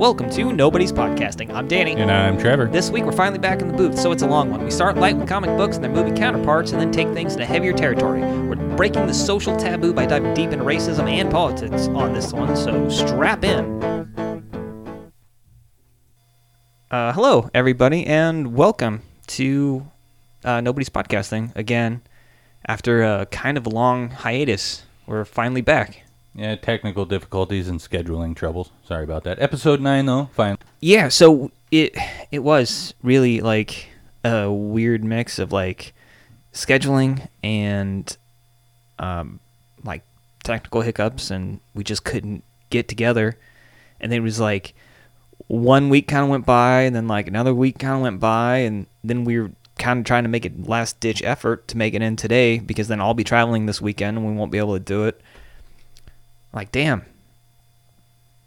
Welcome to Nobody's Podcasting. I'm Danny. And I'm Trevor. This week we're finally back in the booth, so it's a long one. We start light with comic books and their movie counterparts and then take things into heavier territory. We're breaking the social taboo by diving deep into racism and politics on this one, so strap in. Hello, everybody, and welcome to Nobody's Podcasting again. After a kind of long hiatus, we're finally back. Yeah, technical difficulties and scheduling troubles. Sorry about that. Episode 9, though, fine. Yeah, so it was really, like, a weird mix of, like, scheduling and, like, technical hiccups, and we just couldn't get together. And then it was, like, one week kind of went by, and then, like, another week kind of went by, and then we were kind of trying to make it last-ditch effort to make it in today, because then I'll be traveling this weekend, and we won't be able to do it. Like, damn.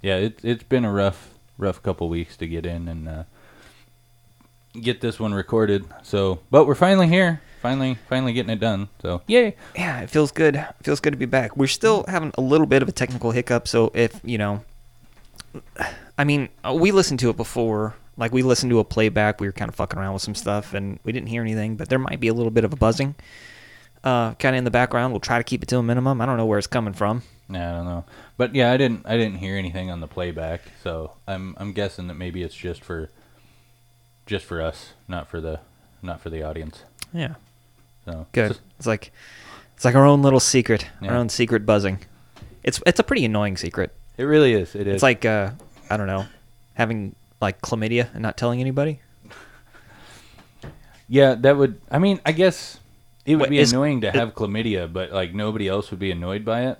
Yeah, it's been a rough couple weeks to get in and get this one recorded. So, but we're finally here, finally getting it done. So, yay! Yeah, it feels good. It feels good to be back. We're still having a little bit of a technical hiccup. So, if you know, I mean, we listened to it before. Like, we listened to a playback. We were kind of fucking around with some stuff, and we didn't hear anything. But there might be a little bit of a buzzing, kind of in the background. We'll try to keep it to a minimum. I don't know where it's coming from. Yeah, I don't know, but yeah, I didn't hear anything on the playback, so I'm guessing that maybe it's just for us, not for the audience. Yeah. So good. It's like our own little secret, yeah. Our own secret buzzing. It's a pretty annoying secret. It really is. It is. It's like I don't know, having like chlamydia and not telling anybody. Yeah, that would. I mean, I guess it would be annoying to have chlamydia, but like nobody else would be annoyed by it.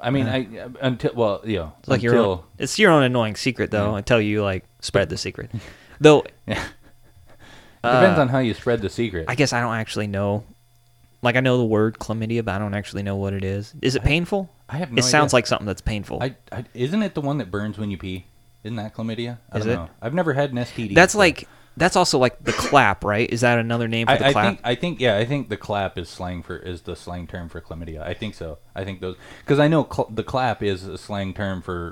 I mean, it's your own annoying secret, though, yeah. Until you, like, spread the secret. Though, yeah. Depends on how you spread the secret. I guess I don't actually know. Like, I know the word chlamydia, but I don't actually know what it is. Is it painful? I have no idea. It sounds like something that's painful. Isn't it the one that burns when you pee? Isn't that chlamydia? I don't know. I've never had an STD. That's also like the clap, right? Is that another name for the clap? I think the clap is the slang term for chlamydia. I think so. I think those, because I know the clap is a slang term for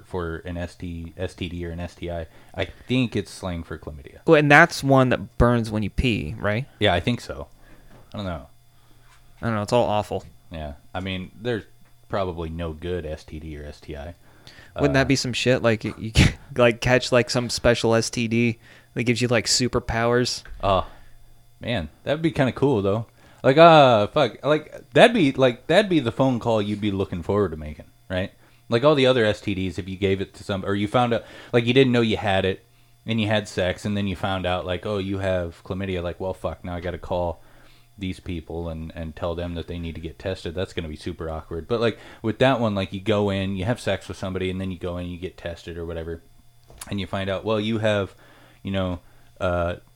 an STD or an STI. I think it's slang for chlamydia. Well, and that's one that burns when you pee, right? Yeah, I think so. I don't know. It's all awful. Yeah, I mean, there's probably no good STD or STI. Wouldn't that be some shit? Like you like catch like some special STD. That gives you, like, superpowers. Oh, man. That'd be kind of cool, though. Like, fuck. That'd be the phone call you'd be looking forward to making, right? Like, all the other STDs, if you gave it to some, or you found out, like, you didn't know you had it, and you had sex, and then you found out, like, oh, you have chlamydia. Like, well, fuck, now I got to call these people and tell them that they need to get tested. That's going to be super awkward. But, like, with that one, like, you go in, you have sex with somebody, and then you go in, you get tested or whatever, and you find out, well, you have... You know,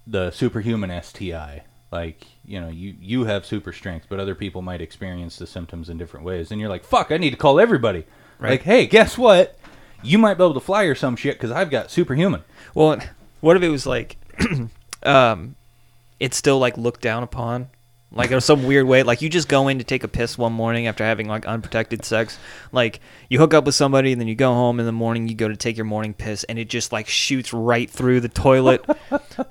the superhuman STI, like, you know, you have super strength, but other people might experience the symptoms in different ways. And you're like, fuck, I need to call everybody. Right. Like, hey, guess what? You might be able to fly or some shit because I've got superhuman. Well, what if it was like, it's still like looked down upon? Like in some weird way, like you just go in to take a piss one morning after having like unprotected sex, like you hook up with somebody and then you go home in the morning, you go to take your morning piss and it just like shoots right through the toilet,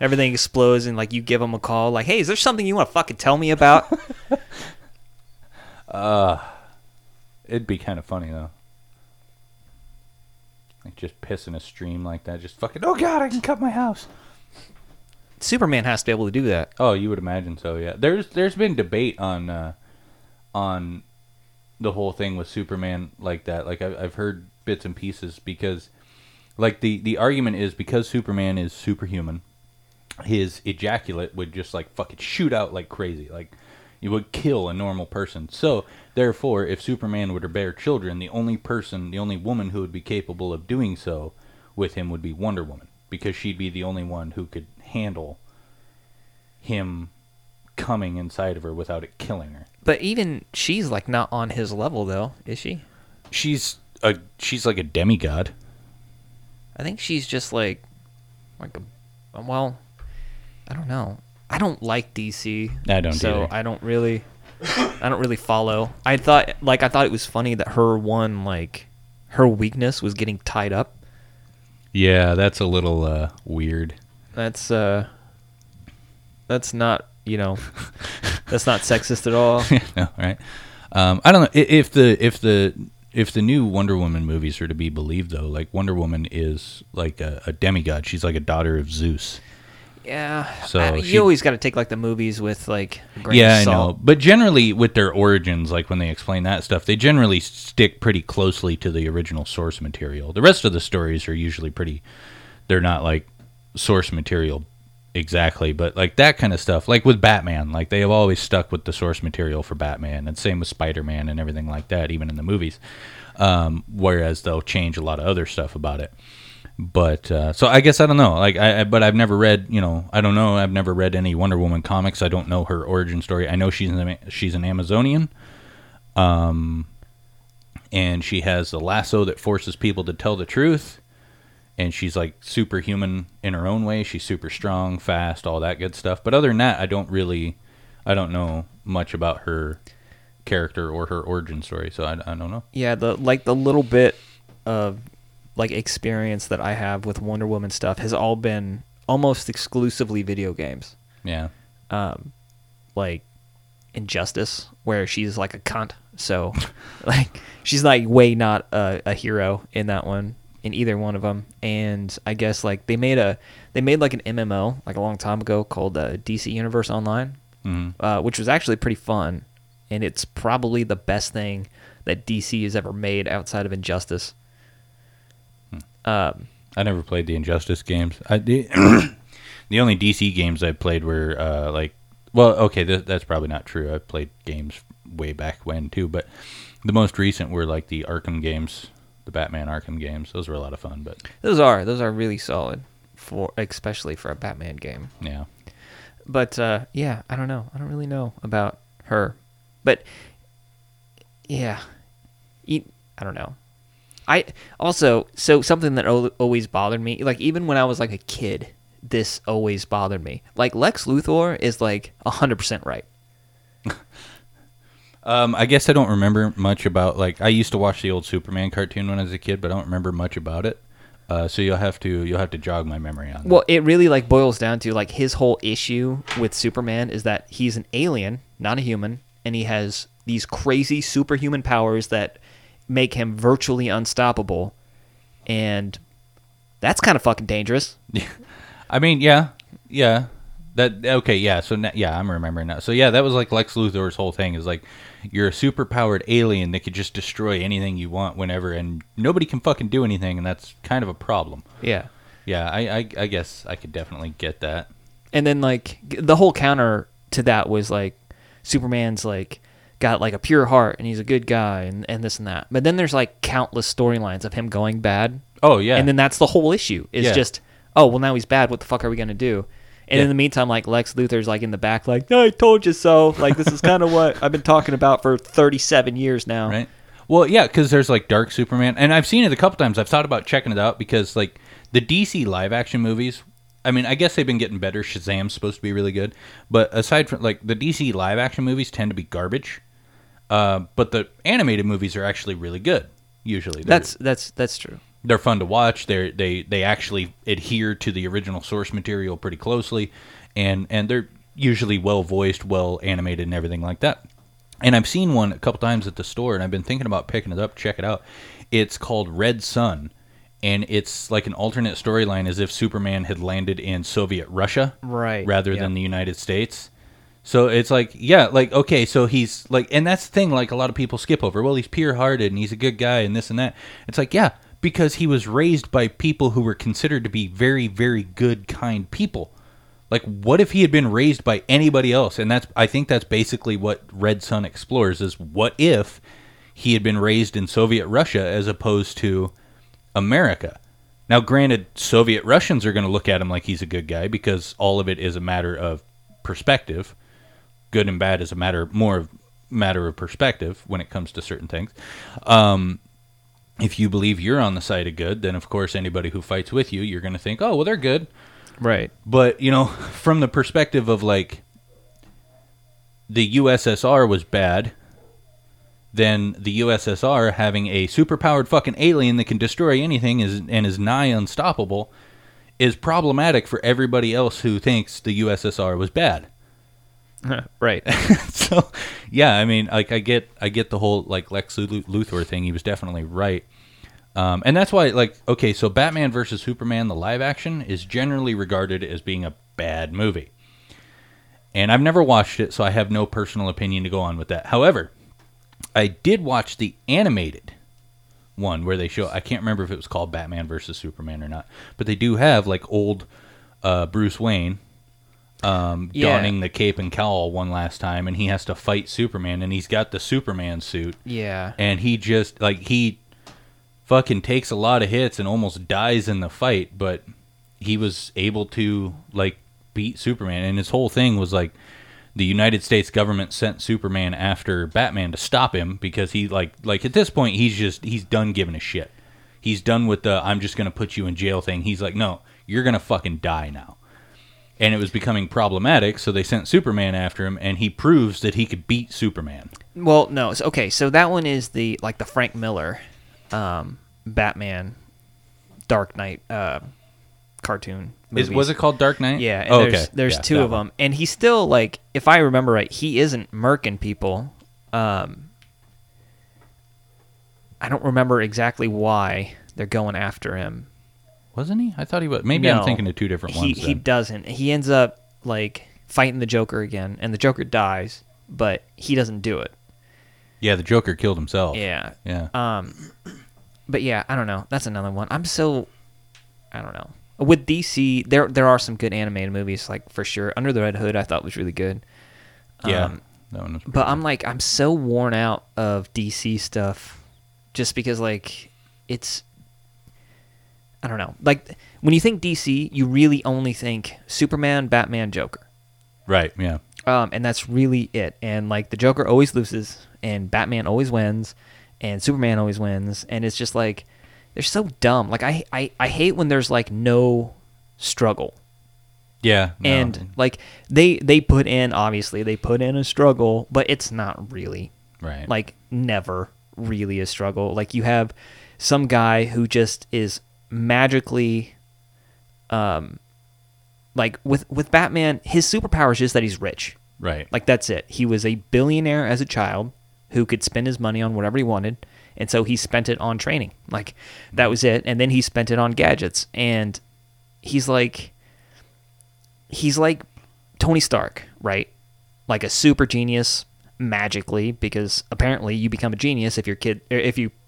everything explodes and like you give them a call like, hey, is there something you want to fucking tell me about? It'd be kind of funny though. Like just piss in a stream like that, just fucking, oh God, I can cut my house. Superman has to be able to do that. Oh, you would imagine so, yeah. There's been debate on the whole thing with Superman like that. Like, I've heard bits and pieces because, like, the argument is because Superman is superhuman, his ejaculate would just, like, fucking shoot out like crazy. Like, it would kill a normal person. So, therefore, if Superman were to bear children, the only woman who would be capable of doing so with him would be Wonder Woman. Because she'd be the only one who could handle him coming inside of her without it killing her. But even she's like not on his level though, is she? She's like a demigod. I think she's just like a, well, I don't know. I don't like DC. I don't so either. I don't really follow. I thought it was funny that her weakness was getting tied up. Yeah, that's a little weird. That's not, you know, that's not sexist at all. No, right? I don't know if the new Wonder Woman movies are to be believed, though. Like, Wonder Woman is like a demigod. She's like a daughter of Zeus. Yeah. So I mean, you always got to take like the movies with like a grain of salt. Yeah, I know. But generally, with their origins, like when they explain that stuff, they generally stick pretty closely to the original source material. The rest of the stories are usually pretty. They're not like source material exactly, but like that kind of stuff. Like with Batman, like they have always stuck with the source material for Batman, and same with Spider-Man and everything like that, even in the movies. Whereas they'll change a lot of other stuff about it. But so I guess I don't know. Like but I've never read. You know, I don't know. I've never read any Wonder Woman comics. I don't know her origin story. I know she's an Amazonian, and she has the lasso that forces people to tell the truth. And she's like superhuman in her own way. She's super strong, fast, all that good stuff. But other than that, I don't know much about her character or her origin story. So I don't know. Yeah, the little bit of like experience that I have with Wonder Woman stuff has all been almost exclusively video games. Yeah. Like Injustice, where she's like a cunt. So like she's like way not a hero in that one. In either one of them. And I guess like they made like an MMO like a long time ago called DC Universe Online, which was actually pretty fun, and it's probably the best thing that DC has ever made outside of Injustice. I never played the Injustice games. The only DC games I played were that's probably not true. I played games way back when too, but the most recent were like the Arkham games. The Batman Arkham games, those were a lot of fun, but those are really solid, for especially for a Batman game. Yeah, but yeah, I don't know. I don't really know about her, but yeah, I don't know. I also something that always bothered me, like even when I was like a kid, this always bothered me. Like Lex Luthor is like 100% right. I guess I don't remember much about, like, I used to watch the old Superman cartoon when I was a kid, but I don't remember much about it. So you'll have to jog my memory on that. Well, it really, like, boils down to, like, his whole issue with Superman is that he's an alien, not a human, and he has these crazy superhuman powers that make him virtually unstoppable, and that's kind of fucking dangerous. I mean, yeah, yeah. I'm remembering now. So yeah, that was like Lex Luthor's whole thing is like, you're a superpowered alien that could just destroy anything you want whenever, and nobody can fucking do anything, and that's kind of a problem. Yeah. Yeah, I guess I could definitely get that. And then like the whole counter to that was like Superman's like got like a pure heart and he's a good guy and this and that. But then there's like countless storylines of him going bad. Oh yeah. And then that's the whole issue. It's just, oh well, now he's bad, what the fuck are we gonna do? And in the meantime, like, Lex Luthor's, like, in the back, like, I told you so. Like, this is kind of what I've been talking about for 37 years now. Right. Well, yeah, because there's, like, Dark Superman. And I've seen it a couple times. I've thought about checking it out because, like, the DC live-action movies, I mean, I guess they've been getting better. Shazam's supposed to be really good. But aside from, like, the DC live-action movies tend to be garbage. But the animated movies are actually really good, usually. That's true. They're fun to watch. They actually adhere to the original source material pretty closely, and they're usually well voiced, well animated, and everything like that. And I've seen one a couple times at the store, and I've been thinking about picking it up. Check it out. It's called Red Sun, and it's like an alternate storyline, as if Superman had landed in Soviet Russia, right, rather than the United States. So it's like, yeah, like, okay, so he's like, and that's the thing, like a lot of people skip over. Well, he's pure-hearted and he's a good guy and this and that. It's like, yeah. Because he was raised by people who were considered to be very, very good, kind people. Like, what if he had been raised by anybody else? And I think that's basically what Red Sun explores, is what if he had been raised in Soviet Russia as opposed to America? Now, granted, Soviet Russians are going to look at him like he's a good guy, because all of it is a matter of perspective. Good and bad is a matter of perspective when it comes to certain things. If you believe you're on the side of good, then, of course, anybody who fights with you, you're going to think, oh, well, they're good. Right. But, you know, from the perspective of, like, the USSR was bad, than the USSR having a superpowered fucking alien that can destroy anything is nigh unstoppable is problematic for everybody else who thinks the USSR was bad. Right. So, yeah, I mean, like I get the whole like Lex Luthor thing. He was definitely right. And that's why, like, okay, so Batman versus Superman, the live action, is generally regarded as being a bad movie. And I've never watched it, so I have no personal opinion to go on with that. However, I did watch the animated one where they show, I can't remember if it was called Batman versus Superman or not, but they do have, like, old Bruce Wayne donning the cape and cowl one last time, and he has to fight Superman, and he's got the Superman suit. Yeah. And he just, like, he fucking takes a lot of hits and almost dies in the fight, but he was able to, like, beat Superman. And his whole thing was, like, the United States government sent Superman after Batman to stop him because he, like at this point, he's done giving a shit. He's done with the, I'm just going to put you in jail thing. He's like, no, you're going to fucking die now. And it was becoming problematic, so they sent Superman after him, and he proves that he could beat Superman. Well, no, okay, so that one is the, like, the Frank Miller Batman Dark Knight cartoon movies. Was it called Dark Knight? Yeah. And there's two of them. And he's still, like, if I remember right, he isn't murking people. I don't remember exactly why they're going after him. Wasn't he? I thought he was. Maybe no, I'm thinking of two different ones. He doesn't. He ends up, like, fighting the Joker again, and the Joker dies, but he doesn't do it. Yeah, the Joker killed himself. Yeah. Yeah. But yeah, I don't know. That's another one. I don't know. With DC, there are some good animated movies, like, for sure. Under the Red Hood, I thought was really good. Yeah, that one was pretty good. I'm so worn out of DC stuff just because, like, it's, I don't know. Like, when you think DC, you really only think Superman, Batman, Joker. Right, yeah. And that's really it. And, like, the Joker always loses, and Batman always wins, and Superman always wins, and it's just like they're so dumb. Like I hate when there's like no struggle. Yeah. No. And like they put in a struggle, but it's not really right. Like never really a struggle. Like you have some guy who just is magically like with Batman, his superpower is just that he's rich. Right. Like that's it. He was a billionaire as a child who could spend his money on whatever he wanted, and so he spent it on training. Like, that was it, and then he spent it on gadgets, and he's like Tony Stark, right? Like a super genius magically, because apparently you become a genius if your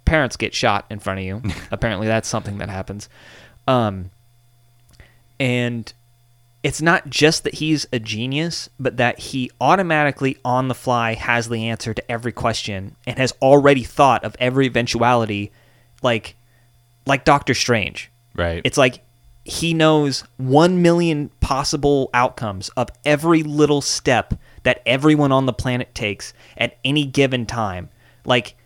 parents get shot in front of you. Apparently that's something that happens. And it's not just that he's a genius, but that he automatically on the fly has the answer to every question and has already thought of every eventuality, like Doctor Strange. Right. It's like he knows 1 million possible outcomes of every little step that everyone on the planet takes at any given time. Like,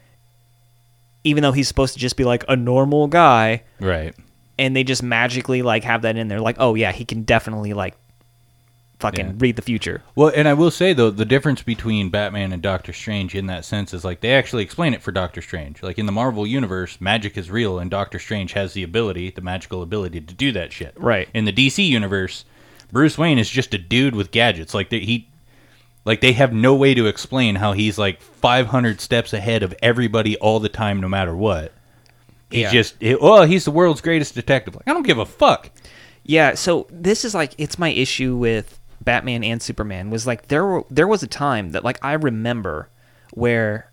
even though he's supposed to just be like a normal guy. Right. And they just magically, like, have that in there. Like, oh, yeah, he can definitely, like, fucking read the future. Well, and I will say, though, the difference between Batman and Doctor Strange in that sense is, like, they actually explain it for Doctor Strange. Like, in the Marvel Universe, magic is real, and Doctor Strange has the magical ability to do that shit. Right. In the DC Universe, Bruce Wayne is just a dude with gadgets. Like, they have no way to explain how he's, like, 500 steps ahead of everybody all the time, no matter what. He's he's the world's greatest detective. Like, I don't give a fuck. Yeah, so this is like, it's my issue with Batman and Superman was like there was a time that like I remember where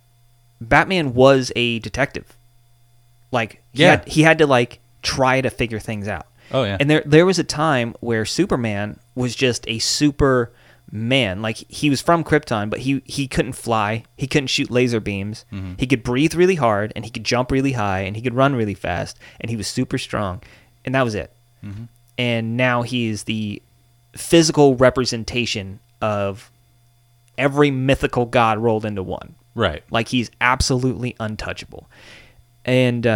Batman was a detective. Like he had to like try to figure things out. Oh yeah. And there was a time where Superman was just a super man. Like he was from Krypton, but he couldn't fly, he couldn't shoot laser beams, he could breathe really hard, and he could jump really high, and he could run really fast, and he was super strong, and that was it. And now he is the physical representation of every mythical god rolled into one. Right. Like he's absolutely untouchable, and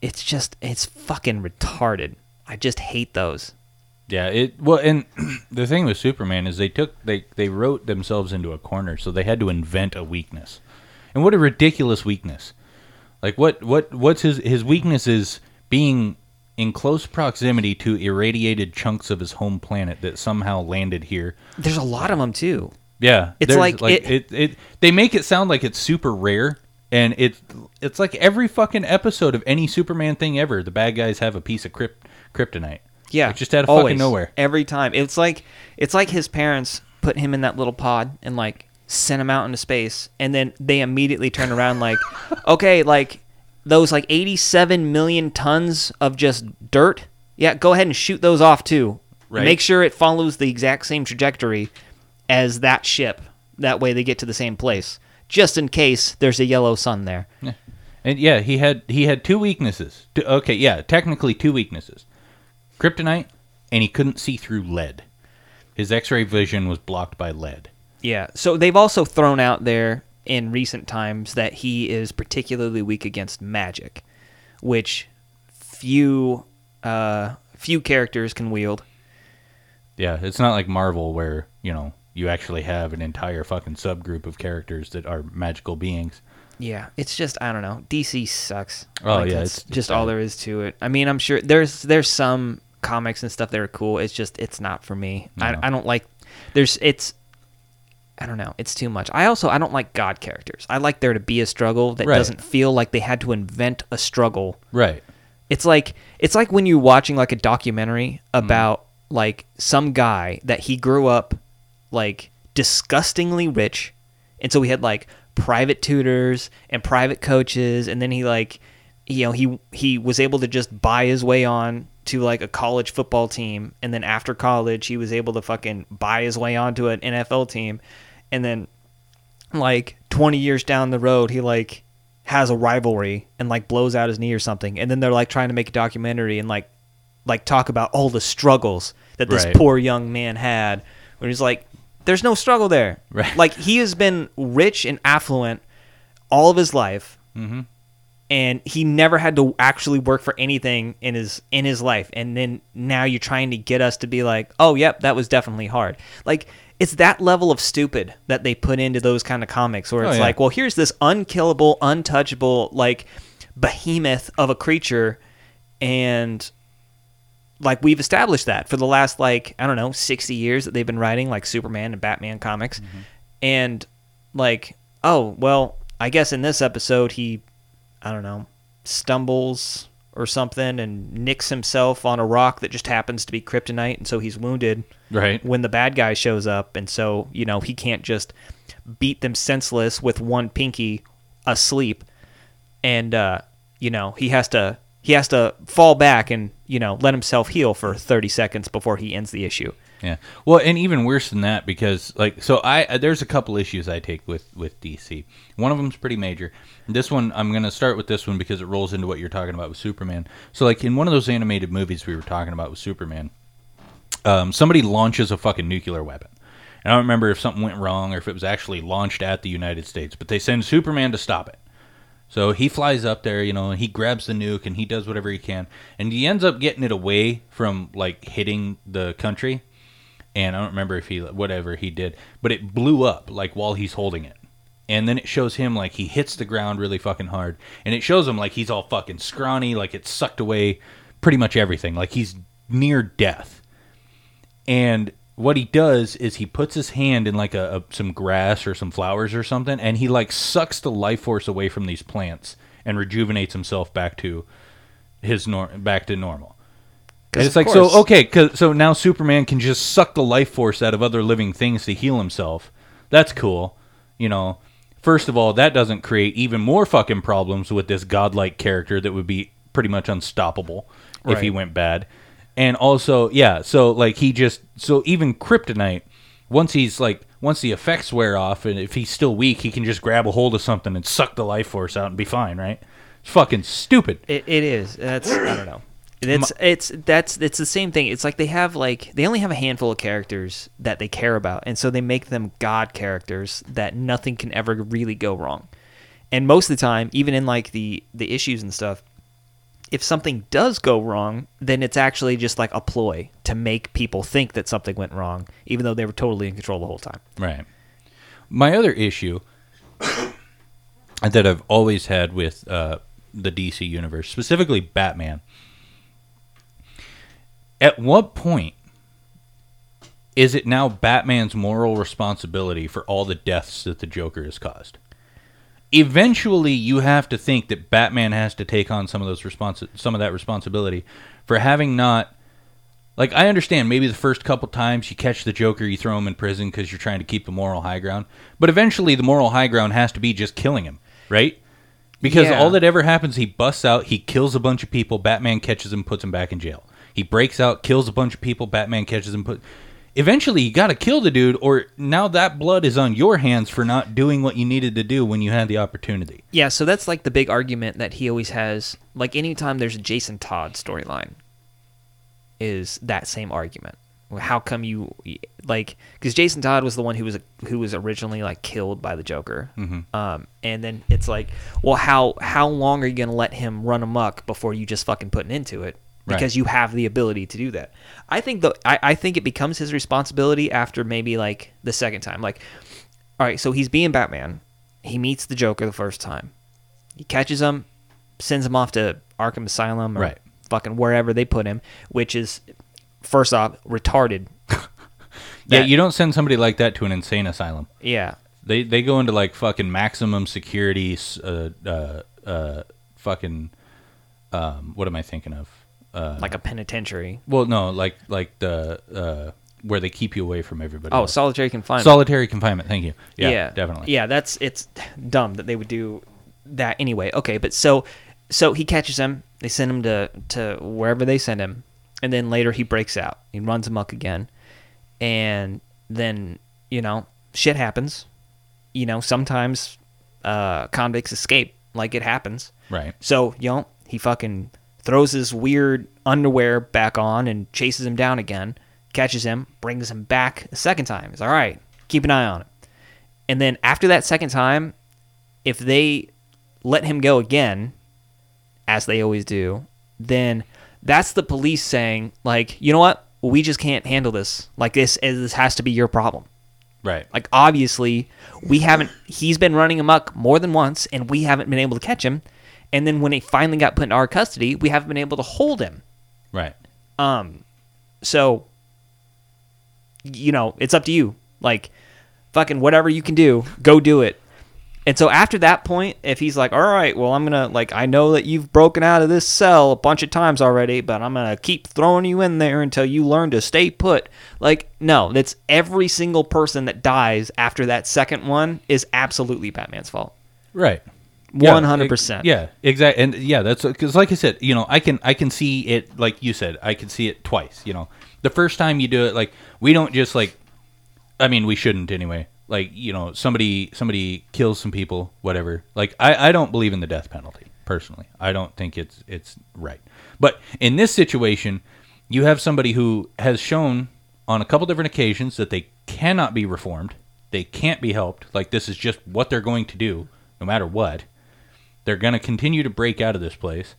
it's fucking retarded. I just hate those. Yeah, and the thing with Superman is they wrote themselves into a corner, so they had to invent a weakness. And what a ridiculous weakness. Like, what's his weakness is being in close proximity to irradiated chunks of his home planet that somehow landed here. There's a lot of them, too. Yeah. It's like it they make it sound like it's super rare. And it's like every fucking episode of any Superman thing ever, the bad guys have a piece of kryptonite. Yeah. Like just out of fucking nowhere. Every time. It's like his parents put him in that little pod and like sent him out into space, and then they immediately turn around like, okay, like those like 87 million tons of just dirt, yeah, go ahead and shoot those off too. Right. Make sure it follows the exact same trajectory as that ship. That way they get to the same place. Just in case there's a yellow sun there. Yeah. And yeah, he had two weaknesses. Okay, yeah, technically two weaknesses. Kryptonite, and he couldn't see through lead. His X-ray vision was blocked by lead. Yeah, so they've also thrown out there in recent times that he is particularly weak against magic, which few characters can wield. Yeah, it's not like Marvel where, you know, you actually have an entire fucking subgroup of characters that are magical beings. Yeah, it's just, I don't know. DC sucks. Oh, like, yeah. It's just all there is to it. I mean, I'm sure there's some comics and stuff that are cool. It's just, it's not for me. No. I don't like, I don't know. It's too much. I don't like God characters. I like there to be a struggle that doesn't feel like they had to invent a struggle. Right. It's like when you're watching like a documentary about like some guy that he grew up like disgustingly rich, and so he had like private tutors and private coaches, and then he like, you know, he was able to just buy his way on to like a college football team, and then after college he was able to fucking buy his way onto an NFL team, and then like 20 years down the road he like has a rivalry and like blows out his knee or something, and then they're like trying to make a documentary and like talk about all the struggles that this poor young man had, where he's like, there's no struggle there. Right. Like, he has been rich and affluent all of his life, and he never had to actually work for anything in his life. And then now you're trying to get us to be like, oh, yep, that was definitely hard. Like, it's that level of stupid that they put into those kind of comics, where it's like, well, here's this unkillable, untouchable, like, behemoth of a creature, and like, we've established that for the last, like, I don't know, 60 years that they've been writing, like, Superman and Batman comics. Mm-hmm. And, like, oh, well, I guess in this episode he, I don't know, stumbles or something and nicks himself on a rock that just happens to be kryptonite, and so he's wounded when the bad guy shows up. And so, you know, he can't just beat them senseless with one pinky asleep. And, you know, he has to fall back and, you know, let himself heal for 30 seconds before he ends the issue. Yeah. Well, and even worse than that, because, like, so there's a couple issues I take with DC. One of them's pretty major. This one, I'm going to start with this one because it rolls into what you're talking about with Superman. So, like, in one of those animated movies we were talking about with Superman, somebody launches a fucking nuclear weapon. And I don't remember if something went wrong or if it was actually launched at the United States, but they send Superman to stop it. So he flies up there, you know, and he grabs the nuke, and he does whatever he can. And he ends up getting it away from, like, hitting the country. And I don't remember if whatever he did. But it blew up, like, while he's holding it. And then it shows him, like, he hits the ground really fucking hard. And it shows him, like, he's all fucking scrawny, like, it sucked away pretty much everything. Like, he's near death. And what he does is he puts his hand in like some grass or some flowers or something, and he like sucks the life force away from these plants and rejuvenates himself back to normal. And it's like, so okay, so now Superman can just suck the life force out of other living things to heal himself. That's cool, you know. First of all, that doesn't create even more fucking problems with this godlike character that would be pretty much unstoppable if he went bad. And also, yeah, so, like, even kryptonite, once the effects wear off, and if he's still weak, he can just grab a hold of something and suck the life force out and be fine, right? It's fucking stupid. It is. That's, I don't know. It's the same thing. It's like they only have a handful of characters that they care about, and so they make them God characters that nothing can ever really go wrong. And most of the time, even in, like, the issues and stuff, if something does go wrong, then it's actually just like a ploy to make people think that something went wrong, even though they were totally in control the whole time. Right. My other issue that I've always had with the DC universe, specifically Batman. At what point is it now Batman's moral responsibility for all the deaths that the Joker has caused? Eventually, you have to think that Batman has to take on some of those some of that responsibility for having not... Like, I understand maybe the first couple times you catch the Joker, you throw him in prison because you're trying to keep the moral high ground. But eventually, the moral high ground has to be just killing him, right? Because all that ever happens, he busts out, he kills a bunch of people, Batman catches him, puts him back in jail. He breaks out, kills a bunch of people, Batman catches him, Eventually, you got to kill the dude, or now that blood is on your hands for not doing what you needed to do when you had the opportunity. Yeah, so that's like the big argument that he always has. Like, anytime there's a Jason Todd storyline, is that same argument. How come you, like, because Jason Todd was the one who was originally, like, killed by the Joker. Mm-hmm. And then it's like, well, how long are you going to let him run amok before you just fucking put an end to it? Because you have the ability to do that. I think it becomes his responsibility after maybe, like, the second time. Like, all right, so he's being Batman. He meets the Joker the first time. He catches him, sends him off to Arkham Asylum or fucking wherever they put him, which is, first off, retarded. You don't send somebody like that to an insane asylum. Yeah. They go into, like, fucking maximum security, what am I thinking of? Like a penitentiary. Well, no, like the where they keep you away from everybody. Oh, solitary confinement. Solitary confinement. Thank you. Yeah, definitely. Yeah, it's dumb that they would do that anyway. Okay, but so he catches him. They send him to wherever they send him, and then later he breaks out. He runs amok again, and then shit happens. Sometimes convicts escape. Like, it happens. Right. So he fucking throws his weird underwear back on and chases him down again, catches him, brings him back a second time. He's all right, keep an eye on him. And then after that second time, if they let him go again, as they always do, then that's the police saying, like, you know what? We just can't handle this. Like, this has to be your problem. Right. Like, obviously, he's been running amok more than once, and we haven't been able to catch him. And then when he finally got put in our custody, we haven't been able to hold him. Right. So, it's up to you. Like, fucking whatever you can do, go do it. And so after that point, if he's like, all right, well, I'm going to, like, I know that you've broken out of this cell a bunch of times already, but I'm going to keep throwing you in there until you learn to stay put. Like, no, that's every single person that dies after that second one is absolutely Batman's fault. Right. 100%. Yeah, exactly. And yeah, that's because, like I said, I can see it, like you said, I can see it twice. The first time you do it, like, we don't just, like, I mean, we shouldn't anyway. Like, somebody kills some people, whatever. Like, I don't believe in the death penalty personally. I don't think it's right. But in this situation, you have somebody who has shown on a couple different occasions that they cannot be reformed. They can't be helped. Like, this is just what they're going to do, no matter what. They're going to continue to break out of this place.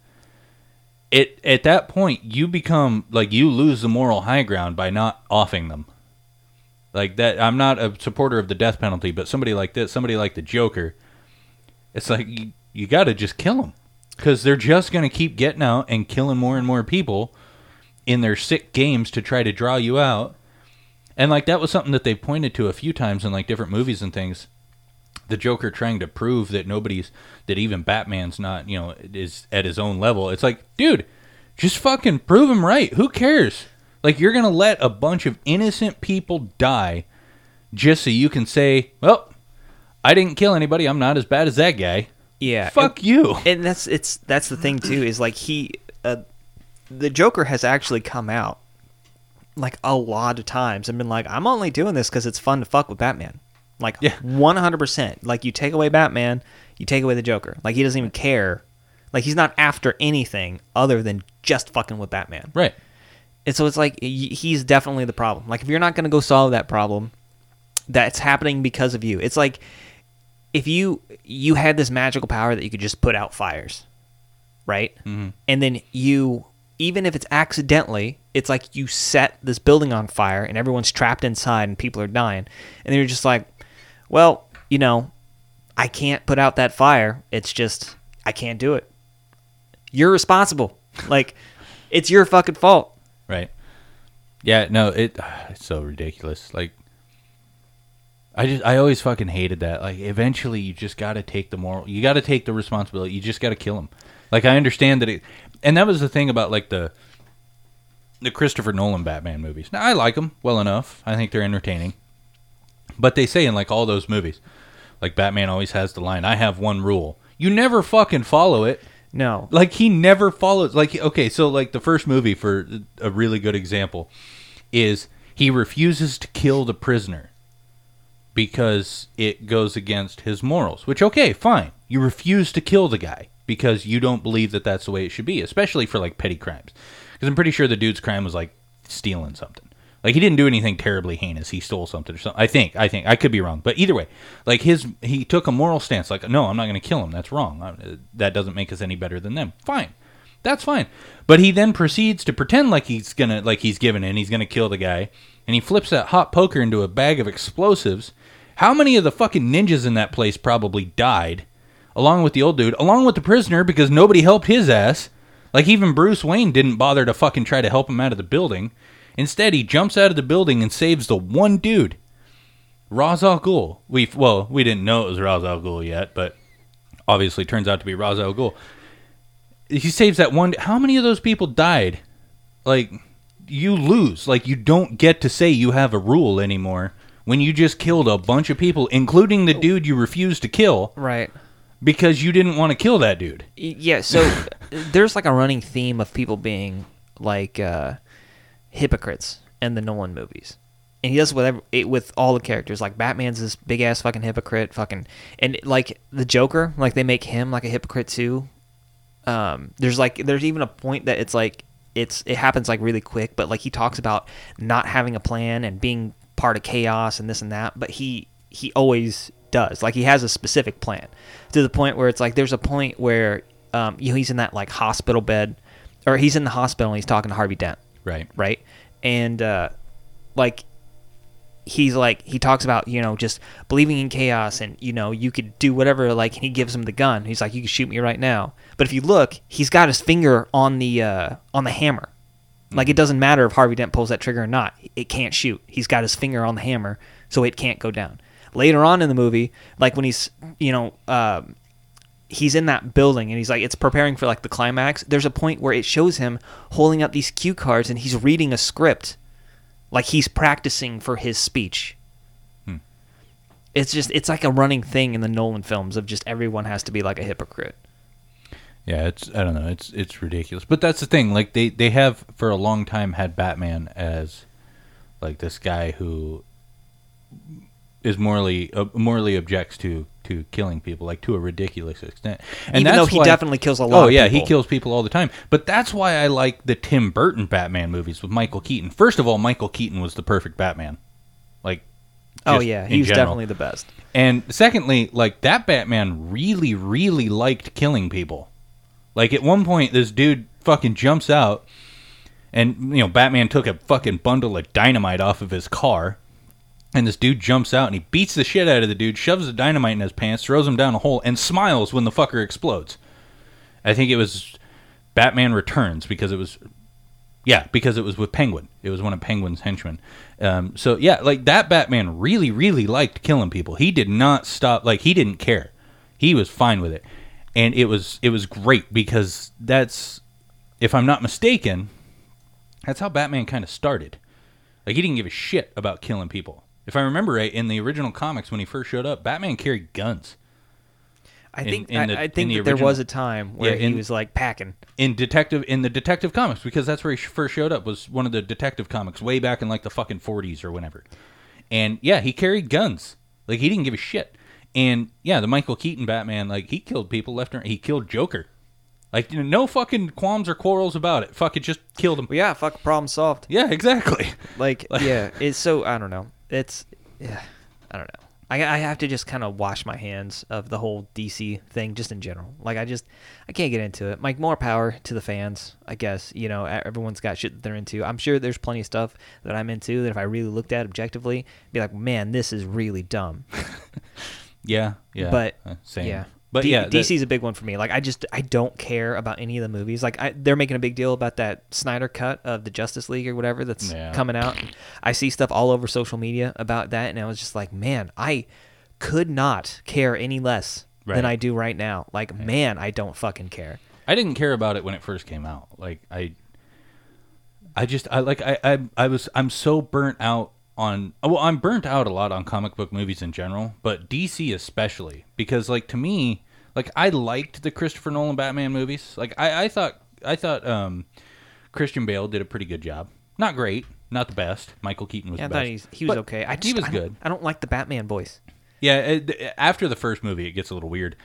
At that point, you become, like, you lose the moral high ground by not offing them. Like, that, I'm not a supporter of the death penalty, but somebody like this, somebody like the Joker, it's like, you got to just kill them. Because they're just going to keep getting out and killing more and more people in their sick games to try to draw you out. And, like, that was something that they pointed to a few times in, like, different movies and things. The Joker trying to prove that that even Batman's not, is at his own level. It's like, dude, just fucking prove him right. Who cares? Like, you're going to let a bunch of innocent people die just so you can say, well, I didn't kill anybody. I'm not as bad as that guy. Yeah. Fuck you. And that's the thing, too, is, like, the Joker has actually come out, like, a lot of times and been like, I'm only doing this because it's fun to fuck with Batman. Like, 100%. Like, you take away Batman, you take away the Joker. Like, he doesn't even care. Like, he's not after anything other than just fucking with Batman. Right. And so it's like, he's definitely the problem. Like, if you're not going to go solve that problem, that's happening because of you. It's like, if you had this magical power that you could just put out fires, right? Mm-hmm. And then even if it's accidentally, it's like you set this building on fire and everyone's trapped inside and people are dying. And then you're just like, well, I can't put out that fire. It's just, I can't do it. You're responsible. Like, it's your fucking fault. Right. Yeah, no, it's so ridiculous. Like, I always fucking hated that. Like, eventually you just got to take the moral, you got to take the responsibility. You just got to kill him. Like, I understand that and that was the thing about, like, the Christopher Nolan Batman movies. Now, I like them well enough. I think they're entertaining. But they say in, like, all those movies, like, Batman always has the line, I have one rule. You never fucking follow it. No. Like, he never follows. Like, okay, so, like, the first movie, for a really good example, is he refuses to kill the prisoner because it goes against his morals. Which, okay, fine. You refuse to kill the guy because you don't believe that that's the way it should be, especially for, like, petty crimes. Because I'm pretty sure the dude's crime was, like, stealing something. Like, he didn't do anything terribly heinous. He stole something or something. I think. I could be wrong. But either way, like, he took a moral stance. Like, no, I'm not going to kill him. That's wrong. That doesn't make us any better than them. Fine. That's fine. But he then proceeds to pretend like he's giving in. He's going to kill the guy. And he flips that hot poker into a bag of explosives. How many of the fucking ninjas in that place probably died, along with the old dude, along with the prisoner, because nobody helped his ass. Like, even Bruce Wayne didn't bother to fucking try to help him out of the building. Instead, he jumps out of the building and saves the one dude, Ra's al Ghul. We didn't know it was Ra's al Ghul yet, but obviously turns out to be Ra's al Ghul. He saves that one. How many of those people died? Like, you lose. Like, you don't get to say you have a rule anymore when you just killed a bunch of people, including the dude you refused to kill. Right. Because you didn't want to kill that dude. Yeah, so there's, like, a running theme of people being, like, hypocrites in the Nolan movies. And he does with all the characters. Like, Batman's this big-ass fucking hypocrite. And, like, the Joker, like, they make him, like, a hypocrite, too. There's even a point that it's, like, it happens, like, really quick. But, like, he talks about not having a plan and being part of chaos and this and that. But he always does. Like, he has a specific plan, to the point where it's like there's a point where he's in that, like, hospital bed, or he's in the hospital and he's talking to Harvey Dent, right, and like, he's like, he talks about, you know, just believing in chaos, and, you know, you could do whatever, like, and he gives him the gun. He's like, you can shoot me right now, but if you look, he's got his finger on the hammer. Like, it doesn't matter if Harvey Dent pulls that trigger or not, it can't shoot. He's got his finger on the hammer, so it can't go down. Later on in the movie, like, when he's, you know, he's in that building and he's like, it's preparing for, like, the climax. There's a point where it shows him holding up these cue cards and he's reading a script, like he's practicing for his speech. It's just, it's like a running thing in the Nolan films of just everyone has to be like a hypocrite. Yeah, it's, I don't know, it's ridiculous. But that's the thing, like, they have for a long time had Batman as, like, this guy who is morally objects to killing people, like, to a ridiculous extent. And even that's though he definitely kills a lot of people. Oh, yeah, he kills people all the time. But that's why I like the Tim Burton Batman movies with Michael Keaton. First of all, Michael Keaton was the perfect Batman. Like, oh, yeah, he was definitely the best. And secondly, like, that Batman really, really liked killing people. Like, at one point, this dude fucking jumps out, and, you know, Batman took a fucking bundle of dynamite off of his car. And this dude jumps out and he beats the shit out of the dude, shoves the dynamite in his pants, throws him down a hole, and smiles when the fucker explodes. I think it was Batman Returns because it was with Penguin. It was one of Penguin's henchmen. So, yeah, like, that Batman really, really liked killing people. He did not stop. Like, he didn't care. He was fine with it. And it was great because that's, if I'm not mistaken, that's how Batman kind of started. Like, he didn't give a shit about killing people. If I remember right, in the original comics, when he first showed up, Batman carried guns. I think there was a time where he was, like, packing. In the Detective Comics, because that's where he first showed up, was one of the Detective Comics way back in, like, the fucking 40s or whenever. And, yeah, he carried guns. Like, he didn't give a shit. And, yeah, the Michael Keaton Batman, like, he killed people left and right. He killed Joker. Like, you know, no fucking qualms or quarrels about it. Fuck it, just killed him. Yeah, fuck, problem solved. Yeah, exactly. Like yeah, it's so, I don't know. It's, yeah, I don't know. I have to just kind of wash my hands of the whole DC thing, just in general. Like, I can't get into it. Like, more power to the fans, I guess. You know, everyone's got shit that they're into. I'm sure there's plenty of stuff that I'm into that if I really looked at objectively, I'd be like, man, this is really dumb. Yeah. But same. Yeah. But DC's a big one for me. Like I don't care about any of the movies. Like they're making a big deal about that Snyder cut of the Justice League or whatever that's coming out. And I see stuff all over social media about that, and I was just like, man, I could not care any less than I do right now. Like, man, I don't fucking care. I didn't care about it when it first came out. Like I'm so burnt out on. Well, I'm burnt out a lot on comic book movies in general, but DC especially, because like to me, like I liked the Christopher Nolan Batman movies. Like I thought Christian Bale did a pretty good job. Not great, not the best. Michael Keaton was the best. He was okay. He was good. I don't like the Batman voice. Yeah, after the first movie, it gets a little weird.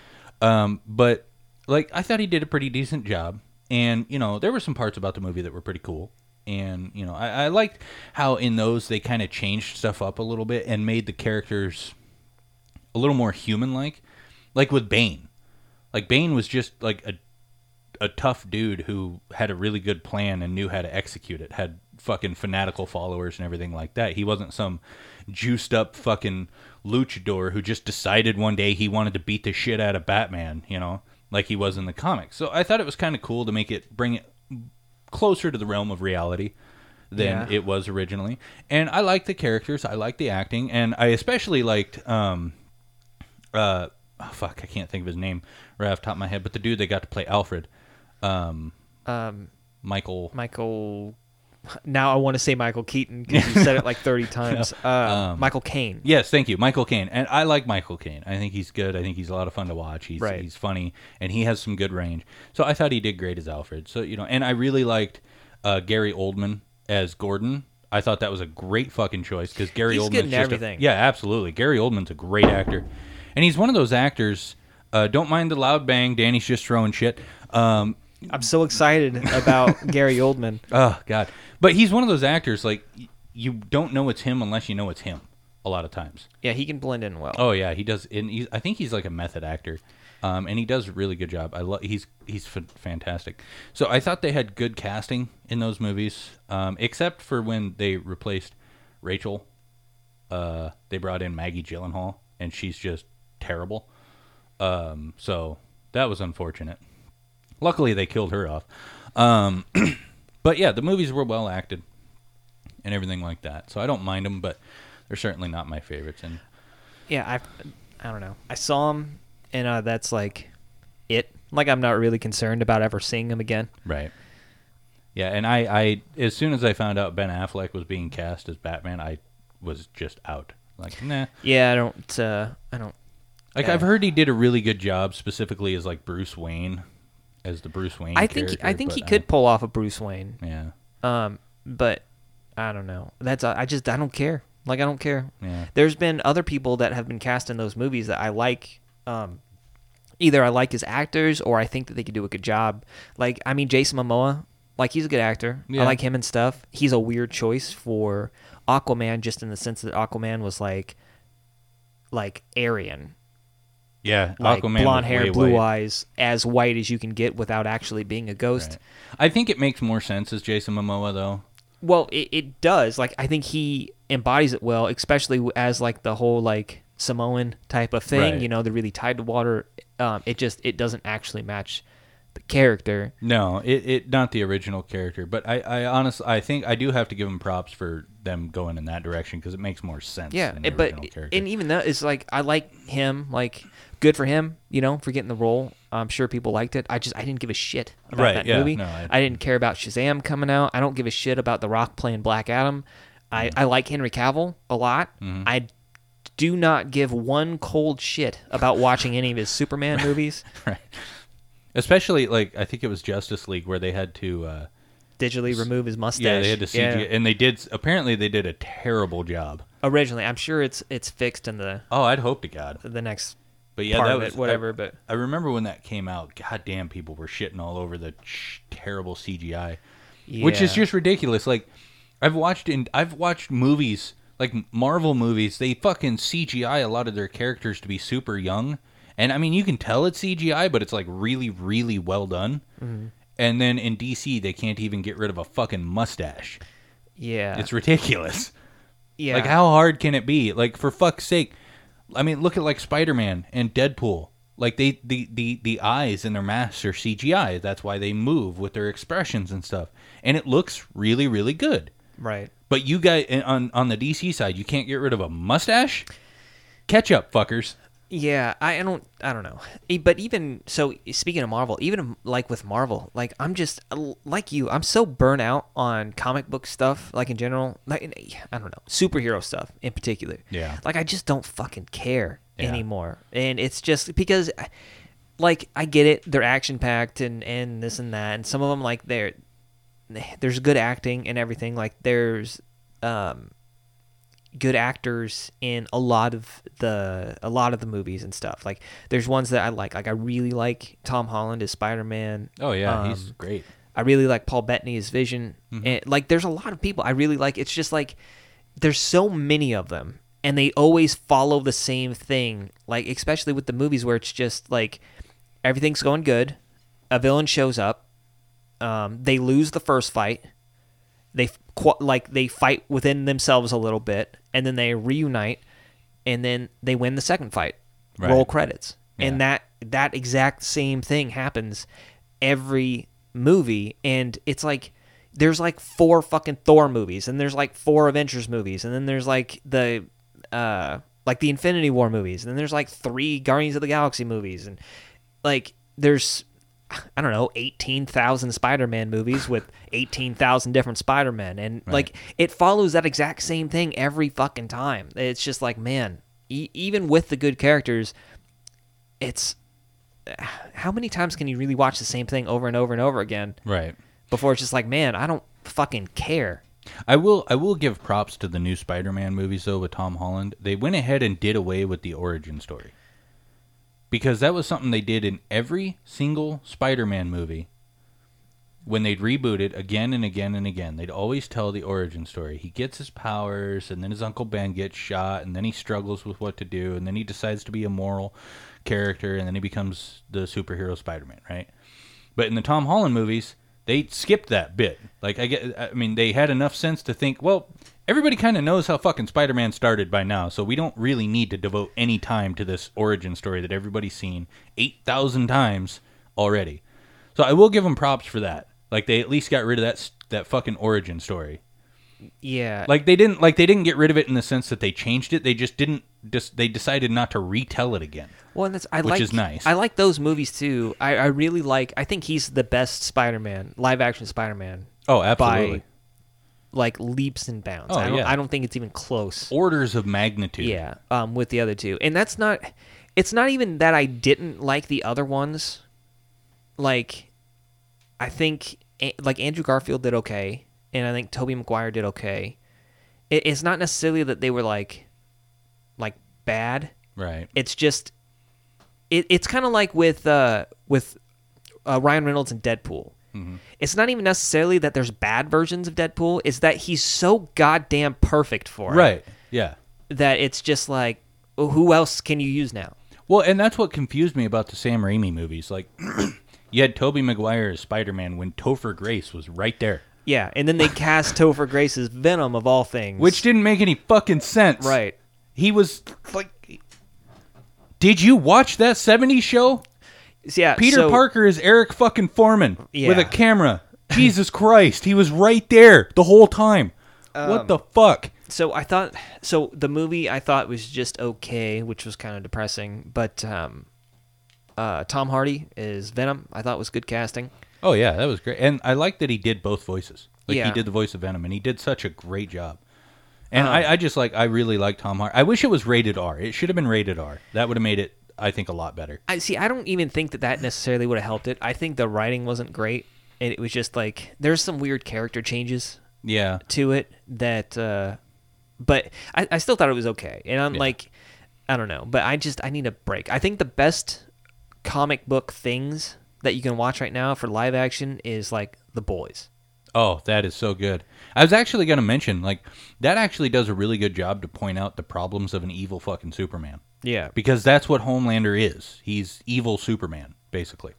But like I thought he did a pretty decent job, and you know there were some parts about the movie that were pretty cool. And, you know, I liked how in those they kind of changed stuff up a little bit and made the characters a little more human-like. Like with Bane. Like, Bane was just, like, a tough dude who had a really good plan and knew how to execute it. Had fucking fanatical followers and everything like that. He wasn't some juiced-up fucking luchador who just decided one day he wanted to beat the shit out of Batman, you know, like he was in the comics. So I thought it was kind of cool to bring it closer to the realm of reality than it was originally. And I liked the characters. I liked the acting. And I especially liked, I can't think of his name right off the top of my head, but the dude they got to play Alfred. Michael. Now I want to say Michael Keaton because you said it like 30 times. Michael Caine. Yes, thank you. Michael Caine. And I like Michael Caine. I think he's good. I think he's a lot of fun to watch. He's funny, and he has some good range. So I thought he did great as Alfred. So, you know, and I really liked Gary Oldman as Gordon. I thought that was a great fucking choice because Gary Oldman's getting everything. Yeah, absolutely. Gary Oldman's a great actor. And he's one of those actors, don't mind the loud bang, Danny's just throwing shit. I'm so excited about Gary Oldman. Oh, God. But he's one of those actors, like, you don't know it's him unless you know it's him a lot of times. Yeah, he can blend in well. Oh, yeah, he does. And I think he's like a method actor, and he does a really good job. He's fantastic. So I thought they had good casting in those movies, except for when they replaced Rachel. They brought in Maggie Gyllenhaal, and she's just terrible. So that was unfortunate. Luckily, they killed her off. But yeah, the movies were well acted and everything like that. So I don't mind them, but they're certainly not my favorites. And yeah, I don't know. I saw them, and that's like it. Like, I'm not really concerned about ever seeing them again. Right. Yeah, and I as soon as I found out Ben Affleck was being cast as Batman, I was just out. Like, nah. Yeah, I don't. Like, I've heard he did a really good job, specifically as like Bruce Wayne. As the Bruce Wayne character. I think he could pull off a Bruce Wayne. Yeah. But I don't know. I don't care. Like, I don't care. Yeah. There's been other people that have been cast in those movies that I like. Either I like as actors or I think that they could do a good job. Like, I mean, Jason Momoa, like, he's a good actor. Yeah. I like him and stuff. He's a weird choice for Aquaman, just in the sense that Aquaman was like Aryan. Yeah, like Aquaman, blonde hair, blue eyes, as white as you can get without actually being a ghost. Right. I think it makes more sense as Jason Momoa, though. Well, it does. Like, I think he embodies it well, especially as like the whole like Samoan type of thing. Right. You know, they're really tied to water. It doesn't actually match the character. No, it not the original character. But I honestly, I think I do have to give him props for them going in that direction because it makes more sense. Yeah, than the original character. And even though it's like I like him, like. Good for him, you know, for getting the role. I'm sure people liked it. I didn't give a shit about that movie. No, I didn't care about Shazam coming out. I don't give a shit about The Rock playing Black Adam. I like Henry Cavill a lot. Mm-hmm. I do not give one cold shit about watching any of his Superman movies. Right. Especially, like, I think it was Justice League where they had to... digitally remove his mustache. Yeah, they had to CGI. Yeah. And they did a terrible job. Originally. I'm sure it's fixed in the... Oh, I'd hope to God. The next... But yeah, that was whatever. But I remember when that came out. Goddamn, people were shitting all over the terrible CGI, which is just ridiculous. Like, I've watched movies like Marvel movies. They fucking CGI a lot of their characters to be super young, and I mean you can tell it's CGI, but it's like really, really well done. Mm-hmm. And then in DC, they can't even get rid of a fucking mustache. Yeah, it's ridiculous. Yeah, like how hard can it be? Like for fuck's sake. I mean, look at like Spider-Man and Deadpool. Like they the eyes in their masks are CGI. That's why they move with their expressions and stuff. And it looks really, really good. Right. But you guys on the DC side, you can't get rid of a mustache? Catch up, fuckers. Yeah, I don't know. But even so, speaking of Marvel, even like with Marvel, like I'm just like you, I'm so burnt out on comic book stuff, like in general, like I don't know, superhero stuff in particular. Yeah. Like I just don't fucking care anymore. And it's just because like I get it, they're action packed and this and that, and some of them like there's good acting and everything, like there's good actors in a lot of the movies and stuff. Like there's ones that I like I really like Tom Holland as Spider-Man. Oh yeah, he's great. I really like Paul Bettany as Vision. Mm-hmm. And like there's a lot of people I really like. It's just like there's so many of them and they always follow the same thing. Like especially with the movies where it's just like everything's going good, a villain shows up, they lose the first fight, they fight within themselves a little bit, and then they reunite, and then they win the second fight. Right. Roll credits. Yeah. And that exact same thing happens every movie, and it's like there's like 4 fucking Thor movies, and there's like 4 Avengers movies, and then there's like the Infinity War movies, and then there's like 3 Guardians of the Galaxy movies, and like there's, I don't know, 18,000 Spider-Man movies with 18,000 different Spider-Men. And right. Like it follows that exact same thing every fucking time. It's just like, man, even with the good characters, it's how many times can you really watch the same thing over and over and over again? Right. Before it's just like, man, I don't fucking care. I will give props to the new Spider-Man movies though with Tom Holland. They went ahead and did away with the origin story. Because that was something they did in every single Spider-Man movie when they'd reboot it again and again and again. They'd always tell the origin story. He gets his powers, and then his Uncle Ben gets shot, and then he struggles with what to do, and then he decides to be a moral character, and then he becomes the superhero Spider-Man, right? But in the Tom Holland movies, they skipped that bit. Like, I mean, they had enough sense to think, well, everybody kind of knows how fucking Spider-Man started by now, so we don't really need to devote any time to this origin story that everybody's seen 8,000 times already. So I will give them props for that. Like they at least got rid of that fucking origin story. Yeah. Like they didn't get rid of it in the sense that they changed it. They just didn't. They decided not to retell it again. Well, and which is nice. I like those movies too. I really like. I think he's the best Spider-Man, live action Spider-Man. Oh, absolutely. By, like, leaps and bounds. Oh, I don't think it's even close. Orders of magnitude. Yeah, with the other two. And that's not... It's not even that I didn't like the other ones. Like, I think... Like, Andrew Garfield did okay. And I think Tobey Maguire did okay. It's not necessarily that they were, like bad. Right. It's just... It's kind of like with Ryan Reynolds and Deadpool. Mm-hmm. It's not even necessarily that there's bad versions of Deadpool. It's that he's so goddamn perfect for it. Right, yeah. That it's just like, who else can you use now? Well, and that's what confused me about the Sam Raimi movies. Like, you had Tobey Maguire as Spider-Man when Topher Grace was right there. Yeah, and then they cast Topher Grace as Venom, of all things. Which didn't make any fucking sense. Right. He was like... Did you watch that 70s show? Yeah, Peter Parker is Eric fucking Foreman with a camera. Jesus Christ, he was right there the whole time. What the fuck? So the movie I thought was just okay, which was kind of depressing. But Tom Hardy is Venom. I thought was good casting. Oh yeah, that was great, and I like that he did both voices. Like he did the voice of Venom, and he did such a great job. And I really like Tom Hardy. I wish it was rated R. It should have been rated R. That would have made it, I think, a lot better. I don't even think that necessarily would have helped it. I think the writing wasn't great, and it was just like there's some weird character changes. Yeah. To it that, but I still thought it was okay. And I'm like, I don't know, but I need a break. I think the best comic book things that you can watch right now for live action is like The Boys. Oh, that is so good. I was actually going to mention like that actually does a really good job to point out the problems of an evil fucking Superman. Yeah. Because that's what Homelander is. He's evil Superman, basically.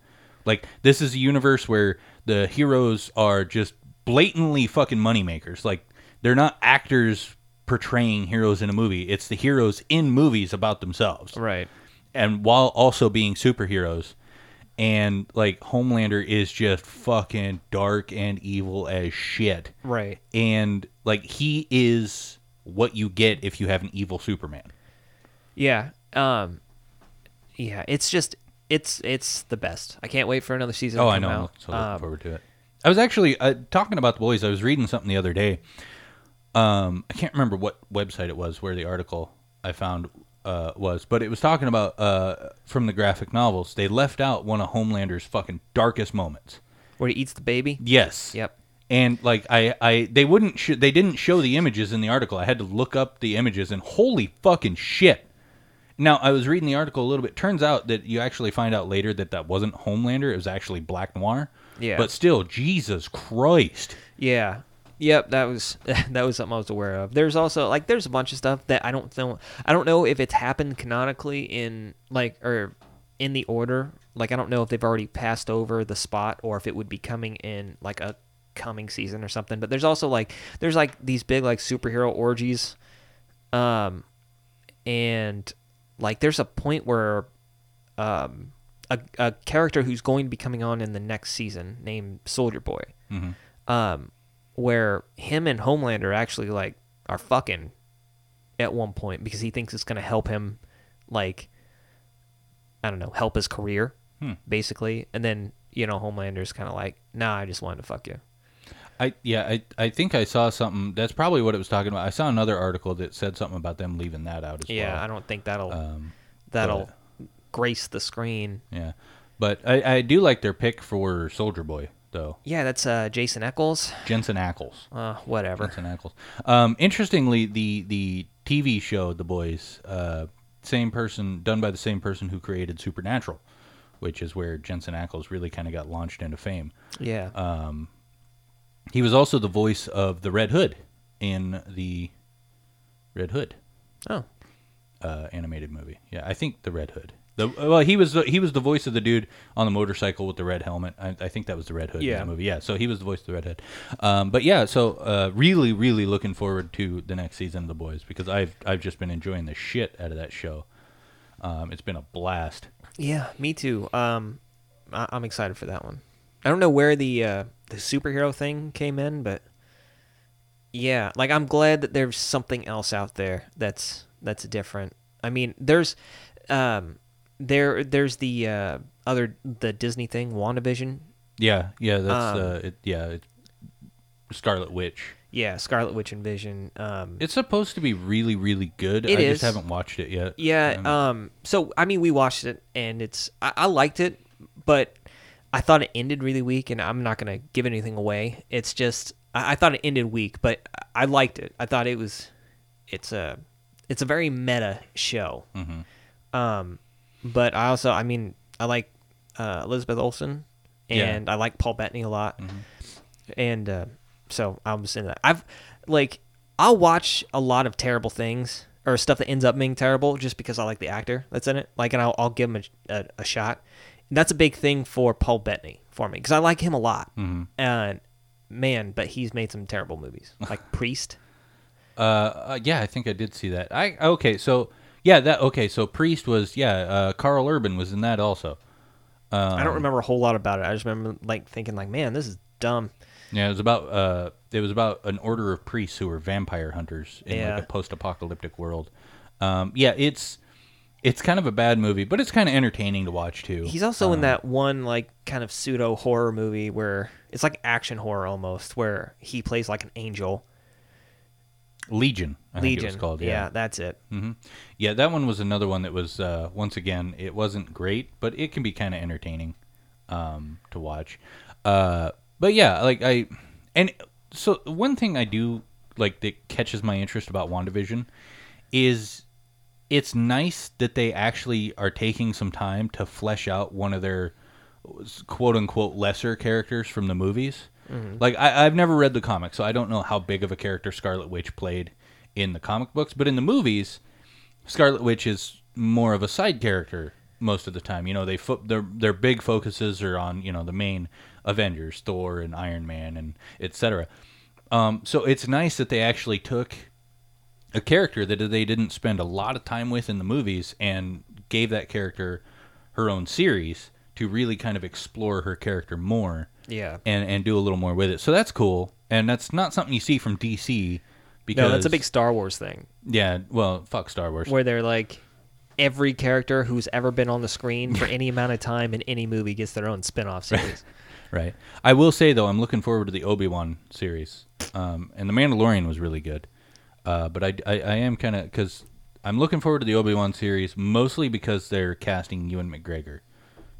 Like, this is a universe where the heroes are just blatantly fucking moneymakers. Like, they're not actors portraying heroes in a movie. It's the heroes in movies about themselves. Right. And while also being superheroes. And, like, Homelander is just fucking dark and evil as shit. Right. And, like, he is what you get if you have an evil Superman. Yeah. Yeah, it's just, it's the best. I can't wait for another season to come out. Oh, I know. So looking forward to it. I was actually talking about The Boys. I was reading something the other day. I can't remember what website it was where the article I found was, but it was talking about from the graphic novels. They left out one of Homelander's fucking darkest moments, where he eats the baby. Yes. Yep. And like they didn't show the images in the article. I had to look up the images, and holy fucking shit. Now, I was reading the article a little bit. Turns out that you actually find out later that that wasn't Homelander. It was actually Black Noir. Yeah. But still, Jesus Christ. Yeah. Yep, that was something I was aware of. There's also like there's a bunch of stuff that I don't know if it's happened canonically in like or in the order. Like I don't know if they've already passed over the spot or if it would be coming in like a coming season or something. But there's also like there's like these big like superhero orgies, and like there's a point where a character who's going to be coming on in the next season named Soldier Boy. Mm-hmm. Where him and Homelander actually like are fucking at one point because he thinks it's going to help him, like, I don't know, help his career basically. And then, you know, Homelander's kind of like, nah, I just wanted to fuck you. I think I saw something. That's probably what it was talking about. I saw another article that said something about them leaving that out as well. Yeah, I don't think that'll grace the screen. Yeah, but I do like their pick for Soldier Boy. Though. Yeah, that's Jason Ackles. Jensen Ackles. Whatever. Jensen Ackles. Interestingly, the TV show The Boys, same person, done by the same person who created Supernatural, which is where Jensen Ackles really kind of got launched into fame. Yeah. He was also the voice of the Red Hood in the Red Hood. Oh. Animated movie. Yeah, I think the Red Hood. He was the voice of the dude on the motorcycle with the red helmet. I think that was the Red Hood in the movie. Yeah, so he was the voice of the Red Hood. But yeah, so really, really looking forward to the next season of The Boys because I've just been enjoying the shit out of that show. It's been a blast. Yeah, me too. I'm excited for that one. I don't know where the superhero thing came in, but yeah, like I'm glad that there's something else out there that's different. I mean, there's There's the other Disney thing, WandaVision. Yeah, that's it's Scarlet Witch. Yeah, Scarlet Witch and Vision. It's supposed to be really, really good. I just haven't watched it yet. Yeah. So I mean, we watched it, and I liked it, but I thought it ended really weak. And I'm not gonna give anything away. It's just I thought it ended weak, but I liked it. I thought it's a very meta show. Mm-hmm. But I also, I mean, I like Elizabeth Olsen, and I like Paul Bettany a lot, and so I was into that. I'll watch a lot of terrible things or stuff that ends up being terrible just because I like the actor that's in it. Like, and I'll give him a shot. And that's a big thing for Paul Bettany for me because I like him a lot, and man, but he's made some terrible movies like Priest. Yeah, I think I did see that. So Priest was Carl Urban was in that also. I don't remember a whole lot about it. I just remember like thinking like, man, this is dumb. Yeah, it was about an order of priests who were vampire hunters in like a post-apocalyptic world. It's kind of a bad movie, but it's kind of entertaining to watch too. He's also in that one like kind of pseudo horror movie where it's like action horror almost, where he plays like an angel. Legion, I think it was called. Yeah, that's it. Mm-hmm. Yeah, that one was another one that was, once again, it wasn't great, but it can be kind of entertaining to watch. But yeah, like so one thing I do like that catches my interest about WandaVision is it's nice that they actually are taking some time to flesh out one of their quote unquote lesser characters from the movies. Mm-hmm. Like, I've never read the comic, so I don't know how big of a character Scarlet Witch played in the comic books. But in the movies, Scarlet Witch is more of a side character most of the time. You know, their big focuses are on, you know, the main Avengers, Thor and Iron Man and et cetera. So it's nice that they actually took a character that they didn't spend a lot of time with in the movies and gave that character her own series to really kind of explore her character more. Yeah. And do a little more with it. So that's cool. And that's not something you see from DC. Because, no, that's a big Star Wars thing. Yeah, well, fuck Star Wars. Where they're like, every character who's ever been on the screen for any amount of time in any movie gets their own spin-off series. Right. I will say, though, I'm looking forward to the Obi-Wan series. And The Mandalorian was really good. But I am kind of... Because I'm looking forward to the Obi-Wan series, mostly because they're casting Ewan McGregor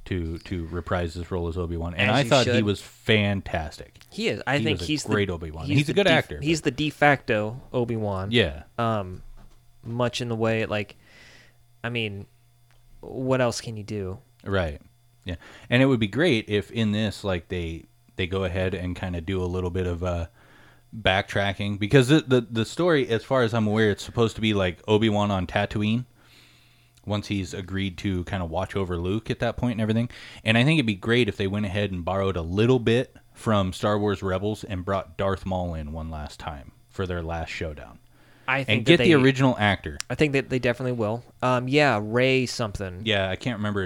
to reprise his role as Obi-Wan. And I thought he was fantastic. He is. I think he's great Obi-Wan. He's a good actor. He's the de facto Obi-Wan. Yeah. Much in the way, like, I mean, what else can you do? Right. Yeah. And it would be great if in this, like, they go ahead and kind of do a little bit of backtracking. Because the story, as far as I'm aware, it's supposed to be like Obi-Wan on Tatooine. Once he's agreed to kind of watch over Luke at that point and everything. And I think it'd be great if they went ahead and borrowed a little bit from Star Wars Rebels and brought Darth Maul in one last time for their last showdown. I think and get the original actor. I think that they definitely will. Yeah, Ray something. Yeah, I can't remember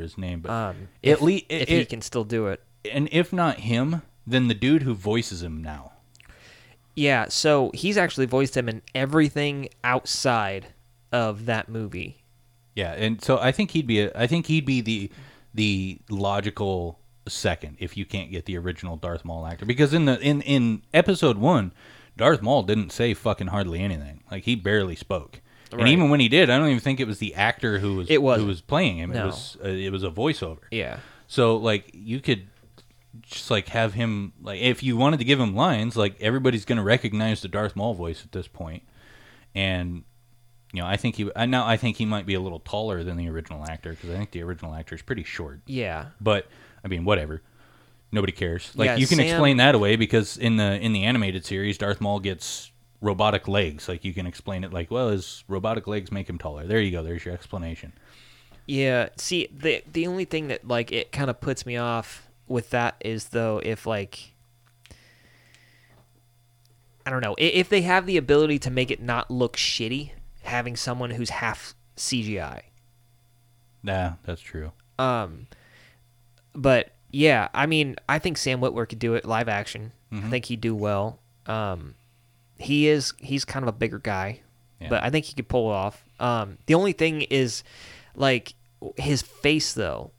his name, but at least if he can still do it. And if not him, then the dude who voices him now. Yeah, so he's actually voiced him in everything outside of that movie. Yeah, and so I think he'd be the logical second if you can't get the original Darth Maul actor, because in episode 1, Darth Maul didn't say fucking hardly anything. Like, he barely spoke, right. And even when he did, I don't even think it was the actor who was playing him. No. It was a voiceover. Yeah. So like you could just like have him, like if you wanted to give him lines, like everybody's going to recognize the Darth Maul voice at this point, and. You know, I think he might be a little taller than the original actor, because I think the original actor is pretty short. Yeah. But I mean, whatever. Nobody cares. Like, yeah, you can explain that away, because in the animated series, Darth Maul gets robotic legs. Like, you can explain it like, well, his robotic legs make him taller. There you go. There's your explanation. Yeah. See, the only thing that like it kind of puts me off with that is, though, if like. I don't know, if they have the ability to make it not look shitty. Having someone who's half CGI. Nah, that's true. But yeah, I mean, I think Sam Witwer could do it live action. Mm-hmm. I think he'd do well. He's kind of a bigger guy, yeah. But I think he could pull it off. The only thing is, like, his face though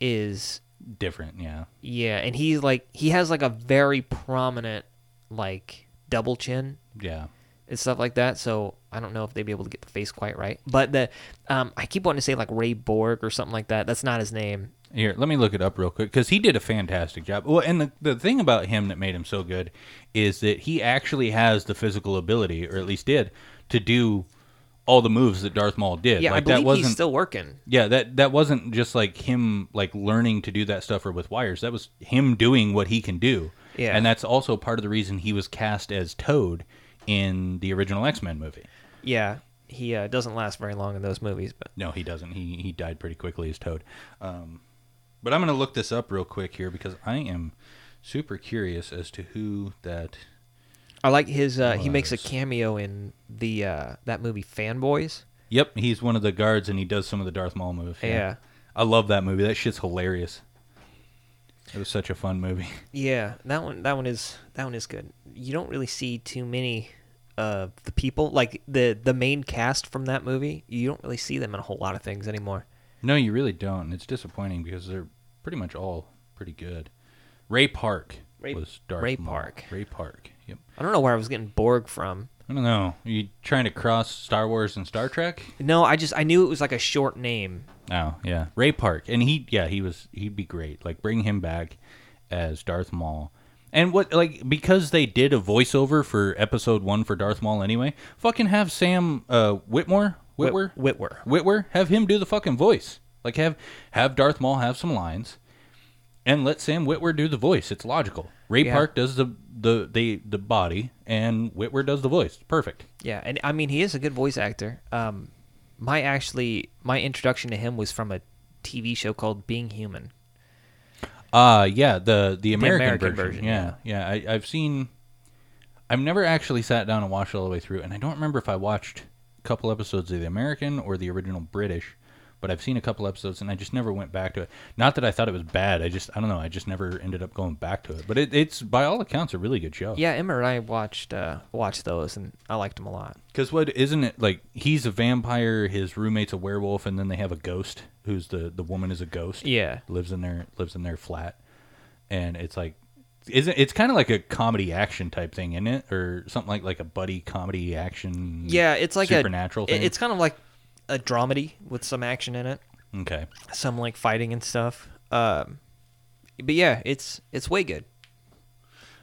is different. Yeah. Yeah, and he's like he has like a very prominent like double chin. Yeah. And stuff like that, so I don't know if they'd be able to get the face quite right. But I keep wanting to say like Ray Borg or something like that. That's not his name. Here, let me look it up real quick, because he did a fantastic job. Well, and the thing about him that made him so good is that he actually has the physical ability, or at least did, to do all the moves that Darth Maul did. Yeah, like, I believe that wasn't, he's still working. Yeah, that wasn't just like him like learning to do that stuff or with wires. That was him doing what he can do. Yeah, and that's also part of the reason he was cast as Toad in the original X-Men movie. Yeah, he doesn't last very long in those movies. But no, he doesn't. He died pretty quickly as Toad. But I'm going to look this up real quick here, because I am super curious as to who that. I like his. He makes a cameo in the that movie Fanboys. Yep, he's one of the guards, and he does some of the Darth Maul moves. Yeah, I love that movie. That shit's hilarious. It was such a fun movie. Yeah, that one is good. You don't really see too many of the people, like the main cast from that movie. You don't really see them in a whole lot of things anymore. No, you really don't. It's disappointing, because they're pretty much all pretty good. Ray Park. Yep. I don't know where I was getting Borg from. I don't know. Are you trying to cross Star Wars and Star Trek? No, I knew it was like a short name. Oh, yeah. Ray Park. And he'd be great. Like, bring him back as Darth Maul. And what, like, because they did a voiceover for episode 1 for Darth Maul anyway, fucking have Sam Witwer, have him do the fucking voice. Like, have Darth Maul have some lines and let Sam Witwer do the voice. It's logical. Ray Park does the body, and Witwer does the voice. Perfect. Yeah, and I mean, he is a good voice actor. My introduction to him was from a TV show called Being Human. Yeah, the American version. Yeah. I've seen I've never actually sat down and watched all the way through, and I don't remember if I watched a couple episodes of the American or the original British, but I've seen a couple episodes, and I just never went back to it. Not that I thought it was bad. I don't know. I just never ended up going back to it. But it's, by all accounts, a really good show. Yeah, Emma and I watched those, and I liked them a lot. Because isn't it, like, he's a vampire, his roommate's a werewolf, and then they have a ghost, who's the woman is a ghost. Yeah. Lives in their flat. And it's like, it's kind of like a comedy action type thing, isn't it? Or something like a buddy comedy action. Yeah, it's like supernatural thing. It's kind of like a dramedy with some action in it. Okay. Some like fighting and stuff. But yeah, it's way good.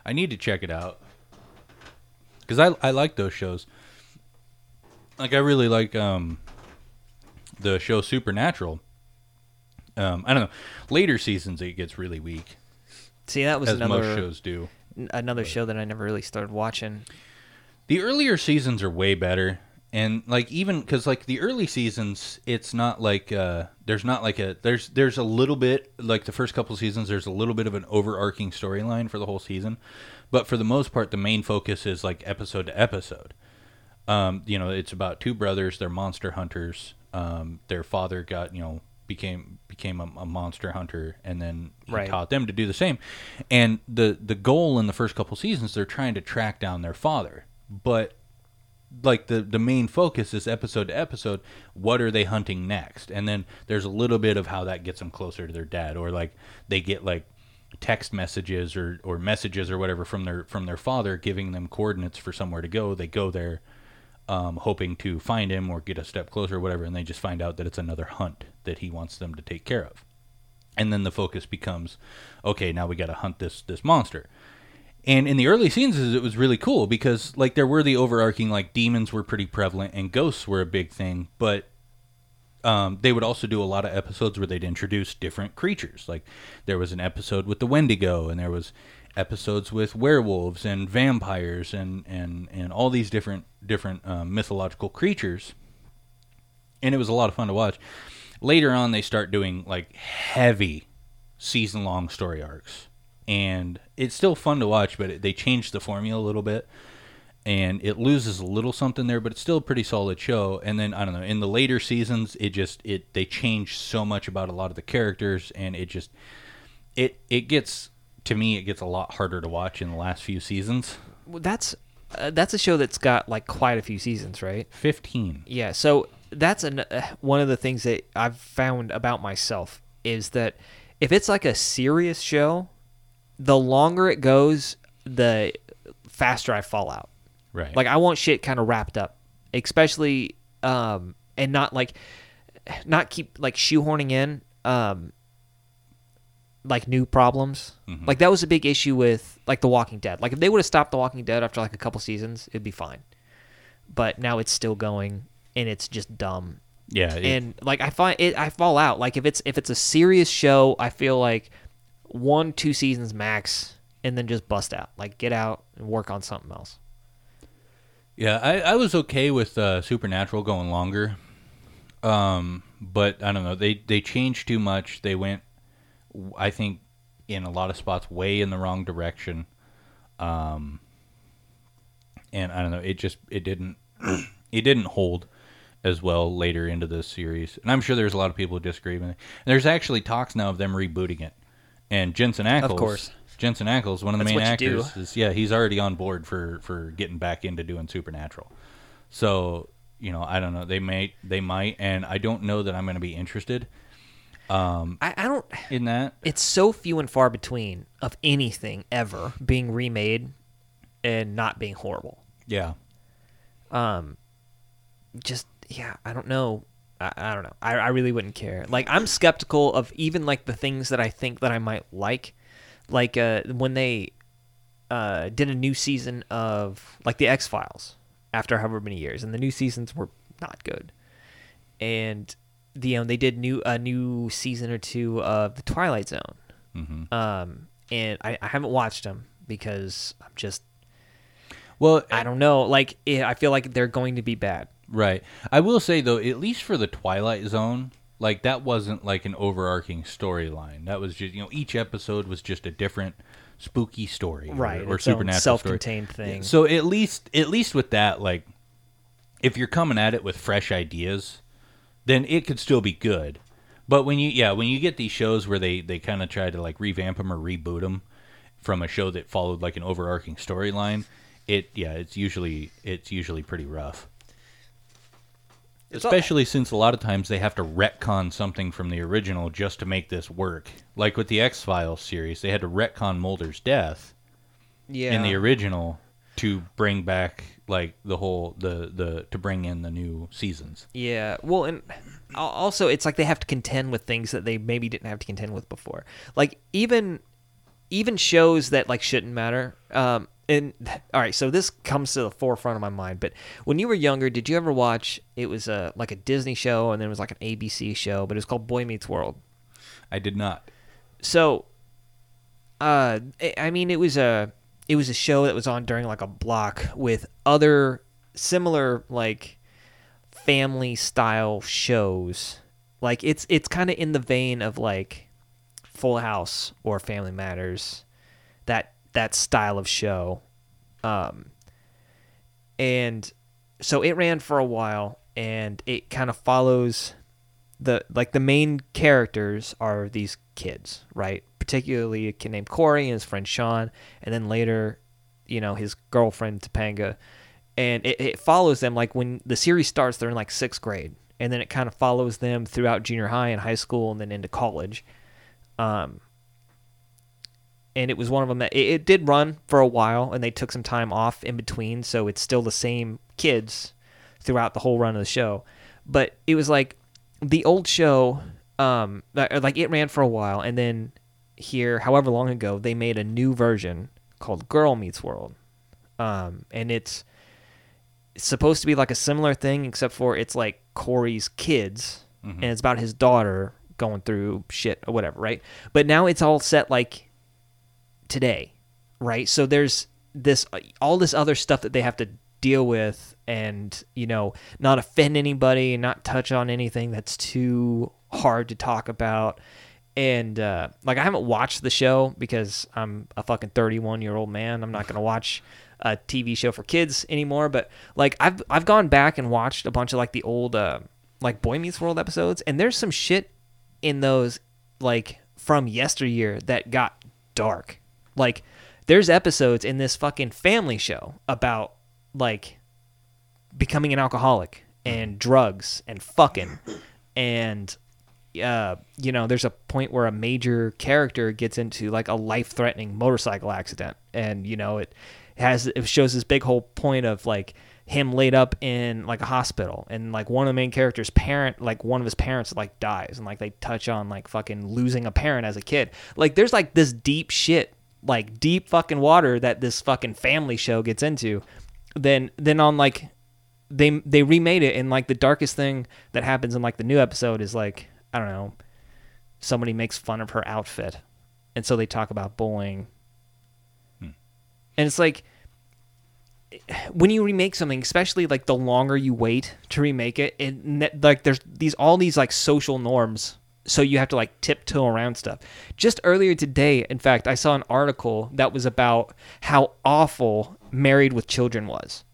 I need to check it out because I like those shows. Like I really like the show Supernatural. I don't know. Later seasons it gets really weak. See, that was most shows do. Another show that I never really started watching. The earlier seasons are way better. And, like, even, because, like, the early seasons, it's not like, there's a little bit, like, the first couple seasons, there's a little bit of an overarching storyline for the whole season. But for the most part, the main focus is, like, episode to episode. You know, it's about two brothers, they're monster hunters. Their father got, you know, became a monster hunter, and then he taught them to do the same. And the goal in the first couple seasons, they're trying to track down their father. But like the main focus is episode to episode, what are they hunting next? And then there's a little bit of how that gets them closer to their dad, or like they get like text messages or messages or whatever from their father giving them coordinates for somewhere to go. They go there hoping to find him or get a step closer or whatever, and they just find out that it's another hunt that he wants them to take care of. And then the focus becomes, okay, now we got to hunt this monster. And in the early scenes, it was really cool because, like, there were the overarching, like, demons were pretty prevalent and ghosts were a big thing. But they would also do a lot of episodes where they'd introduce different creatures. Like, there was an episode with the Wendigo, and there was episodes with werewolves and vampires and all these different mythological creatures. And it was a lot of fun to watch. Later on, they start doing, like, heavy season-long story arcs. And it's still fun to watch, but they changed the formula a little bit. And it loses a little something there, but it's still a pretty solid show. And then, I don't know, in the later seasons, they change so much about a lot of the characters. And it just, it gets a lot harder to watch in the last few seasons. Well, that's a show that's got, like, quite a few seasons, right? 15. Yeah, so that's one of the things that I've found about myself is that if it's, like, a serious show, the longer it goes, the faster I fall out. Right. Like, I want shit kind of wrapped up, especially, and not keep, like, shoehorning in, like, new problems. Mm-hmm. Like, that was a big issue with, like, The Walking Dead. Like, if they would have stopped The Walking Dead after, like, a couple seasons, it'd be fine. But now it's still going, and it's just dumb. Yeah. And, like, I fall out. Like, if it's a serious show, I feel like 1-2 seasons max, and then just bust out. Like, get out and work on something else. Yeah, I was okay with Supernatural going longer. But, I don't know, they changed too much. They went, I think, in a lot of spots, way in the wrong direction. And, I don't know, it didn't hold as well later into this series. And I'm sure there's a lot of people who disagree with it. And there's actually talks now of them rebooting it. And Jensen Ackles, of course. Jensen Ackles, one of the main actors, he's already on board for getting back into doing Supernatural. So, you know, I don't know. They might, and I don't know that I'm going to be interested. I don't in that. It's so few and far between of anything ever being remade and not being horrible. Yeah. I don't know. I don't know. I really wouldn't care. Like, I'm skeptical of even, like, the things that I think that I might like. Like, when they did a new season of, like, The X-Files after however many years, and the new seasons were not good. And they did a new season or two of The Twilight Zone. Mm-hmm. And I haven't watched them because I'm just... Well, I don't know. Like, I feel like they're going to be bad. Right. I will say, though, at least for the Twilight Zone, like, that wasn't, like, an overarching storyline. That was just, you know, each episode was just a different spooky story, right? Or supernatural self-contained story. Thing. So at least with that, like, if you're coming at it with fresh ideas, then it could still be good. But when you get these shows where they kind of try to like revamp them or reboot them from a show that followed like an overarching storyline, it's usually pretty rough. Especially since a lot of times they have to retcon something from the original just to make this work. Like with the X-Files series, they had to retcon Mulder's death in the original to bring back like to bring in the new seasons. Yeah. Well, and also it's like they have to contend with things that they maybe didn't have to contend with before. Like even shows that like shouldn't matter. And all right, so this comes to the forefront of my mind. But when you were younger, did you ever watch? It was like a Disney show, and then it was like an ABC show, but it was called Boy Meets World. I did not. So, I mean, it was a show that was on during like a block with other similar like family style shows. Like it's kind of in the vein of like Full House or Family Matters, that style of show. And so it ran for a while, and it kind of follows the main characters are these kids, right? Particularly a kid named Corey and his friend Sean, and then later, you know, his girlfriend Topanga. And it follows them, like when the series starts, they're in like 6th grade, and then it kind of follows them throughout junior high and high school and then into college. And it was one of them that it did run for a while, and they took some time off in between, so it's still the same kids throughout the whole run of the show. But it was like the old show, like it ran for a while, and then here, however long ago, they made a new version called Girl Meets World. And it's supposed to be like a similar thing, except for it's like Corey's kids, mm-hmm. and it's about his daughter going through shit or whatever, right? But now it's all set like today, right? So there's this all this other stuff that they have to deal with, and you know, not offend anybody, not touch on anything that's too hard to talk about. And like I haven't watched the show because I'm a fucking 31-year-old man. I'm not gonna watch a TV show for kids anymore. But like I've gone back and watched a bunch of like the old like Boy Meets World episodes, and there's some shit in those like from yesteryear that got dark. Like, there's episodes in this fucking family show about, like, becoming an alcoholic and drugs and fucking. And, you know, there's a point where a major character gets into, like, a life-threatening motorcycle accident. And, you know, it shows this big whole point of, like, him laid up in, like, a hospital. And, like, one of the main characters' parent, like, one of his parents, like, dies. And, like, they touch on, like, fucking losing a parent as a kid. Like, there's, like, this deep shit, like deep fucking water that this fucking family show gets into. Then on like they remade it, and like the darkest thing that happens in like the new episode is like, I don't know, somebody makes fun of her outfit, and so they talk about bullying. And it's like, when you remake something, especially like the longer you wait to remake it, and like there's all these like social norms, so you have to like tiptoe around stuff. Just earlier today, in fact, I saw an article that was about how awful Married with Children was.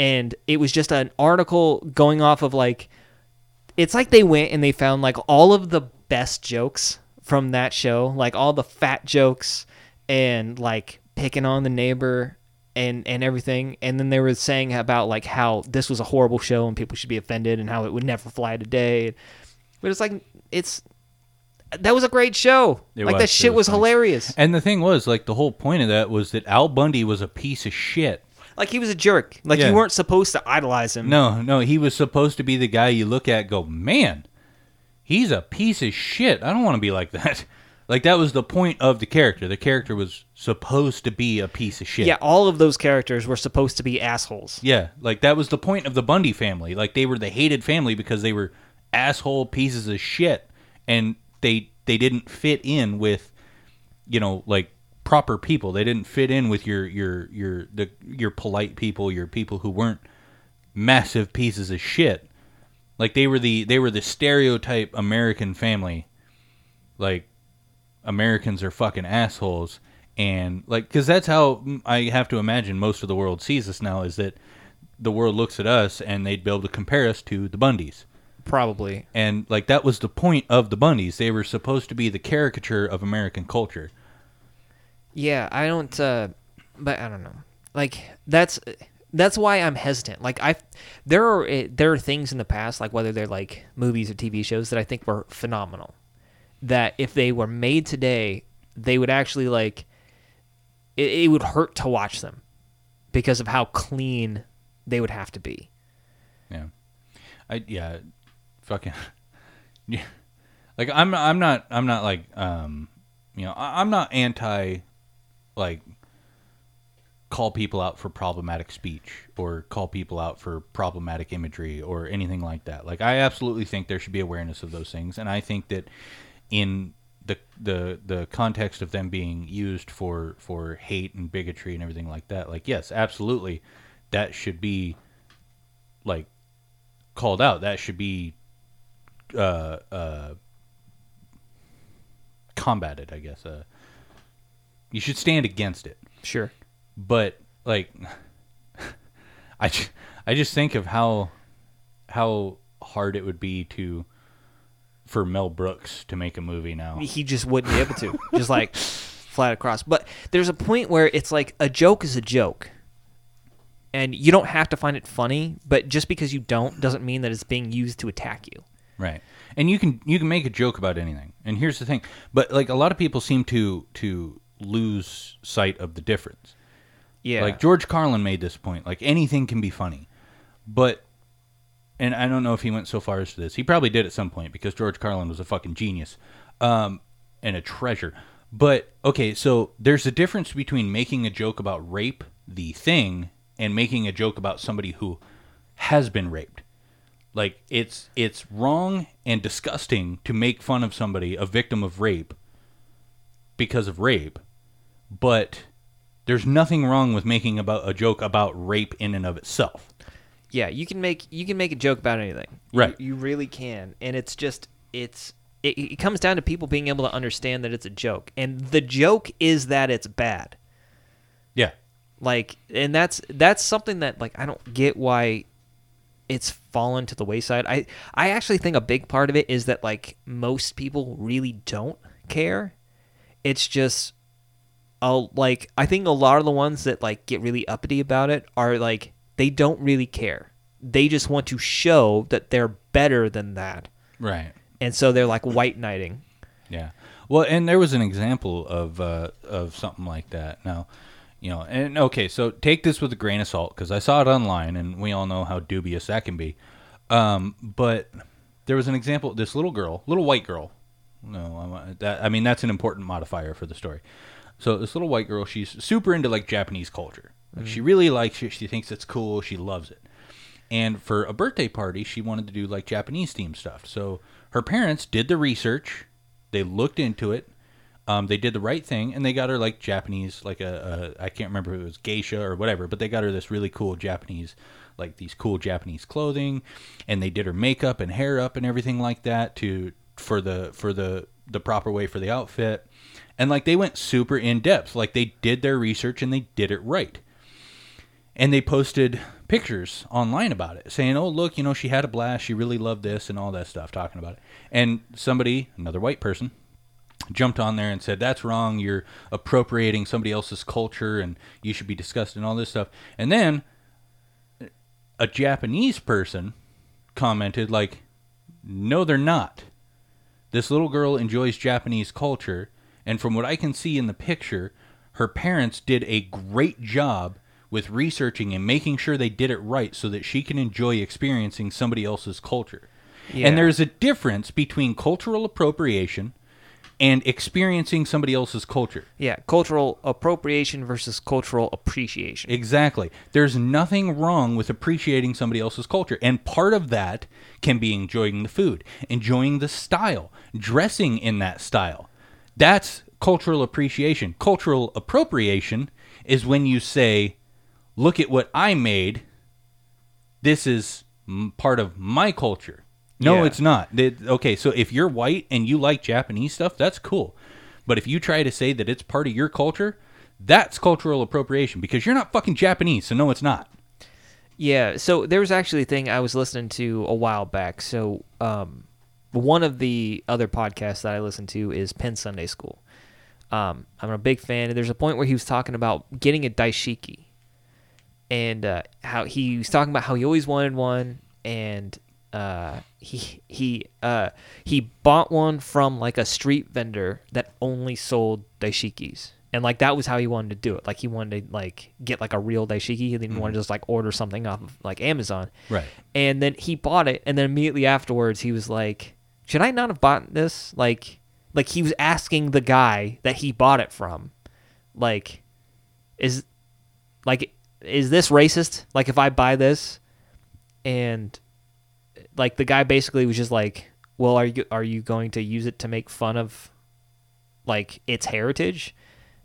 And it was just an article going off of like, it's like they went and they found like all of the best jokes from that show, like all the fat jokes and like picking on the neighbor and everything. And then they were saying about like how this was a horrible show and people should be offended and how it would never fly today. But it's like, that was a great show. That shit was hilarious. And the thing was, like, the whole point of that was that Al Bundy was a piece of shit. Like, he was a jerk. Like, you weren't supposed to idolize him. No, he was supposed to be the guy you look at and go, man, he's a piece of shit. I don't want to be like that. Like, that was the point of the character. The character was supposed to be a piece of shit. Yeah, all of those characters were supposed to be assholes. Yeah, like, that was the point of the Bundy family. Like, they were the hated family because they were asshole pieces of shit, and they didn't fit in with, you know, like proper people. They didn't fit in with your polite people, your people who weren't massive pieces of shit. Like they were the stereotype American family, like Americans are fucking assholes. And, like, because that's how I have to imagine most of the world sees us now, is that the world looks at us and they'd be able to compare us to the Bundys. Probably. And, like, that was the point of the Bundys. They were supposed to be the caricature of American culture. Yeah, I don't, but I don't know. Like, that's why I'm hesitant. Like, there are things in the past, like whether they're like movies or TV shows, that I think were phenomenal. That if they were made today, they would actually, like, it would hurt to watch them because of how clean they would have to be. Yeah. Fucking yeah. Like, I'm not like, you know, I'm not anti, like, call people out for problematic speech or call people out for problematic imagery or anything like that. Like, I absolutely think there should be awareness of those things, and I think that in the context of them being used for hate and bigotry and everything like that, like, yes, absolutely, that should be, like, called out. That should be combated, I guess. You should stand against it. Sure. But, like, I just think of how hard it would be for Mel Brooks to make a movie now. He just wouldn't be able to. Just, like, flat across. But there's a point where it's like a joke is a joke. And you don't have to find it funny, but just because you don't doesn't mean that it's being used to attack you. Right. And you can make a joke about anything. And here's the thing. But, like, a lot of people seem to lose sight of the difference. Yeah. Like, George Carlin made this point. Like, anything can be funny. But, and I don't know if he went so far as this. He probably did at some point because George Carlin was a fucking genius and a treasure. But, okay, so there's a difference between making a joke about rape, the thing, and making a joke about somebody who has been raped. Like, it's wrong and disgusting to make fun of somebody, a victim of rape, because of rape. But there's nothing wrong with making a joke about rape in and of itself. Yeah, you can make a joke about anything. Right. You really can. And it's just it comes down to people being able to understand that it's a joke. And the joke is that it's bad. Yeah. Like, and that's something that, like, I don't get why it's fallen to the wayside. I actually think a big part of it is that, like, most people really don't care. It's just, like, I think a lot of the ones that, like, get really uppity about it are, like, they don't really care. They just want to show that they're better than that. Right. And so they're, like, white knighting. Yeah. Well, and there was an example of something like that. Now, you know, and okay, so take this with a grain of salt because I saw it online, and we all know how dubious that can be. But there was an example. This little white girl. No, that's an important modifier for the story. So this little white girl, she's super into, like, Japanese culture. Like, mm-hmm. She really likes it. She thinks it's cool. She loves it. And for a birthday party, she wanted to do, like, Japanese themed stuff. So her parents did the research. They looked into it. They did the right thing, and they got her, like, Japanese, like I can't remember if it was geisha or whatever, but they got her this really cool Japanese, like, these cool Japanese clothing, and they did her makeup and hair up and everything like that for the proper way for the outfit, and, like, they went super in depth, like, they did their research and they did it right, and they posted pictures online about it, saying, "Oh, look, you know, she had a blast, she really loved this," and all that stuff, talking about it, and somebody, another white person, jumped on there and said, "That's wrong, you're appropriating somebody else's culture and you should be disgusted," and all this stuff. And then a Japanese person commented, like, "No, they're not. This little girl enjoys Japanese culture, and from what I can see in the picture, her parents did a great job with researching and making sure they did it right so that she can enjoy experiencing somebody else's culture." Yeah. And there's a difference between cultural appropriation and experiencing somebody else's culture. Yeah, cultural appropriation versus cultural appreciation. Exactly. There's nothing wrong with appreciating somebody else's culture. And part of that can be enjoying the food, enjoying the style, dressing in that style. That's cultural appreciation. Cultural appropriation is when you say, "Look at what I made. This is part of my culture." No, yeah. It's not. Okay, so if you're white and you like Japanese stuff, that's cool. But if you try to say that it's part of your culture, that's cultural appropriation, because you're not fucking Japanese, so no, it's not. Yeah, so there was actually a thing I was listening to a while back. So one of the other podcasts that I listen to is Penn Sunday School. I'm a big fan. There's a point where he was talking about getting a daishiki, and how he was talking about how he always wanted one, and he bought one from like a street vendor that only sold daishikis, and like that was how he wanted to do it. Like he wanted to like get like a real daishiki. He didn't want to just like order something off of like Amazon, right? And then he bought it, and then immediately afterwards he was like, "Should I not have bought this?" Like he was asking the guy that he bought it from, like, is this racist? Like, if I buy this, and like the guy basically was just like, well, are you going to use it to make fun of like its heritage?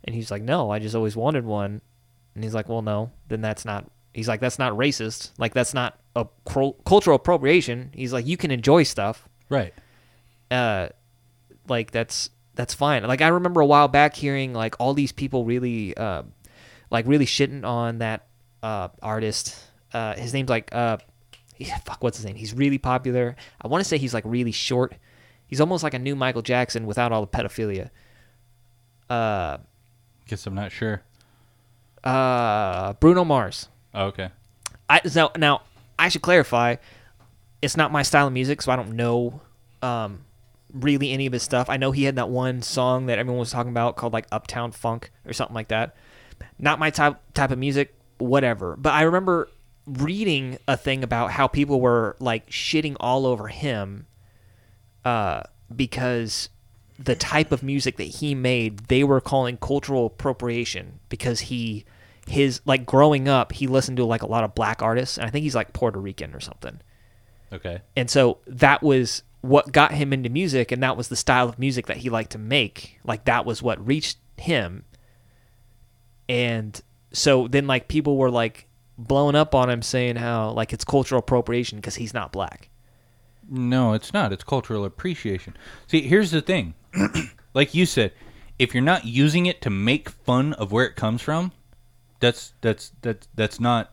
And he's like, no, I just always wanted one. And he's like, well, no, then that's not. He's like, that's not racist. Like, that's not a cultural appropriation. He's like, you can enjoy stuff, right? Like that's fine. Like I remember a while back hearing like all these people really, like really shitting on that artist. His name's like what's his name? He's really popular. I want to say he's like really short. He's almost like a new Michael Jackson without all the pedophilia. Guess I'm not sure. Bruno Mars. Oh, okay. Now I should clarify. It's not my style of music, so I don't know. Really any of his stuff. I know he had that one song that everyone was talking about called like Uptown Funk or something like that. Not my type of music, whatever. But I remember reading a thing about how people were like shitting all over him because the type of music that he made, they were calling cultural appropriation, because his like growing up, he listened to like a lot of black artists, and I think he's like Puerto Rican or something. Okay. And so that was what got him into music, and that was the style of music that he liked to make. Like that was what reached him. And so then like people were like blowing up on him saying how like it's cultural appropriation because he's not black. No, it's not. It's cultural appreciation. See, here's the thing. Like you said, if you're not using it to make fun of where it comes from, that's not wrong.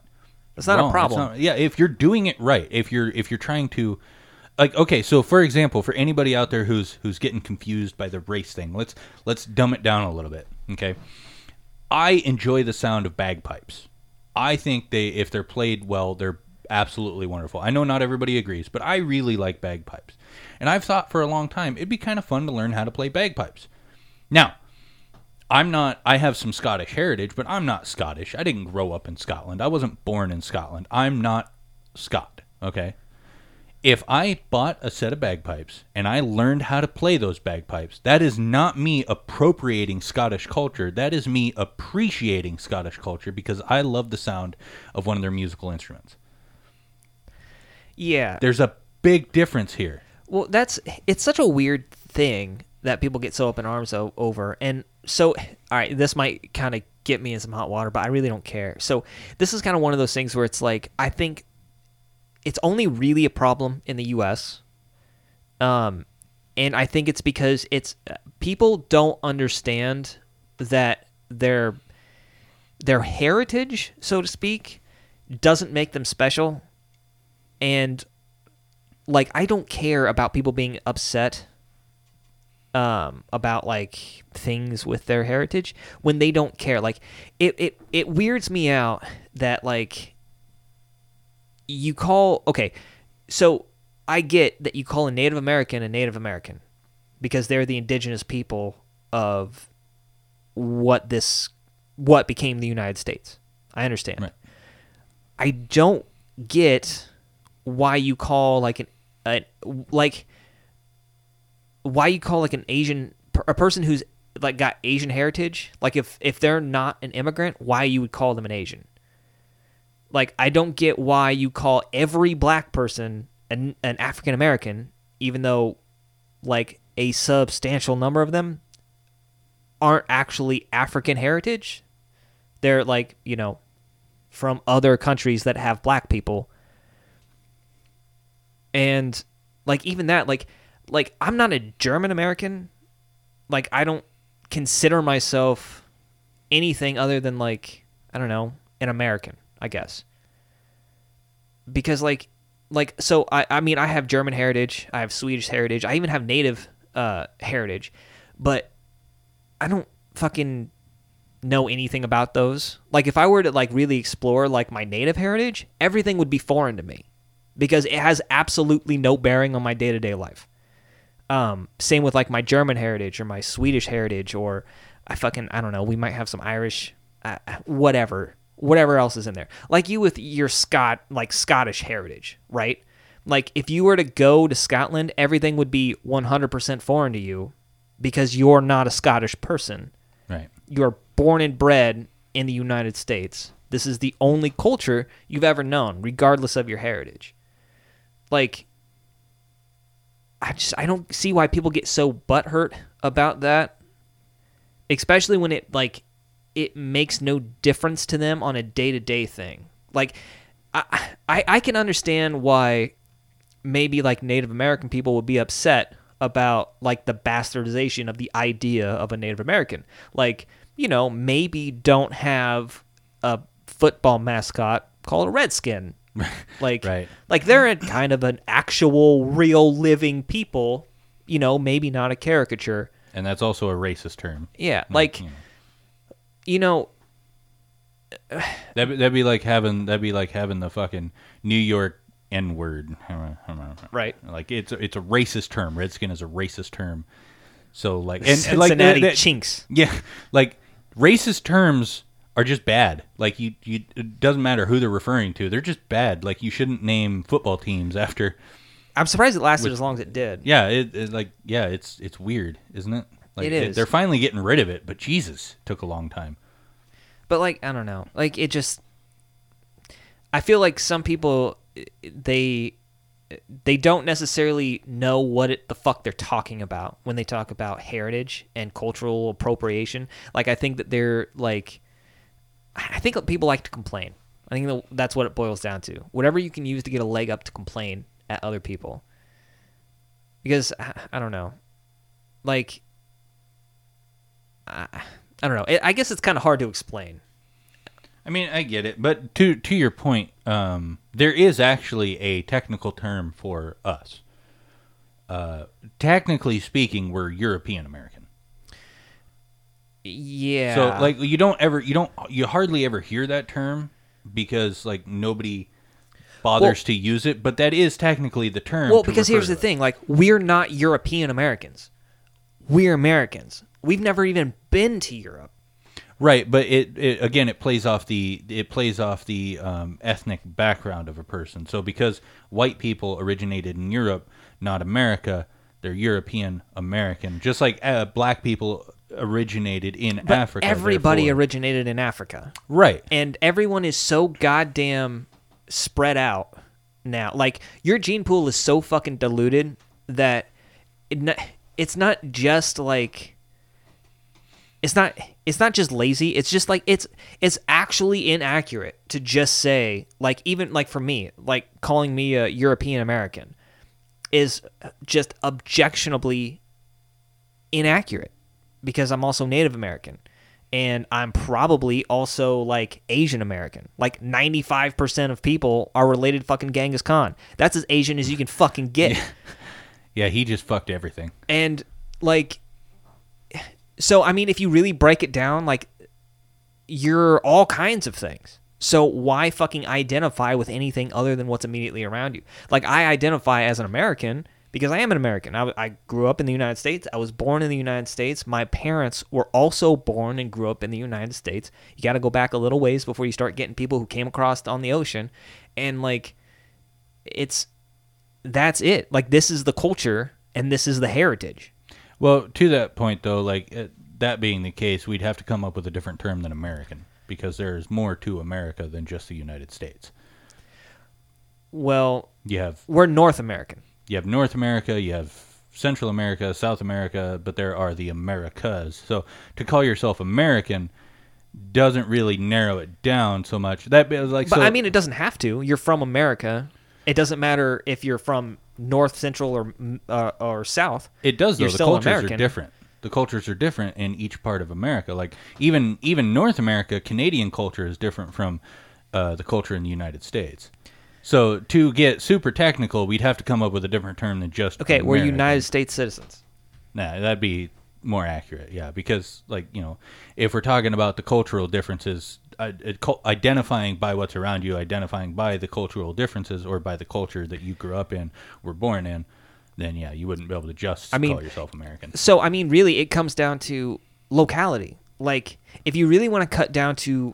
A problem. If you're doing it right, if you're trying to. Like, okay, so for example, for anybody out there who's getting confused by the race thing, let's dumb it down a little bit, okay? I enjoy the sound of bagpipes. I think if they're played well, they're absolutely wonderful. I know not everybody agrees, but I really like bagpipes. And I've thought for a long time, it'd be kind of fun to learn how to play bagpipes. Now, I have some Scottish heritage, but I'm not Scottish. I didn't grow up in Scotland. I wasn't born in Scotland. I'm not Scot, okay? If I bought a set of bagpipes and I learned how to play those bagpipes, that is not me appropriating Scottish culture. That is me appreciating Scottish culture, because I love the sound of one of their musical instruments. Yeah. There's a big difference here. Well, it's such a weird thing that people get so up in arms over. And so, all right, this might kind of get me in some hot water, but I really don't care. So this is kind of one of those things where it's like, I think it's only really a problem in the U.S., and I think it's because it's people don't understand that their heritage, so to speak, doesn't make them special. And like, I don't care about people being upset about like things with their heritage when they don't care. Like, it weirds me out that like. Okay, so I get that you call a Native American because they're the indigenous people of what became the United States. I understand. Right. I don't get why you call like an Asian, a person who's like got Asian heritage. Like if they're not an immigrant, why you would call them an Asian. Like, I don't get why you call every black person an African-American, even though, like, a substantial number of them aren't actually African heritage. They're, like, you know, from other countries that have black people. And, like, even that, like I'm not a German-American. Like, I don't consider myself anything other than, like, I don't know, an American, I guess. Because, like so, I mean, I have German heritage. I have Swedish heritage. I even have native heritage. But I don't fucking know anything about those. Like, if I were to, like, really explore, like, my native heritage, everything would be foreign to me. Because it has absolutely no bearing on my day-to-day life. Same with, like, my German heritage or my Swedish heritage or I don't know, we might have some Irish, whatever else is in there. Like you with your Scottish heritage, right? Like, if you were to go to Scotland, everything would be 100% foreign to you because you're not a Scottish person. Right. You're born and bred in the United States. This is the only culture you've ever known, regardless of your heritage. Like, I don't see why people get so butthurt about that, especially when it, like, it makes no difference to them on a day-to-day thing. Like, I can understand why maybe, like, Native American people would be upset about, like, the bastardization of the idea of a Native American. Like, you know, maybe don't have a football mascot called a Redskin. Like, right. Like, they're kind of an actual, real, living people, you know, maybe not a caricature. And that's also a racist term. Yeah, like, you know, that'd be like having the fucking New York N-word. Right. Like, it's a racist term. Redskin is a racist term. So, like, and Cincinnati like chinks. Yeah, like, racist terms are just bad. Like, you it doesn't matter who they're referring to. They're just bad. Like, you shouldn't name football teams after. I'm surprised it lasted as long as it did. Yeah, it's weird, isn't it? Like, it is. They're finally getting rid of it, but Jesus, took a long time. But, like, I don't know. Like, it just, I feel like some people, they don't necessarily know what the fuck they're talking about when they talk about heritage and cultural appropriation. Like, I think that they're, like, I think people like to complain. I think that's what it boils down to. Whatever you can use to get a leg up to complain at other people. Because, I don't know. Like, I don't know. I guess it's kind of hard to explain. I mean, I get it. But to your point, there is actually a technical term for us. Technically speaking, we're European American. Yeah. So, like, you hardly ever hear that term because, like, nobody bothers to use it, but that is technically the term. Well, because here's the thing, like, we're not European Americans. We're Americans. We've never even been to Europe. Right, but it plays off the ethnic background of a person. So because white people originated in Europe, not America, they're European American. Just like black people originated in Africa. Everybody originated in Africa. Right. And everyone is so goddamn spread out now. Like, your gene pool is so fucking diluted that it's not just like, it's not just lazy. It's just like, it's actually inaccurate to just say, like, even like for me, like, calling me a European American is just objectionably inaccurate because I'm also Native American and I'm probably also, like, Asian American. Like, 95% of people are related fucking Genghis Khan. That's as Asian as you can fucking get. Yeah, he just fucked everything. And, like, so, I mean, if you really break it down, like, you're all kinds of things. So why fucking identify with anything other than what's immediately around you? Like, I identify as an American because I am an American. I grew up in the United States. I was born in the United States. My parents were also born and grew up in the United States. You got to go back a little ways before you start getting people who came across on the ocean. And, like, that's it. Like, this is the culture and this is the heritage. Well, to that point, though, like, that being the case, we'd have to come up with a different term than American because there's more to America than just the United States. Well, we're North American. You have North America, you have Central America, South America, but there are the Americas. So to call yourself American doesn't really narrow it down so much. I mean, it doesn't have to. You're from America. It doesn't matter if you're from North, Central, or South. It does, though. The cultures are different. the cultures are different in each part of America. Like even North America, Canadian culture is different from the culture in the United States. So to get super technical, we'd have to come up with a different term than just American. We're United States citizens. Nah, that'd be more accurate, yeah, because if we're talking about the cultural differences, identifying by what's around you, identifying by the cultural differences or by the culture that you grew up in, were born in, then yeah, you wouldn't be able to just call yourself American. So, really it comes down to locality. Like, if you really want to cut down to,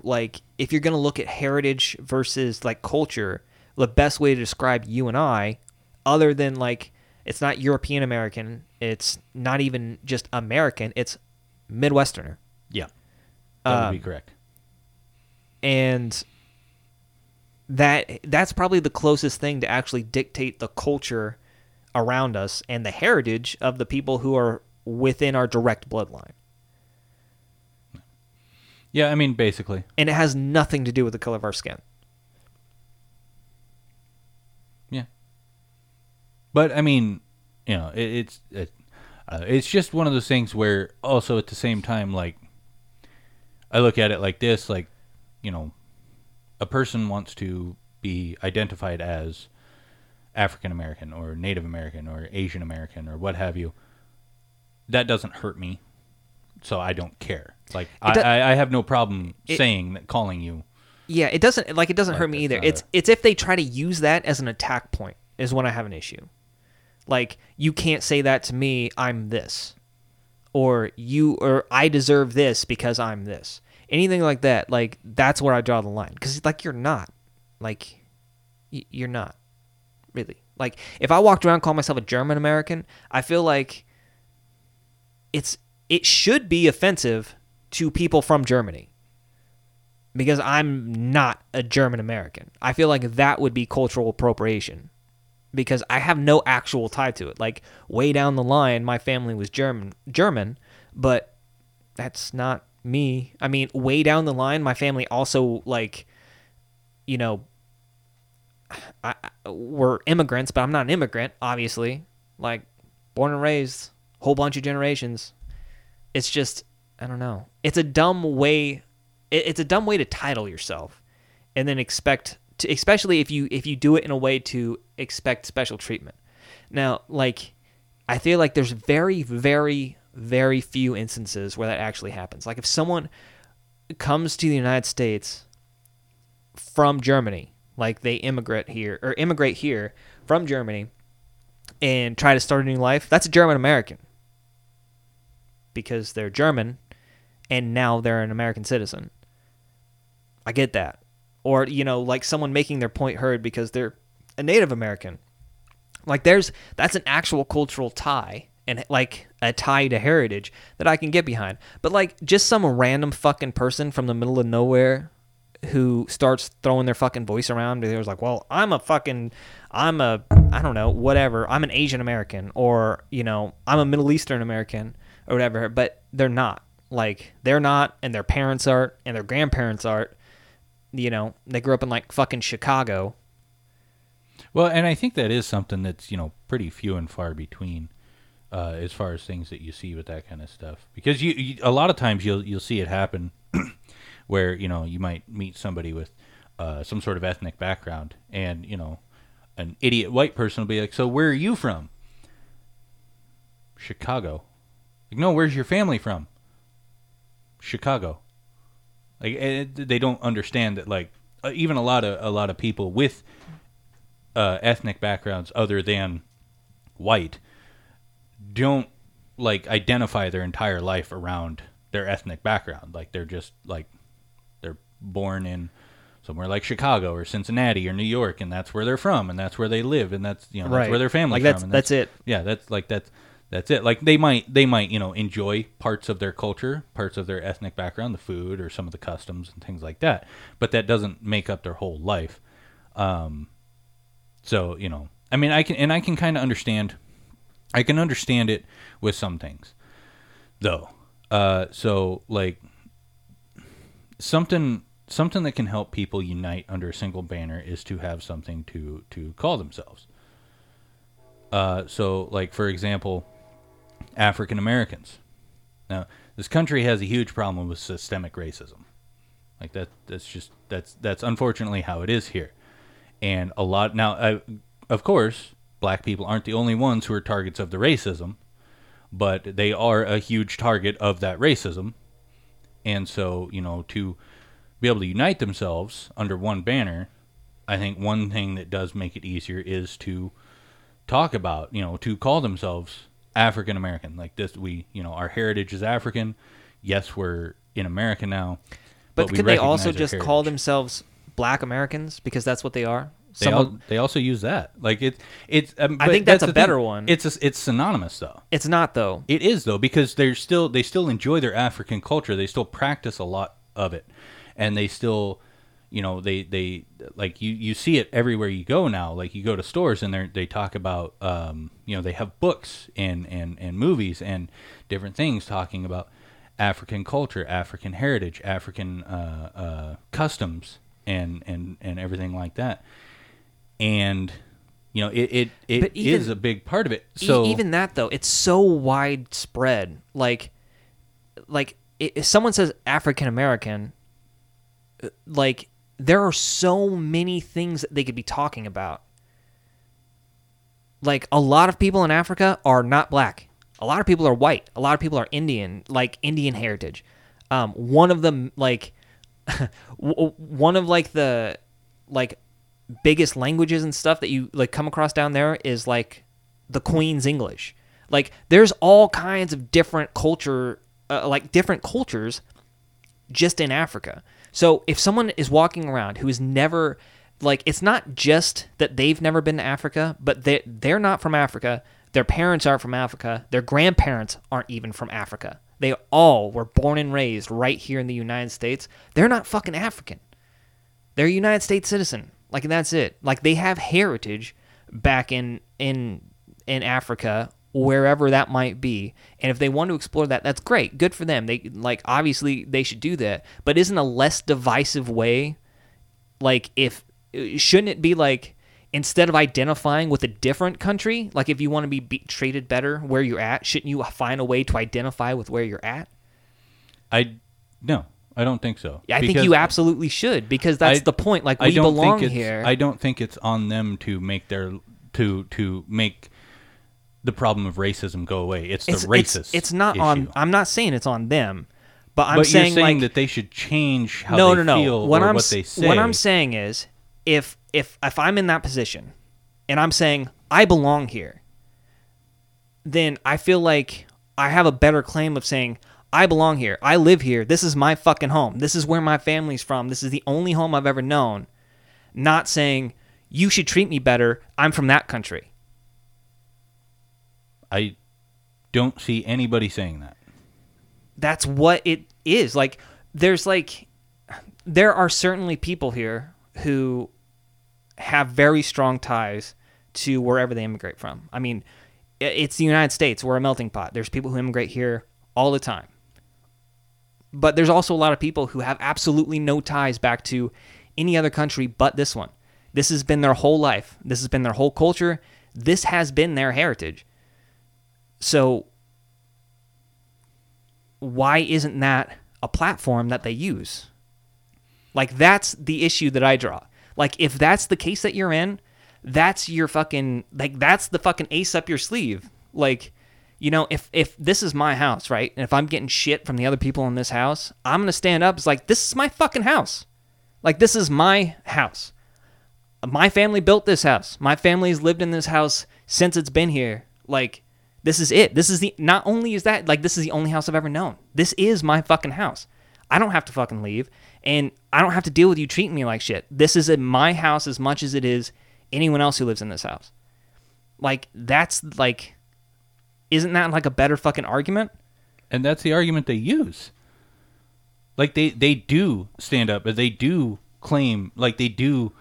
if you're going to look at heritage versus, culture, the best way to describe you and I, other than, it's not European American, it's not even just American, it's Midwesterner. Yeah, that would be correct. And that's probably the closest thing to actually dictate the culture around us and the heritage of the people who are within our direct bloodline. Yeah, basically. And it has nothing to do with the color of our skin. Yeah. But, it's just one of those things where also at the same time, I look at it like this, a person wants to be identified as African American or Native American or Asian American or what have you. That doesn't hurt me, so I don't care. I have no problem calling you. Yeah, it doesn't. It doesn't hurt me either. It's if they try to use that as an attack point is when I have an issue. You can't say that to me. I'm this, or I deserve this because I'm this. Anything like that, that's where I draw the line. Because, you're not. You're not, really. If I walked around and called myself a German-American, I feel like it should be offensive to people from Germany. Because I'm not a German-American. I feel like that would be cultural appropriation. Because I have no actual tie to it. Way down the line, my family was German, but that's not me. Way down the line, my family also we're immigrants, but I'm not an immigrant, obviously. Born and raised, whole bunch of generations. It's just, I don't know. It's a dumb way. It's a dumb way to title yourself, and then expect to, especially if you do it in a way to expect special treatment. Now, I feel like there's very, very, very few instances where that actually happens. If someone comes to the United States from Germany, they immigrate here from Germany and try to start a new life, that's a German American because they're German and now they're an American citizen. I get that. Or, someone making their point heard because they're a Native American. That's an actual cultural tie. And a tie to heritage that I can get behind. But just some random fucking person from the middle of nowhere who starts throwing their fucking voice around. They was I'm an Asian American, or, I'm a Middle Eastern American or whatever. But they're not. They're not, and their parents aren't, and their grandparents aren't. They grew up in fucking Chicago. Well, and I think that is something that's, pretty few and far between. As far as things that you see with that kind of stuff, because you a lot of times you'll see it happen where you might meet somebody with some sort of ethnic background, and an idiot white person will be like, "So where are you from?" "Chicago." "No, where's your family from?" "Chicago." They don't understand that even a lot of people with ethnic backgrounds other than white don't identify their entire life around their ethnic background. They're just they're born in somewhere like Chicago or Cincinnati or New York, and that's where they're from, and that's where they live, and that's right. That's where their family's from. And that's it. Yeah, that's it. They might enjoy parts of their culture, parts of their ethnic background, the food or some of the customs and things like that, but that doesn't make up their whole life. I can kind of understand. I can understand it with some things, though. Something that can help people unite under a single banner is to have something to call themselves. For example, African Americans. Now, this country has a huge problem with systemic racism. Like that's unfortunately how it is here. And a lot now, of course, black people aren't the only ones who are targets of the racism, but they are a huge target of that racism. And so, you know, to be able to unite themselves under one banner, I think one thing that does make it easier is to talk about, you know, to call themselves African American. Like this, we, you know, our heritage is African. Yes, we're in America now. But could they also just heritage. Call themselves Black Americans because that's what they are? They also use that. Like it's. I think that's a better one. It's synonymous though. It's not though. It is though because they still enjoy their African culture. They still practice a lot of it, and they still, you know, they like you see it everywhere you go now. Like you go to stores and they talk about you know, they have books and movies and different things talking about African culture, African heritage, African customs, and everything like that. And, you know, it even, is a big part of it. So even that, though, it's so widespread. Like if someone says African-American, like, there are so many things that they could be talking about. Like, a lot of people in Africa are not black. A lot of people are white. A lot of people are Indian, like, Indian heritage. One of them, like, one of, like, the, like, biggest languages and stuff that you like come across down there is like the Queen's English. Like there's all kinds of different culture, like different cultures just in Africa. So if someone is walking around who is never like, it's not just that they've never been to Africa, but they're not from Africa. Their parents aren't from Africa. Their grandparents aren't even from Africa. They all were born and raised right here in the United States. They're not fucking African. They're a United States citizen. Like, and that's it. Like, they have heritage back in Africa, wherever that might be. And if they want to explore that, that's great. Good for them. They, like, obviously, they should do that. But isn't a less divisive way, like, shouldn't it be, like, instead of identifying with a different country, like, if you want to be treated better where you're at, shouldn't you find a way to identify with where you're at? No. I don't think so. I think you absolutely should because that's the point. Like we belong here. I don't think it's on them to make make the problem of racism go away. It's the racist. It's not issue. I'm not saying it's on them, but I'm saying that they should change how they feel or what they say. What I'm saying is, if I'm in that position, and I'm saying I belong here, then I feel like I have a better claim of saying, I belong here. I live here. This is my fucking home. This is where my family's from. This is the only home I've ever known. Not saying, you should treat me better. I'm from that country. I don't see anybody saying that. That's what it is. Like, there are certainly people here who have very strong ties to wherever they immigrate from. I mean, it's the United States. We're a melting pot. There's people who immigrate here all the time. But there's also a lot of people who have absolutely no ties back to any other country but this one. This has been their whole life. This has been their whole culture. This has been their heritage. So why isn't that a platform that they use? Like, that's the issue that I draw. Like, if that's the case that you're in, that's your fucking, like, that's the fucking ace up your sleeve. Like, you know, if this is my house, right, and if I'm getting shit from the other people in this house, I'm going to stand up. It's like, this is my fucking house. Like, this is my house. My family built this house. My family's lived in this house since it's been here. Like, this is it. This is the, not only is that, like, this is the only house I've ever known. This is my fucking house. I don't have to fucking leave, and I don't have to deal with you treating me like shit. This is in my house as much as it is anyone else who lives in this house. Like, that's, like... Isn't that like a better fucking argument? And that's the argument they use. Like they do stand up, they do claim, like they do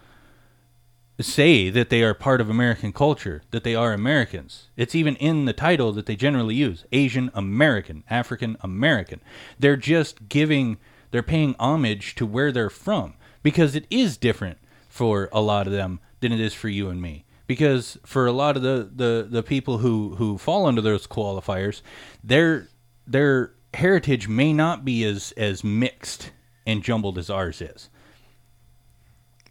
say that they are part of American culture, that they are Americans. It's even in the title that they generally use, Asian American, African American. They're just they're paying homage to where they're from because it is different for a lot of them than it is for you and me. Because for a lot of the people who fall under those qualifiers, their heritage may not be as mixed and jumbled as ours is.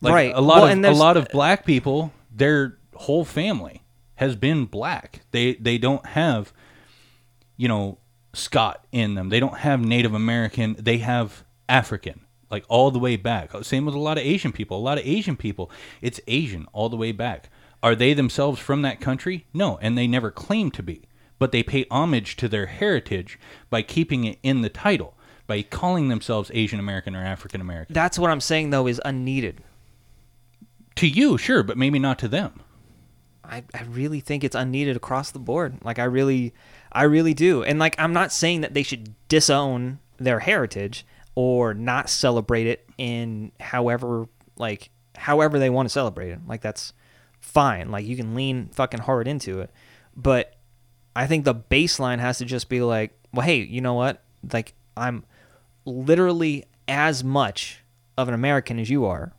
Like, right. A lot of black people, their whole family has been black. They don't have, you know, Scot in them. They don't have Native American. They have African, like all the way back. Same with a lot of Asian people. A lot of Asian people, it's Asian all the way back. Are they themselves from that country? No, and they never claim to be. But they pay homage to their heritage by keeping it in the title, by calling themselves Asian American or African American. That's what I'm saying, though, is unneeded. To you, sure, but maybe not to them. I really think it's unneeded across the board. Like, I really do. And, like, I'm not saying that they should disown their heritage or not celebrate it in however they want to celebrate it. Like, that's fine. Like, you can lean fucking hard into it. But I think the baseline has to just be like, well, hey, you know what? Like, I'm literally as much of an American as you are.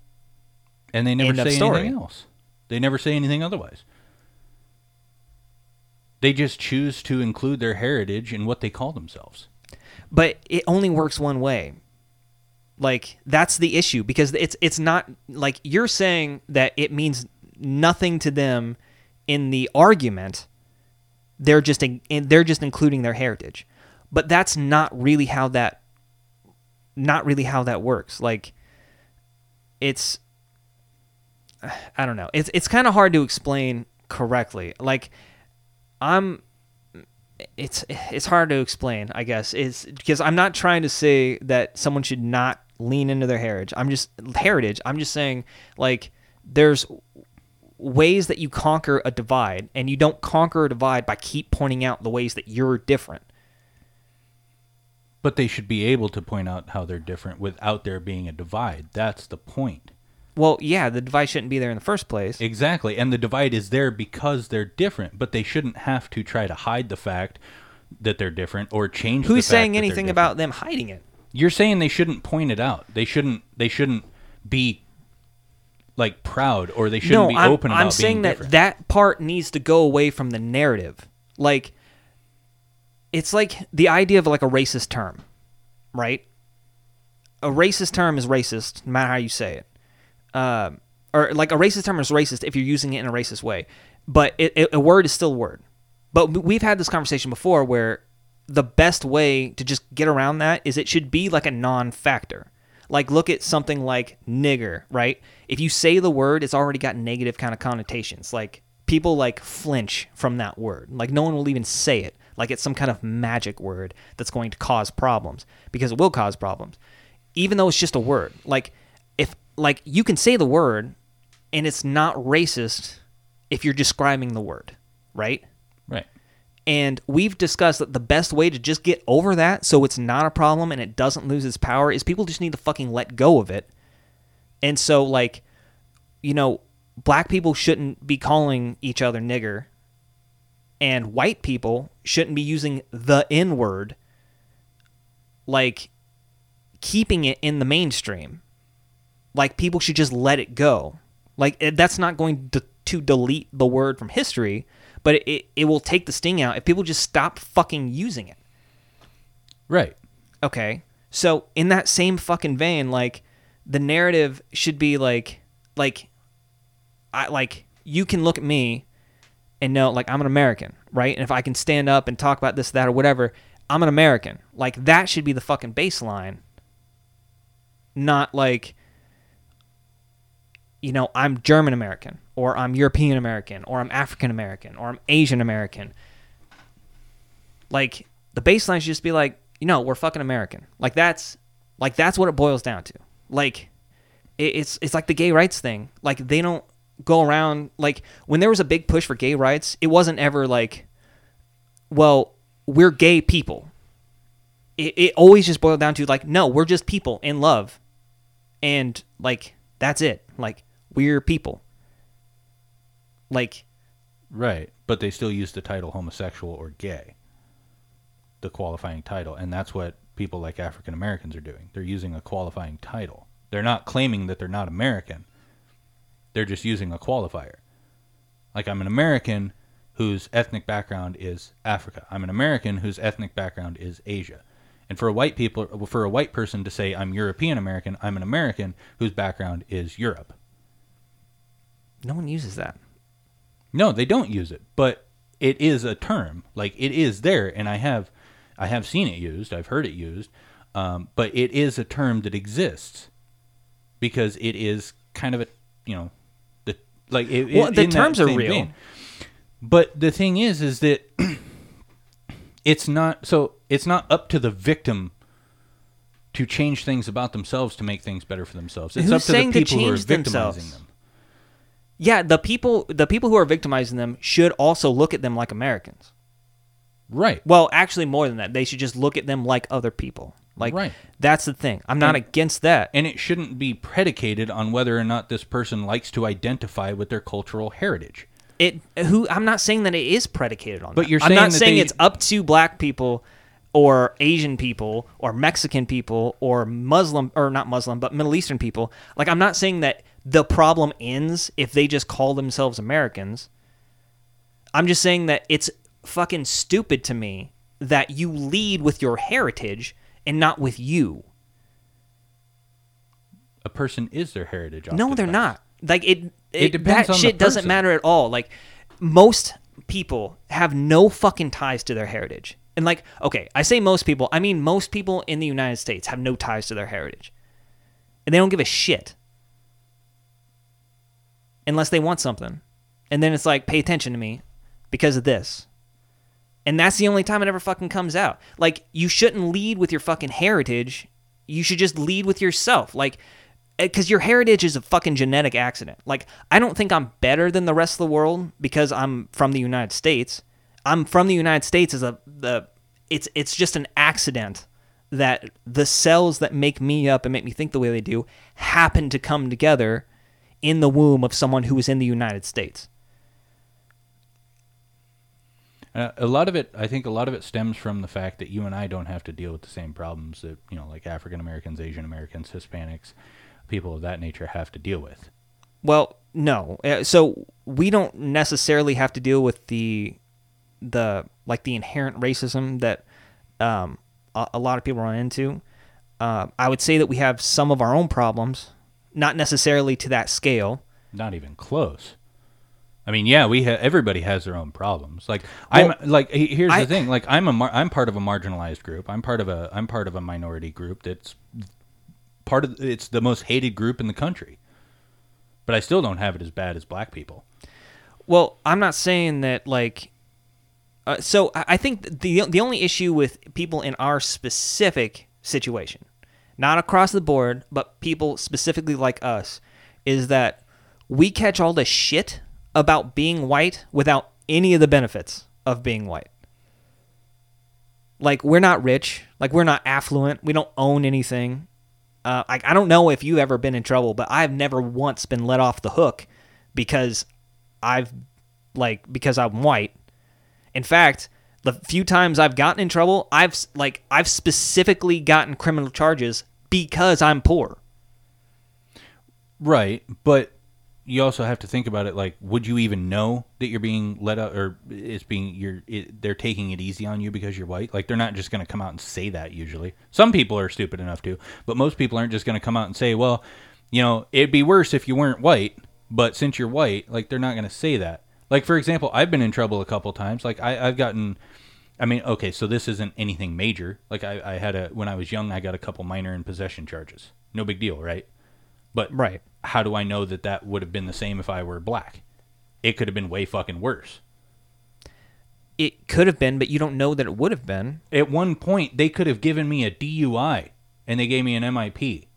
And they never say anything else. They never say anything otherwise. They just choose to include their heritage in what they call themselves. But it only works one way. Like, that's the issue, because it's not like you're saying that it means nothing to them in the argument. They're just including their heritage. But that's not really how that works. Like, it's, I don't know. It's kind of hard to explain correctly. Like, it's hard to explain, I guess. It's because I'm not trying to say that someone should not lean into their heritage. I'm just saying, like, there's ways that you conquer a divide, and you don't conquer a divide by keep pointing out the ways that you're different. But they should be able to point out how they're different without there being a divide. That's the point. Well, yeah, the divide shouldn't be there in the first place. Exactly, and the divide is there because they're different, but they shouldn't have to try to hide the fact that they're different or change the fact. Who's saying anything about them hiding it? You're saying they shouldn't point it out. They shouldn't be, like, proud, or they shouldn't be open about being different. No, I'm saying that part needs to go away from the narrative. Like, it's like the idea of, like, a racist term, right? A racist term is racist, no matter how you say it. Or like a racist term is racist if you're using it in a racist way, but a word is still a word. But we've had this conversation before where the best way to just get around that is it should be like a non-factor. Like, look at something like nigger, right? If you say the word, it's already got negative kind of connotations. Like, people, like, flinch from that word. Like, no one will even say it. Like, it's some kind of magic word that's going to cause problems, because it will cause problems, even though it's just a word. Like, like, you can say the word, and it's not racist if you're describing the word, right? Right. And we've discussed that the best way to just get over that so it's not a problem and it doesn't lose its power is people just need to fucking let go of it. And so, like, you know, black people shouldn't be calling each other nigger, and white people shouldn't be using the N-word, like, keeping it in the mainstream. Like, people should just let it go. Like, that's not going to delete the word from history, but it will take the sting out if people just stop fucking using it. Right. Okay. So, in that same fucking vein, like, the narrative should be like you can look at me and know, like, I'm an American, right? And if I can stand up and talk about this, that, or whatever, I'm an American. Like, that should be the fucking baseline. Not like, you know, I'm German-American, or I'm European-American, or I'm African-American, or I'm Asian-American. Like, the baseline should just be like, you know, we're fucking American. Like, that's what it boils down to. Like, it's like the gay rights thing. Like, they don't go around, like, when there was a big push for gay rights, it wasn't ever like, well, we're gay people. It always just boiled down to, like, no, we're just people in love. And, like, that's it. Like, we're people. Like, right, but they still use the title homosexual or gay, the qualifying title, and that's what people like African Americans are doing. They're using a qualifying title. They're not claiming that they're not American. They're just using a qualifier. Like, I'm an American whose ethnic background is Africa. I'm an American whose ethnic background is Asia. And for a white people, for a white person to say, I'm European American, I'm an American whose background is Europe. No one uses that. No, they don't use it, but it is a term. Like, it is there, and I have seen it used. I've heard it used, but it is a term that exists because it is kind of a, you know, the terms are real. Vein. But the thing is that it's not up to the victim to change things about themselves to make things better for themselves. It's up to the people who are victimizing them. Yeah, the people who are victimizing them should also look at them like Americans. Right. Well, actually more than that. They should just look at them like other people. Like, right. That's the thing. I'm not against that. And it shouldn't be predicated on whether or not this person likes to identify with their cultural heritage. I'm not saying that it is predicated on that. I'm not saying it's up to black people or Asian people or Mexican people or Muslim, or not Muslim, but Middle Eastern people. Like, I'm not saying that the problem ends if they just call themselves Americans. I'm just saying that it's fucking stupid to me that you lead with your heritage and not with you. A person is their heritage. No, they're not. Like, it depends. That shit doesn't matter at all. Like, most people have no fucking ties to their heritage. And like, okay, I say most people, I mean most people in the United States have no ties to their heritage. And they don't give a shit. Unless they want something. And then it's like, pay attention to me because of this. And that's the only time it ever fucking comes out. Like, you shouldn't lead with your fucking heritage. You should just lead with yourself. Like, because your heritage is a fucking genetic accident. Like, I don't think I'm better than the rest of the world because I'm from the United States. I'm from the United States as it's just an accident that the cells that make me up and make me think the way they do happen to come together in the womb of someone who was in the United States. I think a lot of it stems from the fact that you and I don't have to deal with the same problems that, you know, like African Americans, Asian Americans, Hispanics, people of that nature have to deal with. Well, no. So we don't necessarily have to deal with the inherent racism that a lot of people run into. I would say that we have some of our own problems, not necessarily to that scale. Not even close. I mean, yeah, everybody has their own problems. Like, well, here's the thing. Like, I'm part of a marginalized group. I'm part of a minority group that's it's the most hated group in the country. But I still don't have it as bad as black people. Well, I'm not saying that like. So I think the only issue with people in our specific situation, not across the board, but people specifically like us, is that we catch all the shit about being white without any of the benefits of being white. Like, we're not rich. Like, we're not affluent. We don't own anything. I don't know if you've ever been in trouble, but I've never once been let off the hook because I'm white. In fact, the few times I've gotten in trouble, I've specifically gotten criminal charges because I'm poor. Right, but you also have to think about it, like, would you even know that you're being let out, or they're taking it easy on you because you're white? Like, they're not just going to come out and say that usually. Some people are stupid enough to, but most people aren't just going to come out and say, well, you know, it'd be worse if you weren't white, but since you're white, like, they're not going to say that. Like, for example, I've been in trouble a couple times. Like, so this isn't anything major. Like, when I was young, I got a couple minor in possession charges. No big deal, right? But right. How do I know that that would have been the same if I were black? It could have been way fucking worse. It could have been, but you don't know that it would have been. At one point, they could have given me a DUI, and they gave me an MIP.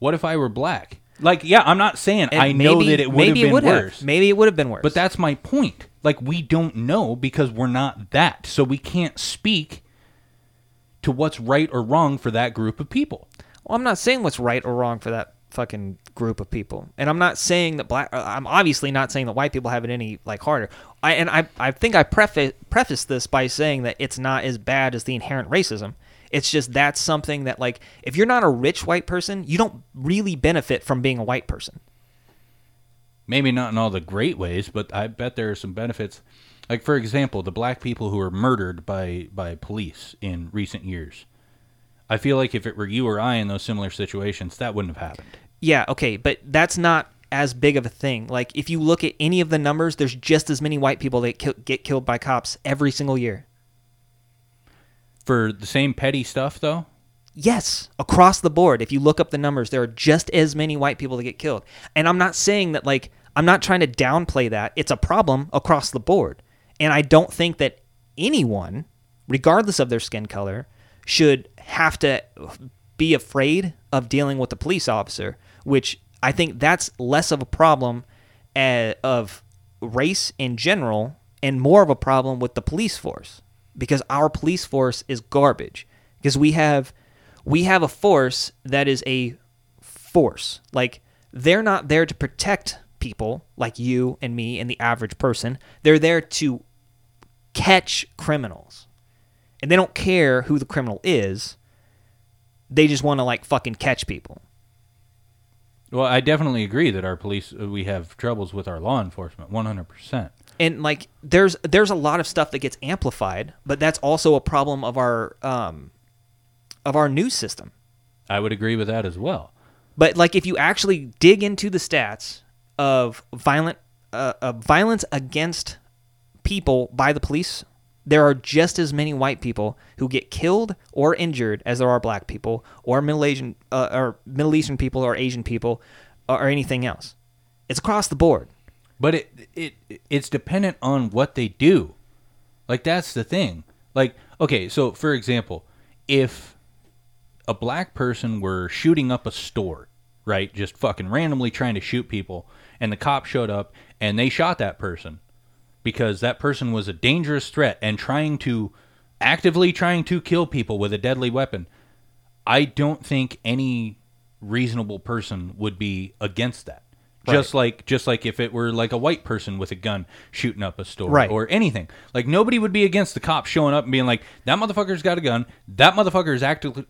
What if I were black? Like, yeah, I'm not saying and I maybe, know that it would have been worse. Maybe it would have been worse. But that's my point. Like, we don't know because we're not that. So we can't speak to what's right or wrong for that group of people. Well, I'm not saying what's right or wrong for that fucking group of people. And I'm not saying that I'm obviously not saying that white people have it any, like, harder. I think I prefaced this by saying that it's not as bad as the inherent racism. It's just that's something that, like, if you're not a rich white person, you don't really benefit from being a white person. Maybe not in all the great ways, but I bet there are some benefits. Like, for example, the black people who were murdered by police in recent years. I feel like if it were you or I in those similar situations, that wouldn't have happened. Yeah, okay, but that's not as big of a thing. Like, if you look at any of the numbers, there's just as many white people that get killed by cops every single year. For the same petty stuff, though? Yes, across the board. If you look up the numbers, there are just as many white people that get killed. And I'm not saying that, like, I'm not trying to downplay that. It's a problem across the board. And I don't think that anyone, regardless of their skin color, should have to be afraid of dealing with a police officer, which I think that's less of a problem of race in general and more of a problem with the police force, because our police force is garbage, because we have a force that is a force. Like, they're not there to protect people like you and me and the average person. They're there to catch criminals, and they don't care who the criminal is. They just want to, like, fucking catch people. Well, I definitely agree that our police, we have troubles with our law enforcement, 100%. And, like, there's a lot of stuff that gets amplified, but that's also a problem of our news system. I would agree with that as well. But, like, if you actually dig into the stats of violence against people by the police, there are just as many white people who get killed or injured as there are black people or Middle Eastern people or Asian people or anything else. It's across the board. But it's dependent on what they do. Like, that's the thing. Like, okay, so for example, if a black person were shooting up a store, right, just fucking randomly trying to shoot people, and the cop showed up and they shot that person, because that person was a dangerous threat and actively trying to kill people with a deadly weapon, I don't think any reasonable person would be against that. Right. Just like if it were like a white person with a gun shooting up a store, right, or anything. Like, nobody would be against the cop showing up and being like, that motherfucker's got a gun, that motherfucker is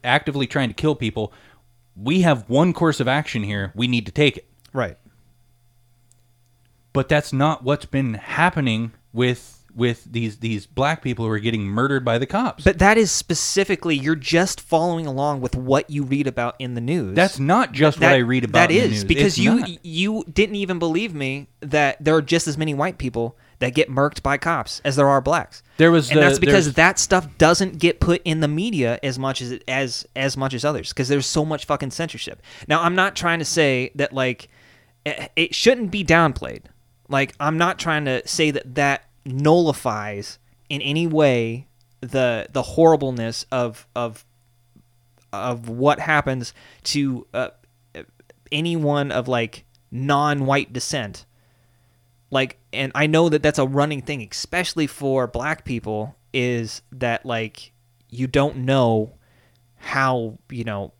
actively trying to kill people. We have one course of action here. We need to take it. Right. But that's not what's been happening with these black people who are getting murdered by the cops. But that is specifically, you're just following along with what you read about in the news. That's not just what I read about in the news. That is, because you didn't even believe me that there are just as many white people that get murked by cops as there are blacks. And that's because that stuff doesn't get put in the media as much as others, because there's so much fucking censorship. Now, I'm not trying to say that, like, it shouldn't be downplayed. Like, I'm not trying to say that nullifies in any way the horribleness of what happens to anyone of, like, non-white descent. Like, and I know that that's a running thing, especially for black people, is that, like, you don't know how, you know,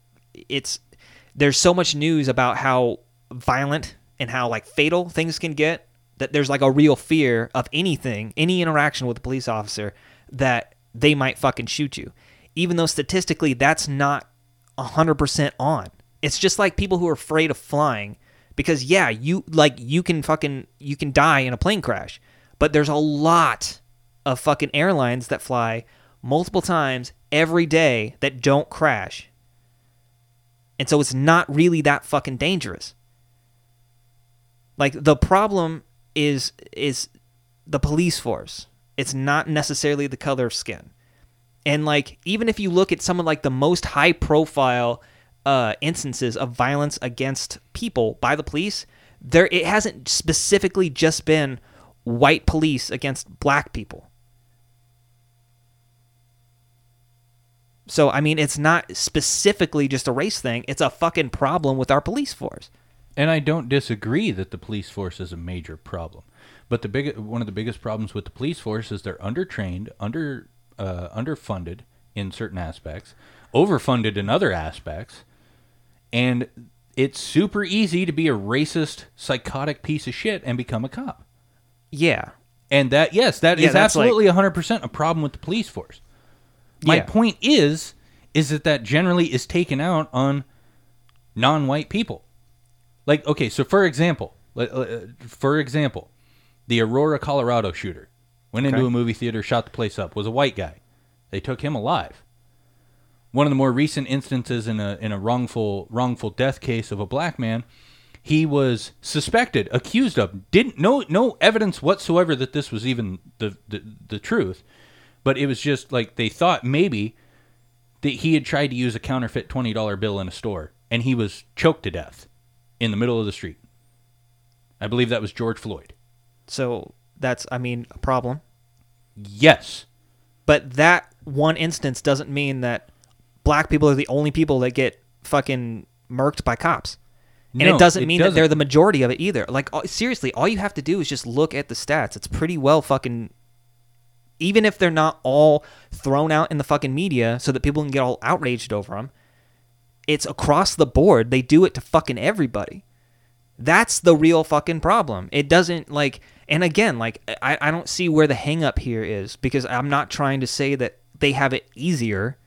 there's so much news about how violent and how, like, fatal things can get, that there's, like, a real fear of anything, any interaction with a police officer, that they might fucking shoot you. Even though statistically that's not 100% on. It's just like people who are afraid of flying, because, yeah, you can die in a plane crash, but there's a lot of fucking airlines that fly multiple times every day that don't crash. And so it's not really that fucking dangerous. Like, the problem is the police force. It's not necessarily the color of skin. And, like, even if you look at some of, like, the most high-profile instances of violence against people by the police, it hasn't specifically just been white police against black people. So, I mean, it's not specifically just a race thing. It's a fucking problem with our police force. And I don't disagree that the police force is a major problem, but one of the biggest problems with the police force is they're undertrained, underfunded in certain aspects, overfunded in other aspects, and it's super easy to be a racist, psychotic piece of shit and become a cop. Yeah, and that is absolutely 100% a problem with the police force. My point is that generally is taken out on non-white people. Like, okay, so for example, the Aurora, Colorado shooter, Went into a movie theater, shot the place up. Was a white guy. They took him alive. One of the more recent instances in a wrongful death case of a black man, he was suspected, accused of, no evidence whatsoever that this was even the truth, but it was just like they thought maybe that he had tried to use a counterfeit $20 bill in a store, and he was choked to death in the middle of the street. I believe that was George Floyd. So that's, I mean, a problem. Yes. But that one instance doesn't mean that black people are the only people that get fucking murked by cops. And no, it doesn't mean that they're the majority of it either. Like, seriously, all you have to do is just look at the stats. It's pretty well fucking... Even if they're not all thrown out in the fucking media so that people can get all outraged over them, it's across the board. They do it to fucking everybody. That's the real fucking problem. It doesn't, like... And again, like, I don't see where the hang-up here is, because I'm not trying to say that they have it easier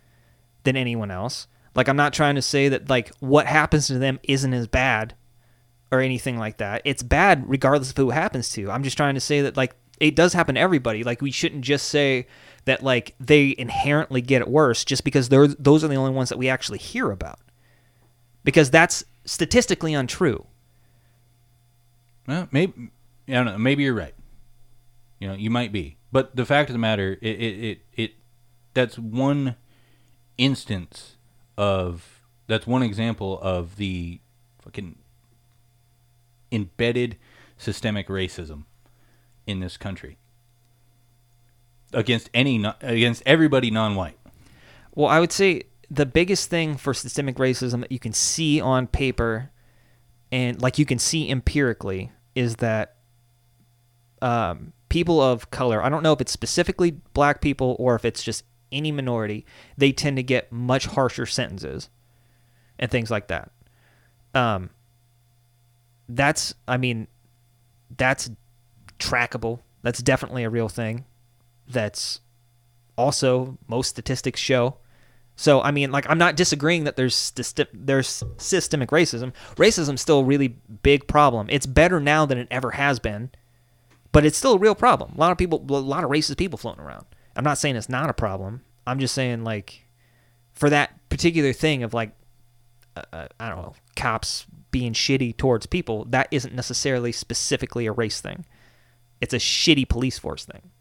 than anyone else. Like, I'm not trying to say that, like, what happens to them isn't as bad or anything like that. It's bad regardless of who it happens to. I'm just trying to say that, like, it does happen to everybody. Like, we shouldn't just say that, like, they inherently get it worse just because those are the only ones that we actually hear about. Because that's statistically untrue. Well, maybe... I don't know. Maybe you're right. You know, you might be. But the fact of the matter, that's one instance of, that's one example of the fucking embedded systemic racism in this country against everybody non-white. Well, I would say the biggest thing for systemic racism that you can see on paper and like you can see empirically is that people of color, I don't know if it's specifically black people or if it's just any minority, they tend to get much harsher sentences and things like that. That's trackable. That's definitely a real thing. That's also most statistics show. So, I mean, like, I'm not disagreeing that there's systemic racism. Racism's still a really big problem. It's better now than it ever has been. But it's still a real problem. A lot of racist people floating around. I'm not saying it's not a problem. I'm just saying, like, for that particular thing of, like, I don't know, cops being shitty towards people, that isn't necessarily specifically a race thing. It's a shitty police force thing.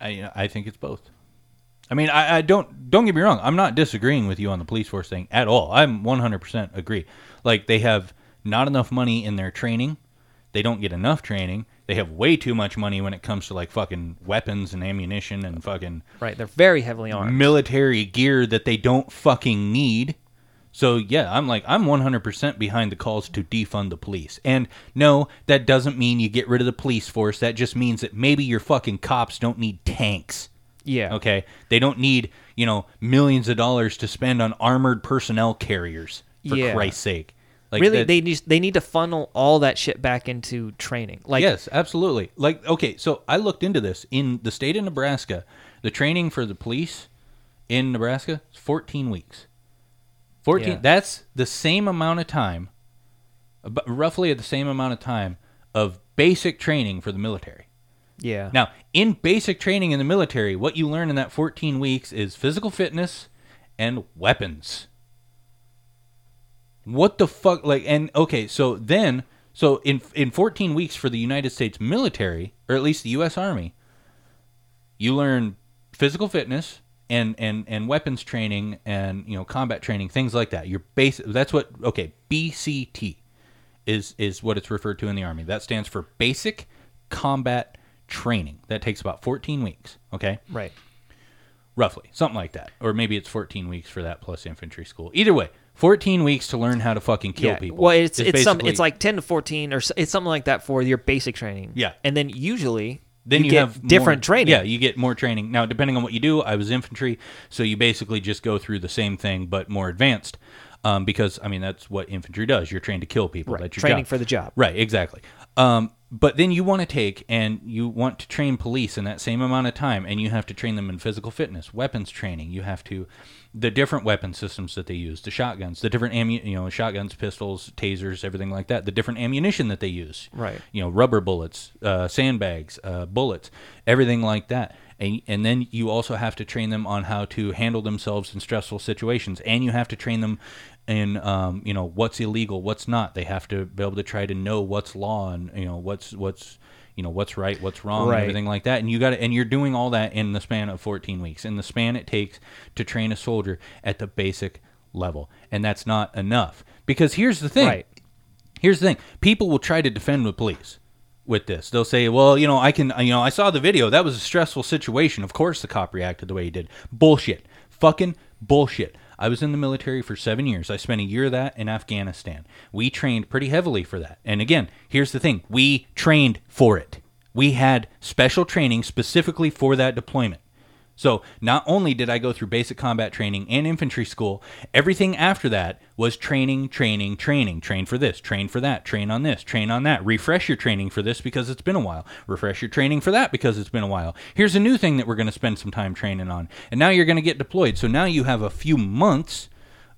I think it's both. I mean, I don't get me wrong. I'm not disagreeing with you on the police force thing at all. I'm 100% agree. Like, they have not enough money in their training. They don't get enough training. They have way too much money when it comes to, like, fucking weapons and ammunition and fucking... Right, they're very heavily armed. ...military gear that they don't fucking need. So, yeah, I'm 100% behind the calls to defund the police. And, no, that doesn't mean you get rid of the police force. That just means that maybe your fucking cops don't need tanks. Yeah. Okay? They don't need, you know, millions of dollars to spend on armored personnel carriers, for Christ's sake. Like, really, they need to funnel all that shit back into training. Like, yes, absolutely. Like, okay, so I looked into this. In the state of Nebraska, the training for the police in Nebraska is 14 weeks. 14. Yeah. That's the same amount of time, roughly the same amount of time, of basic training for the military. Yeah. Now, in basic training in the military, what you learn in that 14 weeks is physical fitness and weapons. What the fuck, like, and, okay, so in 14 weeks for the United States military, or at least the U.S. Army, you learn physical fitness and weapons training and, you know, combat training, things like that. Your basic, that's what, okay, BCT is what it's referred to in the Army. That stands for Basic Combat Training. That takes about 14 weeks, okay? Right. Roughly, something like that. Or maybe it's 14 weeks for that plus infantry school. Either way. 14 weeks to learn how to fucking kill people. Well, it's like 10 to 14 or it's something like that for your basic training. Yeah. And then usually you get have different more, training. Yeah, you get more training. Now, depending on what you do, I was infantry, so you basically just go through the same thing but more advanced because, I mean, that's what infantry does. You're trained to kill people. Right, that's your training job. For the job. Right, exactly. But then you want to take and you want to train police in that same amount of time, and you have to train them in physical fitness, weapons training. You have to, the different weapon systems that they use, the shotguns, the different shotguns, pistols, tasers, everything like that, the different ammunition that they use. Right. You know, rubber bullets, sandbags, bullets, everything like that. And then you also have to train them on how to handle themselves in stressful situations, and you have to train them in what's illegal, what's not. They have to be able to try to know what's law and what's right, what's wrong, right, and everything like that. And you're doing all that in the span of 14 weeks, in the span it takes to train a soldier at the basic level, and that's not enough. Because here's the thing, right? Here's the thing: people will try to defend the police with this. They'll say, well, I saw the video. That was a stressful situation. Of course the cop reacted the way he did. Bullshit. Fucking bullshit. I was in the military for 7 years. I spent a year of that in Afghanistan. We trained pretty heavily for that. And again, here's the thing. We trained for it. We had special training specifically for that deployment. So not only did I go through basic combat training and infantry school, everything after that was training. Train for this, train for that, train on this, train on that. Refresh your training for this because it's been a while. Refresh your training for that because it's been a while. Here's a new thing that we're going to spend some time training on. And now you're going to get deployed. So now you have a few months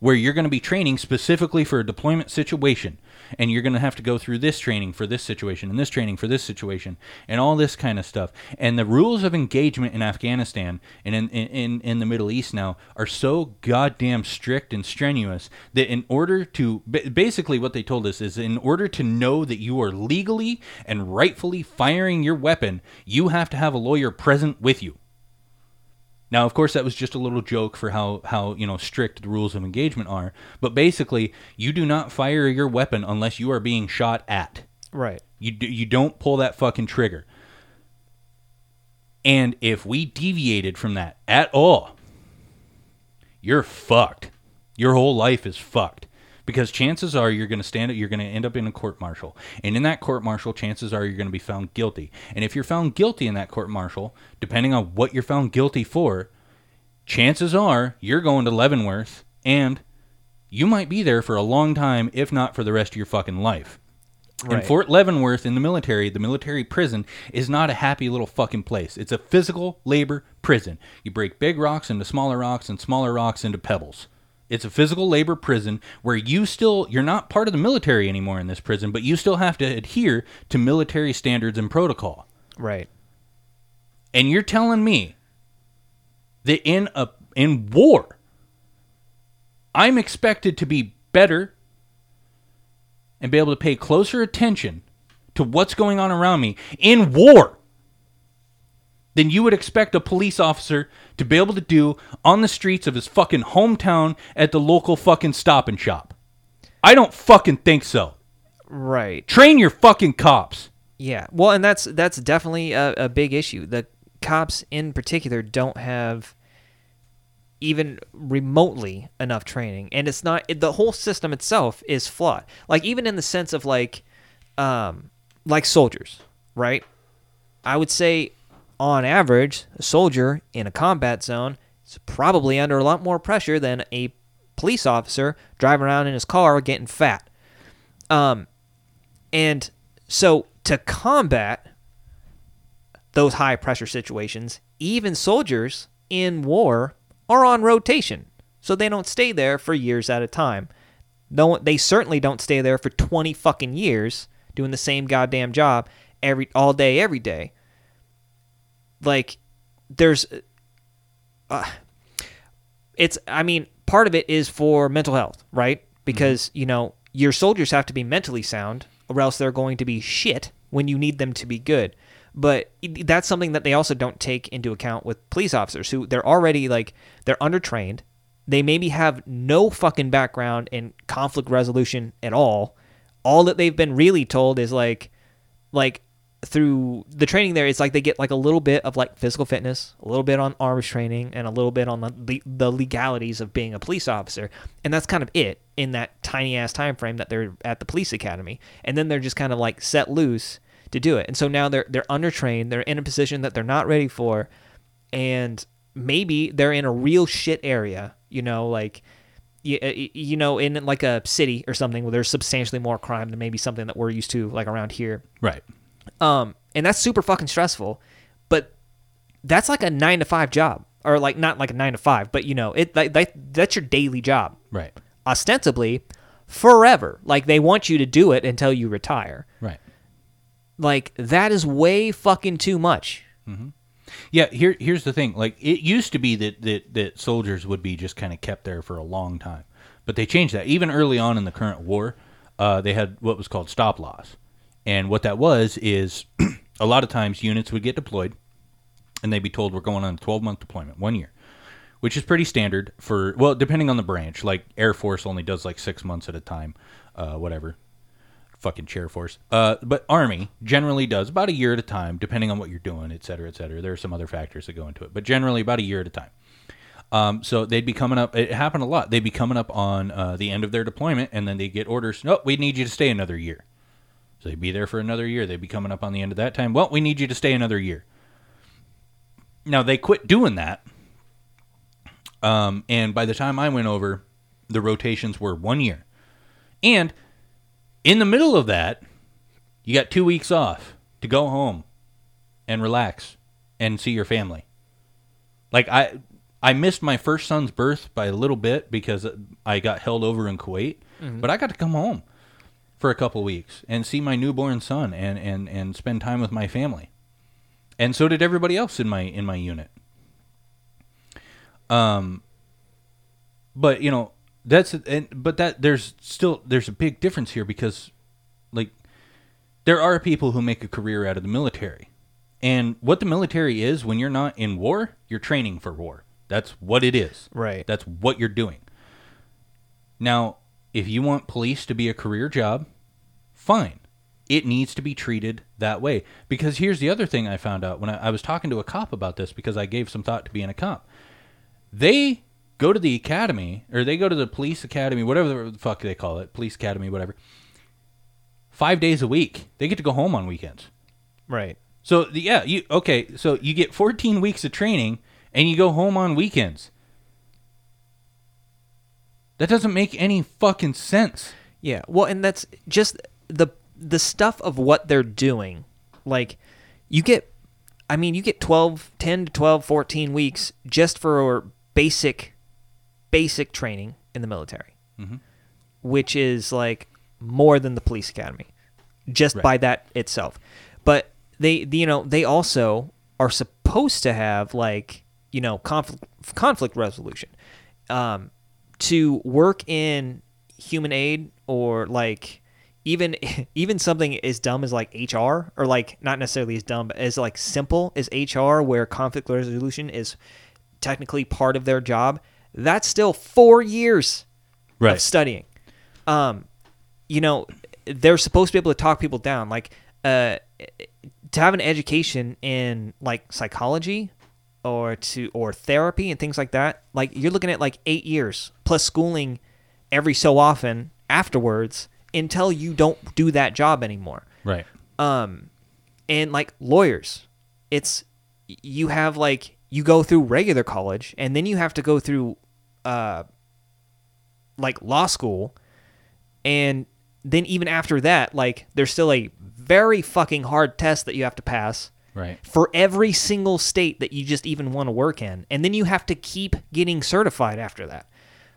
where you're going to be training specifically for a deployment situation. And you're going to have to go through this training for this situation and this training for this situation and all this kind of stuff. And the rules of engagement in Afghanistan and in the Middle East now are so goddamn strict and strenuous that in order to, basically what they told us is, in order to know that you are legally and rightfully firing your weapon, you have to have a lawyer present with you. Now, of course, that was just a little joke for how strict the rules of engagement are. But basically, you do not fire your weapon unless you are being shot at. Right. You don't pull that fucking trigger. And if we deviated from that at all, you're fucked. Your whole life is fucked. Because chances are you're going to end up in a court-martial. And in that court-martial, chances are you're going to be found guilty. And if you're found guilty in that court-martial, depending on what you're found guilty for, chances are you're going to Leavenworth, and you might be there for a long time, if not for the rest of your fucking life. Right. And Fort Leavenworth in the military prison, is not a happy little fucking place. It's a physical labor prison. You break big rocks into smaller rocks and smaller rocks into pebbles. It's a physical labor prison where you're not part of the military anymore in this prison, but you still have to adhere to military standards and protocol. Right. And you're telling me that in war, I'm expected to be better and be able to pay closer attention to what's going on around me in war than you would expect a police officer to be able to do on the streets of his fucking hometown at the local fucking Stop and Shop. I don't fucking think so. Right. Train your fucking cops. Yeah. Well, and that's definitely a big issue. The cops in particular don't have even remotely enough training. And it's not... the whole system itself is flawed. Like, even in the sense of, like soldiers, right? I would say... on average, a soldier in a combat zone is probably under a lot more pressure than a police officer driving around in his car getting fat. And so to combat those high-pressure situations, even soldiers in war are on rotation, so they don't stay there for years at a time. No, they certainly don't stay there for 20 fucking years doing the same goddamn job all day, every day. Like, there's, part of it is for mental health, right? Because, mm-hmm. Your soldiers have to be mentally sound or else they're going to be shit when you need them to be good. But that's something that they also don't take into account with police officers who they're already, they're undertrained. They maybe have no fucking background in conflict resolution at all. All that they've been really told is, through the training there, it's they get a little bit of physical fitness, a little bit on arms training, and a little bit on the legalities of being a police officer. And that's kind of it in that tiny ass time frame that they're at the police academy. And then they're just kind of set loose to do it. And so now they're undertrained. They're in a position that they're not ready for. And maybe they're in a real shit area, in a city or something where there's substantially more crime than maybe something that we're used to around here. Right. And that's super fucking stressful, but that's like a 9-to-5 job, or like not like a 9-to-5, but you know, it that's your daily job, right? Ostensibly, forever. Like they want you to do it until you retire, right? Like that is way fucking too much. Mm-hmm. Yeah, here's the thing. Like it used to be that soldiers would be just kind of kept there for a long time, but they changed that. Even early on in the current war, they had what was called stop loss. And what that was is a lot of times units would get deployed and they'd be told we're going on a 12-month deployment, 1 year, which is pretty standard for, well, depending on the branch. Like Air Force only does like 6 months at a time, whatever. Fucking chair force. But Army generally does about a year at a time, depending on what you're doing, et cetera, et cetera. There are some other factors that go into it, but generally about a year at a time. So they'd be coming up. It happened a lot. They'd be coming up on the end of their deployment, and then they get orders. Nope, we need you to stay another year. So they'd be there for another year. They'd be coming up on the end of that time. Well, we need you to stay another year. Now, they quit doing that. And by the time I went over, the rotations were 1 year. And in the middle of that, you got 2 weeks off to go home and relax and see your family. Like, I missed my first son's birth by a little bit because I got held over in Kuwait. Mm-hmm. But I got to come home for a couple weeks and see my newborn son and spend time with my family. And so did everybody else in my unit. But you know, there's a big difference here because like there are people who make a career out of the military. And what the military is when you're not in war, you're training for war. That's what it is. Right. That's what you're doing. Now, if you want police to be a career job, fine. It needs to be treated that way. Because here's the other thing I found out when I was talking to a cop about this, because I gave some thought to being a cop. They go to the academy, or they go to the police academy, whatever the fuck they call it, police academy, whatever, 5 days a week. They get to go home on weekends. Right. So, yeah, so you get 14 weeks of training, and you go home on weekends. That doesn't make any fucking sense. Yeah, well, and that's just the stuff of what they're doing. Like, you get 10 to 12, 14 weeks just for basic training in the military, mm-hmm. which is, like, more than the police academy, just right. by that itself. But they also are supposed to have, like, you know, conflict resolution. To work in human aid, or like even something as dumb as like HR, or like not necessarily as dumb, but as like simple as HR, where conflict resolution is technically part of their job, that's still 4 years right. of studying. You know, they're supposed to be able to talk people down. Like to have an education in like psychology or therapy and things like that, like you're looking at like 8 years plus schooling every so often afterwards until you don't do that job anymore. Right. And like lawyers, it's, you have like, you go through regular college and then you have to go through like law school. And then even after that, like there's still a very fucking hard test that you have to pass. Right. For every single state that you just even want to work in. And then you have to keep getting certified after that.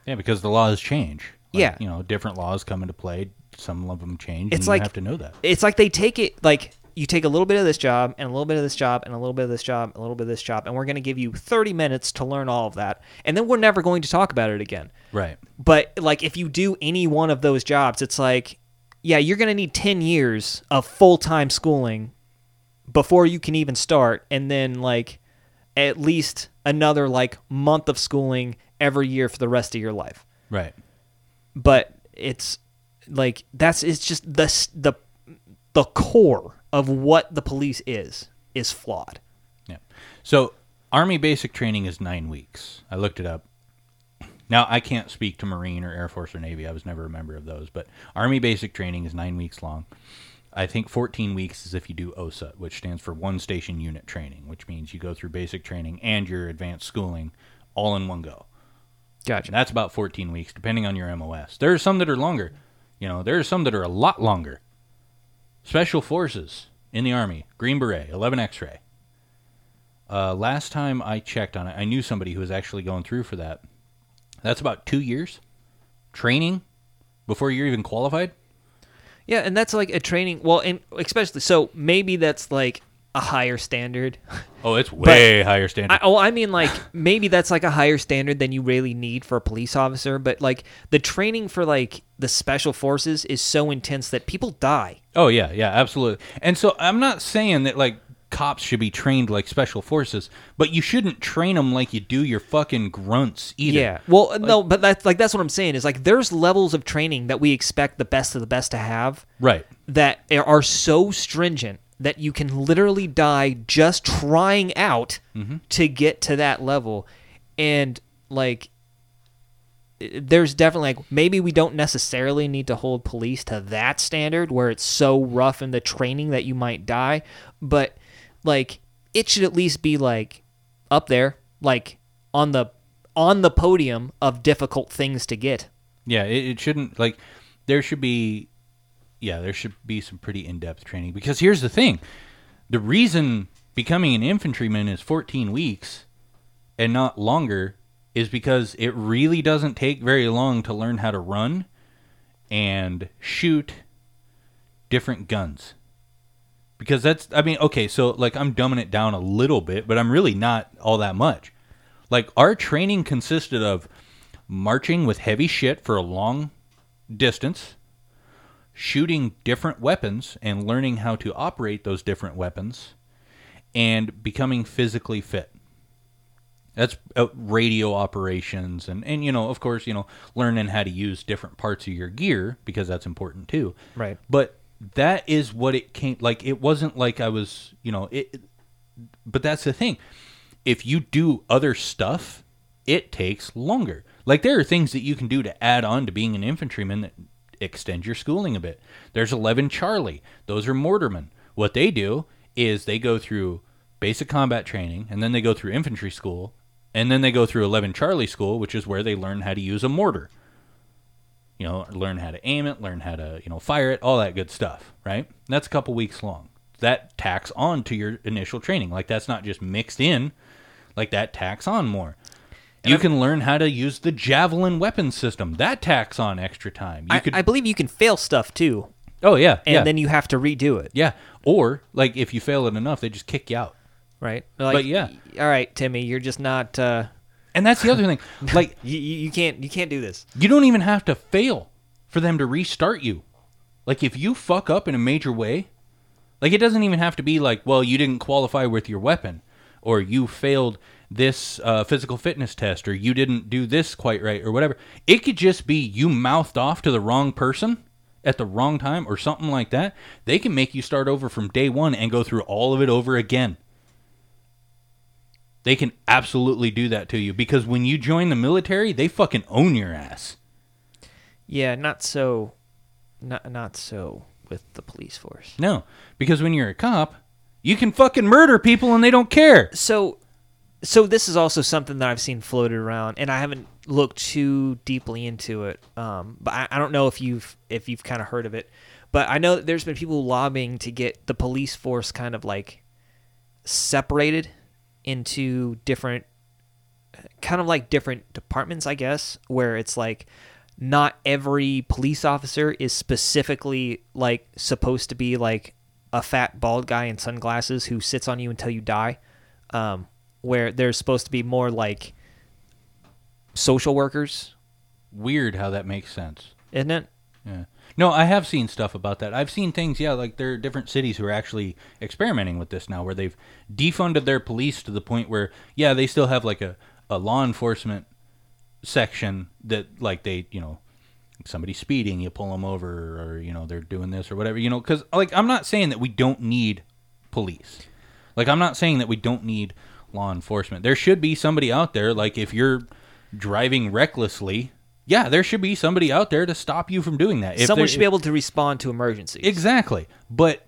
Yeah, because the laws change. Like, yeah. You know, different laws come into play. Some of them change. It's, and like, you have to know that. It's like they take it, like, you take a little bit of this job and a little bit of this job and a little bit of this job and a little bit of this job. And we're going to give you 30 minutes to learn all of that. And then we're never going to talk about it again. Right. But, like, if you do any one of those jobs, it's like, yeah, you're going to need 10 years of full-time schooling before you can even start, and then like at least another like month of schooling every year for the rest of your life. Right. But it's like it's just the core of what the police is flawed. Yeah. So Army basic training is 9 weeks. I looked it up. Now I can't speak to Marine or Air Force or Navy. I was never a member of those, but Army basic training is 9 weeks long. I think 14 weeks is if you do OSUT, which stands for One Station Unit Training, which means you go through basic training and your advanced schooling all in one go. Gotcha. And that's about 14 weeks, depending on your MOS. There are some that are longer. You know, there are some that are a lot longer. Special Forces, in the Army, Green Beret, 11 X-Ray. Last time I checked on it, I knew somebody who was actually going through for that. That's about 2 years training before you're even qualified. Yeah, and that's like a training. Well, and especially so, maybe that's like a higher standard. Oh, it's way higher standard. I mean, like maybe that's like a higher standard than you really need for a police officer. But like the training for like the special forces is so intense that people die. Oh yeah, yeah, absolutely. And so I'm not saying that like cops should be trained like special forces, but you shouldn't train them like you do your fucking grunts either. Yeah, well, like, no, but that's like that's what I'm saying is like there's levels of training that we expect the best of the best to have, right? That are so stringent that you can literally die just trying out to get to that level, and like there's definitely like maybe we don't necessarily need to hold police to that standard where it's so rough in the training that you might die, but like it should at least be like up there, like on the podium of difficult things to get. Yeah, it shouldn't like there should be some pretty in-depth training, because here's the thing. The reason becoming an infantryman is 14 weeks and not longer is because it really doesn't take very long to learn how to run and shoot different guns. Because that's, I mean, okay, so, like, I'm dumbing it down a little bit, but I'm really not all that much. Like, our training consisted of marching with heavy shit for a long distance, shooting different weapons, and learning how to operate those different weapons, and becoming physically fit. That's radio operations, and, you know, of course, you know, learning how to use different parts of your gear, because that's important, too. Right. But that is what it came like. It wasn't like I was, you know, but that's the thing. If you do other stuff, it takes longer. Like there are things that you can do to add on to being an infantryman that extend your schooling a bit. There's 11 Charlie. Those are mortarmen. What they do is they go through basic combat training, and then they go through infantry school, and then they go through 11 Charlie school, which is where they learn how to use a mortar. You know, learn how to aim it, learn how to, you know, fire it, all that good stuff, right? And that's a couple weeks long. That tacks on to your initial training. Like, that's not just mixed in. Like, that tacks on more. And you can learn how to use the javelin weapon system. That tacks on extra time. I believe you can fail stuff, too. Oh, yeah. And then you have to redo it. Yeah. Or, like, if you fail it enough, they just kick you out. Right. Like, but, yeah. All right, Timmy, you're just not... And that's the other thing. Like you can't do this. You don't even have to fail for them to restart you. Like if you fuck up in a major way, like it doesn't even have to be like, well, you didn't qualify with your weapon, or you failed this physical fitness test, or you didn't do this quite right, or whatever. It could just be you mouthed off to the wrong person at the wrong time or something like that. They can make you start over from day one and go through all of it over again. They can absolutely do that to you, because when you join the military, they fucking own your ass. Yeah, not so with the police force. No, because when you're a cop, you can fucking murder people and they don't care. So this is also something that I've seen floated around, and I haven't looked too deeply into it. But I don't know if you've kind of heard of it, but I know that there's been people lobbying to get the police force kind of like separated into different, kind of like different departments, I guess, where it's like not every police officer is specifically like supposed to be like a fat bald guy in sunglasses who sits on you until you die, where there's supposed to be more like social workers. Weird how that makes sense. Isn't it? Yeah. No, I have seen stuff about that. I've seen things, yeah, like there are different cities who are actually experimenting with this now, where they've defunded their police to the point where, yeah, they still have like a law enforcement section that like they, you know, somebody's speeding, you pull them over, or, you know, they're doing this or whatever, you know, because like I'm not saying that we don't need police. Like I'm not saying that we don't need law enforcement. There should be somebody out there, like if you're driving recklessly... Yeah, there should be somebody out there to stop you from doing that. Someone should be able to respond to emergencies. Exactly. But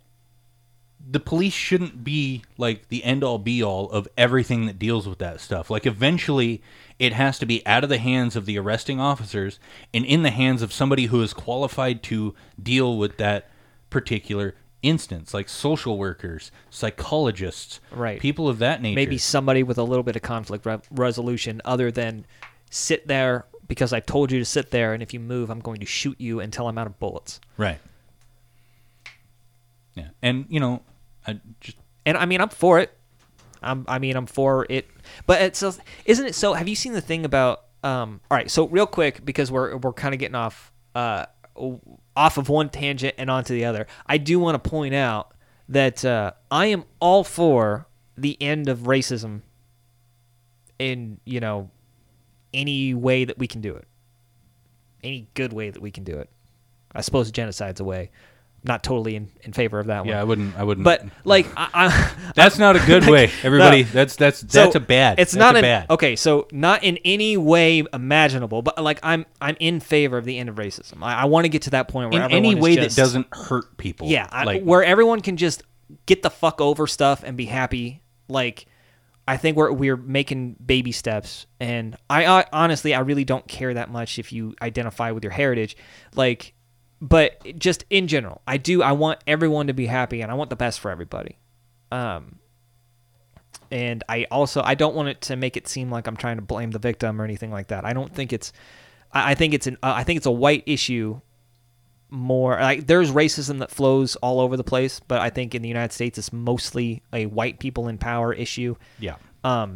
the police shouldn't be like the end-all be-all of everything that deals with that stuff. Like eventually it has to be out of the hands of the arresting officers and in the hands of somebody who is qualified to deal with that particular instance, like social workers, psychologists, right, people of that nature. Maybe somebody with a little bit of conflict resolution other than sit there because I told you to sit there, and if you move, I'm going to shoot you until I'm out of bullets. Right. Yeah, and, you know, I'm for it. I'm for it. But it's, isn't it so... Have you seen the thing about... all right, so real quick, because we're kind of getting off of one tangent and onto the other. I do want to point out that I am all for the end of racism in, you know, any way that we can do it. Any good way that we can do it. I suppose genocide's a way. Not totally in favor of that one. Yeah, I wouldn't. But like, that's not a good way. Everybody, no. That's a bad. It's not bad. Okay, so not in any way imaginable. But like, I'm in favor of the end of racism. I want to get to that point where in everyone any way is just, that doesn't hurt people. Yeah, where everyone can just get the fuck over stuff and be happy. Like, I think we're making baby steps. And I honestly, I really don't care that much if you identify with your heritage, like. But just in general, I want everyone to be happy, and I want the best for everybody. And I don't want it to make it seem like I'm trying to blame the victim or anything like that. I don't think it's, I think it's a white issue more. Like, there's racism that flows all over the place, but I think in the United States, it's mostly a white people in power issue. Yeah. And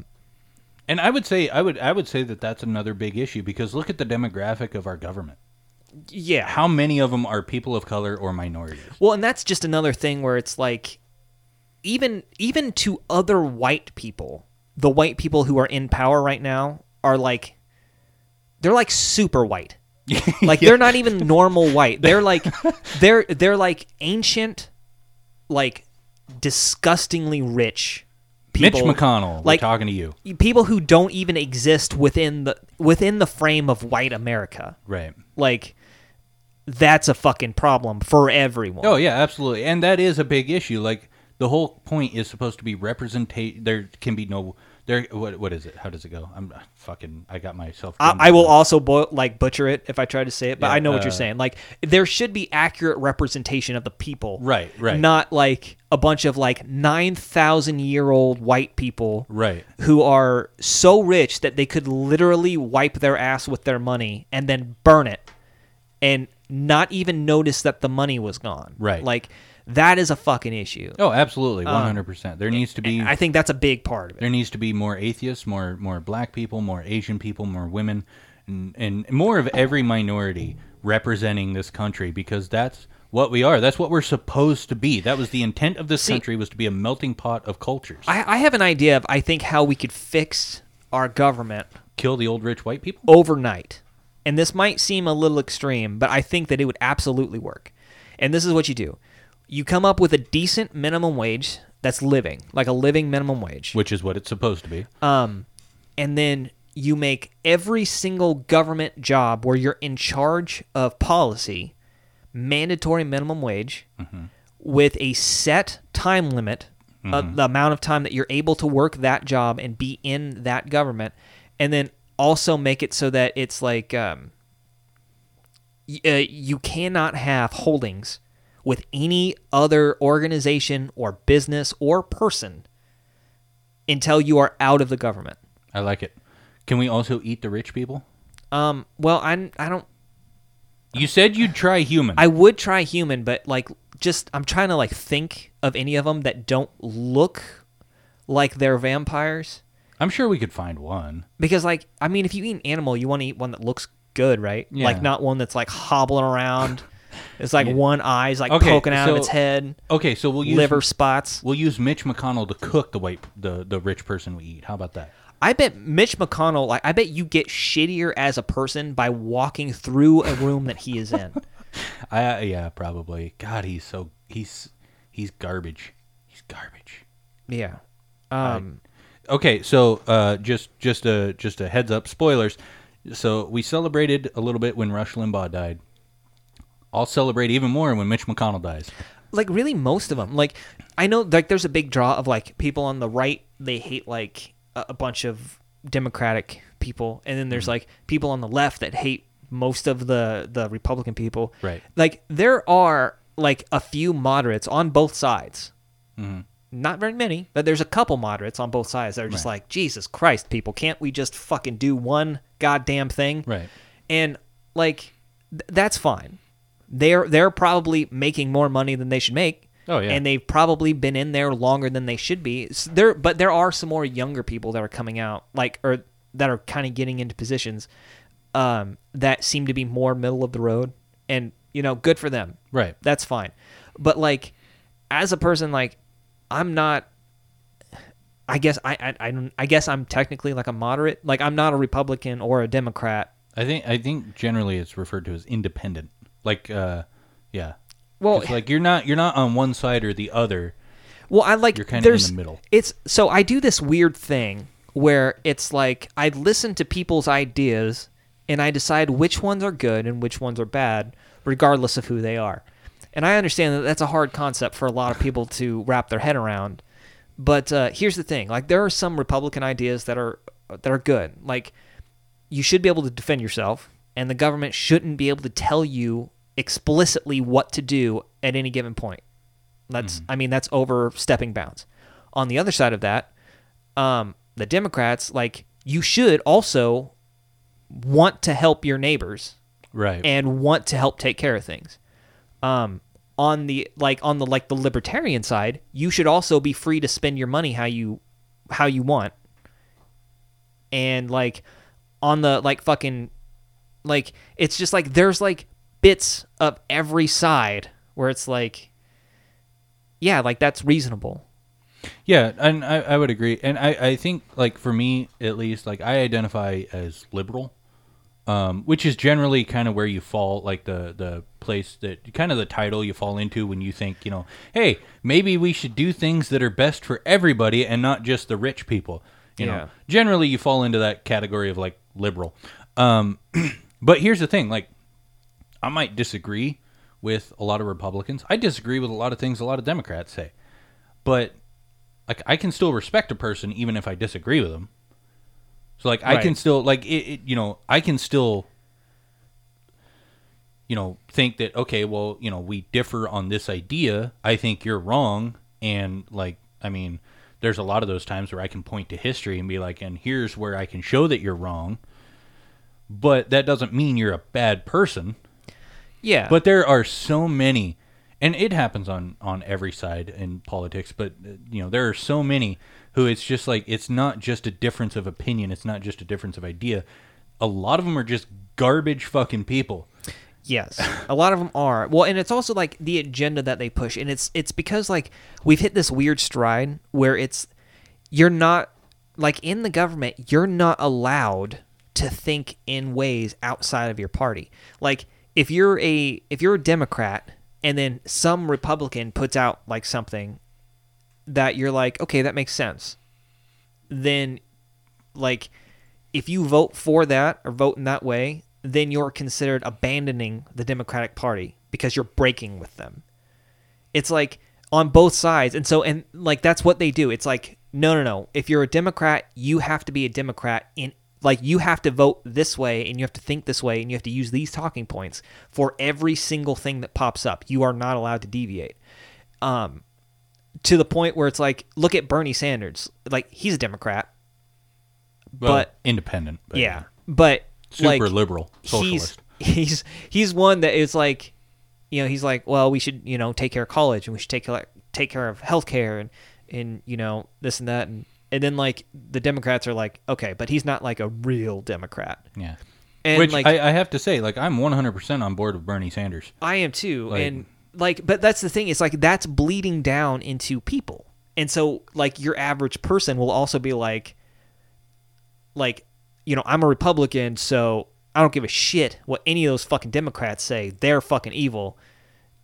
I would say that that's another big issue, because look at the demographic of our government. Yeah. How many of them are people of color or minorities? Well, and that's just another thing where it's like, even to other white people, the white people who are in power right now are like, they're like super white. Like, yeah. They're not even normal white. They're like, they're like ancient, like disgustingly rich people. Mitch McConnell, like, we're talking to you. People who don't even exist within the frame of white America. Right. Like, that's a fucking problem for everyone. Oh, yeah, absolutely. And that is a big issue. Like, the whole point is supposed to be representation. There can be no... there. What is it? How does it go? I'm fucking... I got myself... I will also butcher it if I try to say it, but yeah, I know what you're saying. Like, there should be accurate representation of the people. Right, right. Not, like, a bunch of, like, 9,000-year-old white people... Right. ...who are so rich that they could literally wipe their ass with their money and then burn it and not even notice that the money was gone. Right. Like, that is a fucking issue. Oh, absolutely. 100%. There needs to be... I think that's a big part of it. There needs to be more atheists, more black people, more Asian people, more women, and more of every minority representing this country, because that's what we are. That's what we're supposed to be. That was the intent of this country, was to be a melting pot of cultures. I have an idea of, I think, how we could fix our government... Kill the old rich white people? Overnight. And this might seem a little extreme, but I think that it would absolutely work. And this is what you do. You come up with a decent minimum wage that's living, like a living minimum wage. Which is what it's supposed to be. And then you make every single government job where you're in charge of policy mandatory minimum wage, mm-hmm, with a set time limit, mm-hmm, of the amount of time that you're able to work that job and be in that government, and then also make it so that it's like you cannot have holdings with any other organization or business or person until you are out of the government. I like it. Can we also eat the rich people? Well, I don't... You said you'd try human. I would try human, but like, just I'm trying to like think of any of them that don't look like they're vampires. I'm sure we could find one. Because, like, I mean, if you eat an animal, you want to eat one that looks good, right? Yeah. Like, not one that's, like, hobbling around. It's like, yeah, one eye's, like, okay, poking out of its head. Okay, so we'll use... Liver spots. We'll use Mitch McConnell to cook the rich person we eat. How about that? I bet Mitch McConnell, like, I bet you get shittier as a person by walking through a room that he is in. Yeah, probably. God, he's garbage. He's garbage. Yeah. Okay, so just a heads up, spoilers. So we celebrated a little bit when Rush Limbaugh died. I'll celebrate even more when Mitch McConnell dies. Like, really, most of them. Like, I know, like, there's a big draw of, like, people on the right. They hate, like, a bunch of Democratic people, and then there's, like, people on the left that hate most of the Republican people. Right. Like, there are like a few moderates on both sides. Mm-hmm. Not very many, but there's a couple moderates on both sides that are just like, Jesus Christ, people, can't we just fucking do one goddamn thing? Right. And like, that's fine. They're probably making more money than they should make. Oh yeah. And they've probably been in there longer than they should be. So there are some more younger people that are coming out, like, or that are kind of getting into positions that seem to be more middle of the road, and, you know, good for them. Right. That's fine. But like, as a person, like, I'm not, I guess I guess I'm technically like a moderate. Like, I'm not a Republican or a Democrat. I think generally it's referred to as independent. Like, yeah. Well, like, you're not on one side or the other. Well, I like, you're kind of in the middle. It's so I do this weird thing where it's like I listen to people's ideas and I decide which ones are good and which ones are bad, regardless of who they are. And I understand that that's a hard concept for a lot of people to wrap their head around. But here's the thing. Like, there are some Republican ideas that are good. Like, you should be able to defend yourself, and the government shouldn't be able to tell you explicitly what to do at any given point. That's, I mean, that's overstepping bounds. On the other side of that, the Democrats, like, you should also want to help your neighbors. Right. And want to help take care of things. On the libertarian side, you should also be free to spend your money how you want. And like, on the, like, fucking, like, it's just like there's like bits of every side where it's like, yeah, like, that's reasonable. Yeah, and I would agree. And I think, like, for me at least, like, I identify as liberal. Which is generally kind of where you fall, like the place that, kind of the title you fall into when you think, you know, hey, maybe we should do things that are best for everybody and not just the rich people. You know, generally you fall into that category of, like, liberal. But here's the thing, like, I might disagree with a lot of Republicans. I disagree with a lot of things a lot of Democrats say. But, like, I can still respect a person even if I disagree with them. So, like, I can still, like, it, you know, I can still, you know, think that, okay, well, you know, we differ on this idea. I think you're wrong. And, like, I mean, there's a lot of those times where I can point to history and be like, and here's where I can show that you're wrong. But that doesn't mean you're a bad person. Yeah. But there are so many, and it happens on every side in politics, but, you know, there are so many who it's just like, it's not just a difference of opinion. It's not just a difference of idea. A lot of them are just garbage fucking people. Yes. A lot of them are. Well, and it's also like the agenda that they push. And it's because, like, we've hit this weird stride where it's, you're not, like, in the government, you're not allowed to think in ways outside of your party. Like, if you're a Democrat and then some Republican puts out, like, something that you're like, okay, that makes sense, then, like, if you vote for that or vote in that way, then you're considered abandoning the Democratic Party because you're breaking with them. It's like on both sides. And so, and like, that's what they do. It's like, no. If you're a Democrat, you have to be a Democrat in, like, you have to vote this way and you have to think this way and you have to use these talking points for every single thing that pops up. You are not allowed to deviate. To the point where it's like, look at Bernie Sanders. Like, he's a Democrat, but independent. But yeah, but super, like, liberal, socialist. He's one that is like, you know, he's like, well, we should, you know, take care of college, and we should take care of healthcare, and you know, this and that, and then, like, the Democrats are like, okay, but he's not like a real Democrat. Yeah, and which, like, I have to say, like, I'm 100% on board with Bernie Sanders. I am too, like, and. Like, but that's the thing. It's like, that's bleeding down into people. And so, like, your average person will also be like, you know, I'm a Republican, so I don't give a shit what any of those fucking Democrats say. They're fucking evil.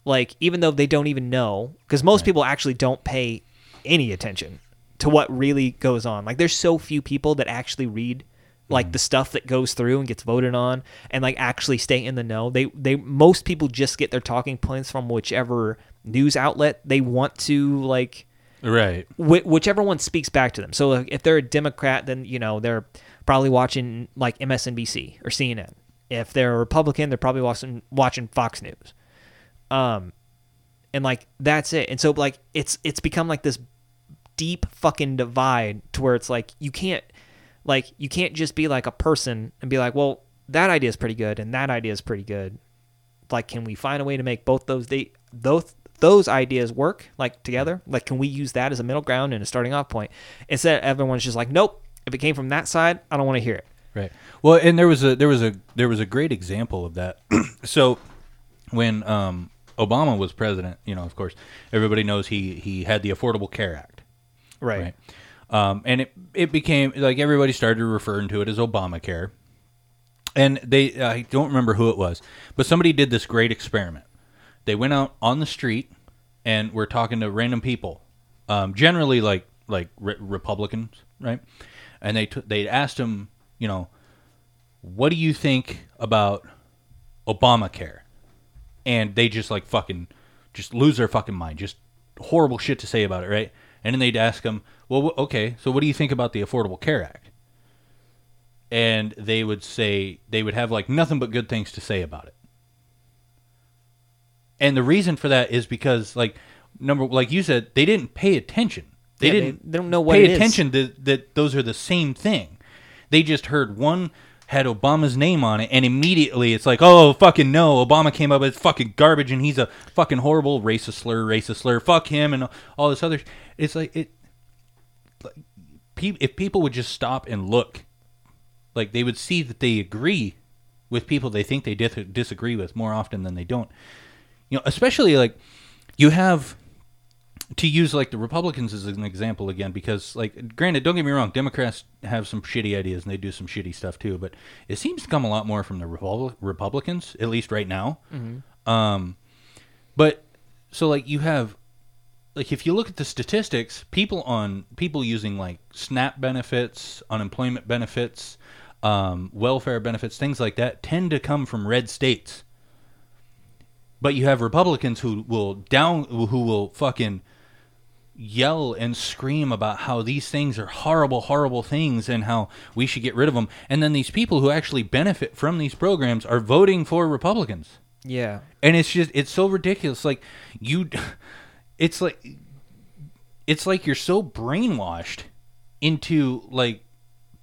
Like, even though they don't even know, because most people actually don't pay any attention to what really goes on. Like, there's so few people that actually read, like, the stuff that goes through and gets voted on and, like, actually stay in the know. They most people just get their talking points from whichever news outlet they want to, like, right. Whichever one speaks back to them. So, like, if they're a Democrat, then, you know, they're probably watching, like, MSNBC or CNN. If they're a Republican, they're probably watching Fox News. And like, that's it. And so like, it's become like this deep fucking divide to where it's like, you can't just be like a person and be like, well, that idea is pretty good. And that idea is pretty good. Like, can we find a way to make both those ideas work like together? Like, can we use that as a middle ground and a starting off point? Instead, everyone's just like, nope, if it came from that side, I don't want to hear it. Right. Well, and there was a great example of that. So when, Obama was president, you know, of course, everybody knows he had the Affordable Care Act. Right. And it became, like, everybody started referring to it as Obamacare. And they, I don't remember who it was, but somebody did this great experiment. They went out on the street and were talking to random people, generally like Republicans, right? And they asked them, you know, what do you think about Obamacare? And they just like fucking, just lose their fucking mind. Just horrible shit to say about it, right? And then they'd ask them, well, okay, so what do you think about the Affordable Care Act? And they would say, they would have like nothing but good things to say about it. And the reason for that is because, like, number, like you said, they didn't pay attention. They don't know what it is. Pay attention that those are the same thing. They just heard one had Obama's name on it, and immediately it's like, oh, fucking no, Obama came up with fucking garbage, and he's a fucking horrible racist slur, fuck him, and all this other shit. It's like, if people would just stop and look, like, they would see that they agree with people they think they disagree with more often than they don't. You know, especially, like, you have, to use, like, the Republicans as an example again, because, like, granted, don't get me wrong, Democrats have some shitty ideas and they do some shitty stuff too, but it seems to come a lot more from the Republicans, at least right now. Mm-hmm. But, so, like, you have, like, if you look at the statistics, people using, like, SNAP benefits, unemployment benefits, welfare benefits, things like that, tend to come from red states. But you have Republicans who will fucking yell and scream about how these things are horrible, horrible things and how we should get rid of them. And then these people who actually benefit from these programs are voting for Republicans. Yeah. And it's just, it's so ridiculous. Like, it's like you're so brainwashed into, like,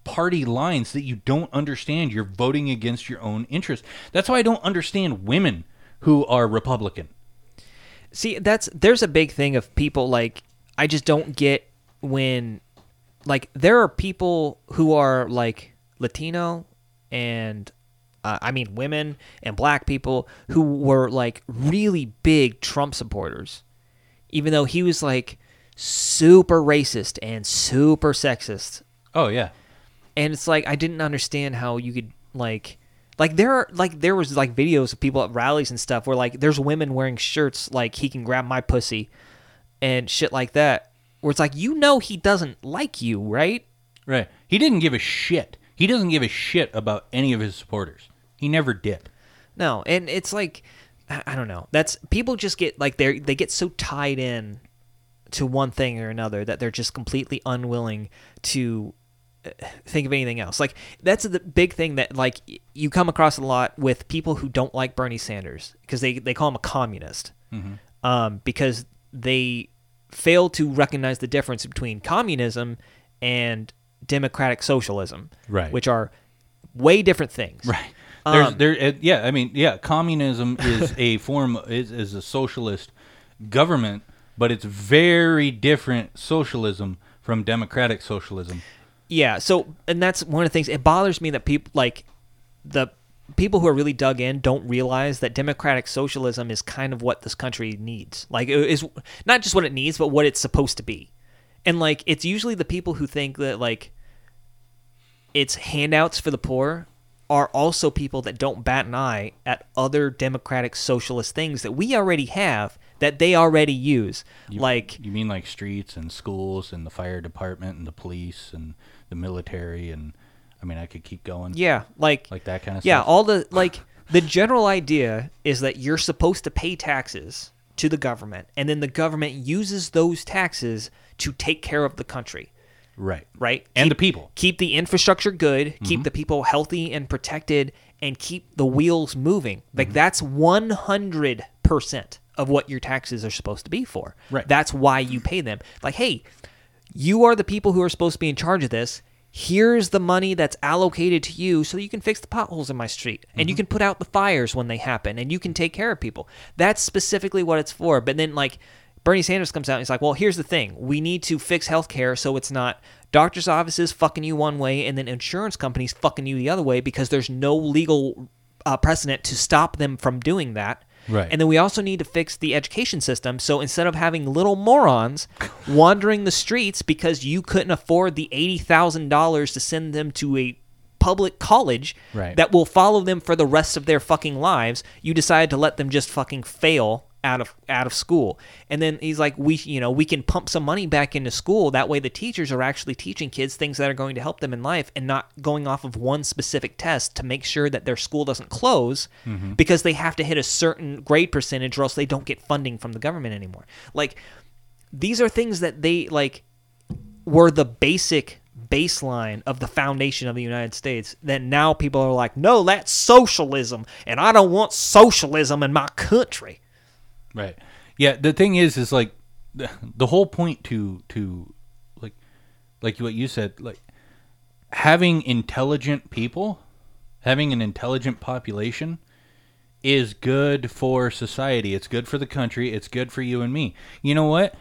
party lines that you don't understand you're voting against your own interests. That's why I don't understand women who are Republican. See, there's a big thing of people, like, I just don't get when, like, there are people who are, like, Latino and, women and black people who were, like, really big Trump supporters, even though he was, like, super racist and super sexist. Oh, yeah. And it's like, I didn't understand how you could, like... Like, there was, like, videos of people at rallies and stuff where, like, there's women wearing shirts, like, he can grab my pussy and shit like that, where it's like, you know he doesn't like you, right? Right. He didn't give a shit. He doesn't give a shit about any of his supporters. He never did. No, and it's like, I don't know. That's, people just get, like, they get so tied in to one thing or another that they're just completely unwilling to think of anything else. Like, that's the big thing that, like, you come across a lot with people who don't like Bernie Sanders, because they call him a communist. Mm-hmm. Because they fail to recognize the difference between communism and democratic socialism, right? Which are way different things, right? Communism is a form, is a socialist government, but it's very different socialism from democratic socialism. Yeah, so, and that's one of the things, it bothers me that people, like, the people who are really dug in don't realize that democratic socialism is kind of what this country needs. Like, it is not just what it needs, but what it's supposed to be. And, like, it's usually the people who think that, like, it's handouts for the poor are also people that don't bat an eye at other democratic socialist things that we already have, that they already use. You mean like streets and schools and the fire department and the police and the military, and I mean, I could keep going. Yeah, like that kind of stuff. Yeah, all the, like, the general idea is that you're supposed to pay taxes to the government, and then the government uses those taxes to take care of the country. Right. Right? And the people. Keep the infrastructure good, mm-hmm. keep the people healthy and protected, and keep the wheels moving. Like, mm-hmm. that's 100% of what your taxes are supposed to be for. Right. That's why you pay them. Like, hey, you are the people who are supposed to be in charge of this. Here's the money that's allocated to you so you can fix the potholes in my street. And you can put out the fires when they happen. And you can take care of people. That's specifically what it's for. But then, like, Bernie Sanders comes out and he's like, well, here's the thing. We need to fix healthcare so it's not doctor's offices fucking you one way and then insurance companies fucking you the other way because there's no legal precedent to stop them from doing that. Right. And then we also need to fix the education system. So instead of having little morons wandering the streets because you couldn't afford the $80,000 to send them to a public college that will follow them for the rest of their fucking lives, you decide to let them just fucking fail out of school. And then he's like, we can pump some money back into school. That way the teachers are actually teaching kids things that are going to help them in life and not going off of one specific test to make sure that their school doesn't close because they have to hit a certain grade percentage or else they don't get funding from the government anymore. Like, these are things that they like were the basic baseline of the foundation of the United States. Then now people are like, no, that's socialism and I don't want socialism in my country. Right. Yeah, the thing is like the whole point to like what you said, like having intelligent people, having an intelligent population is good for society. It's good for the country. It's good for you and me. You know what?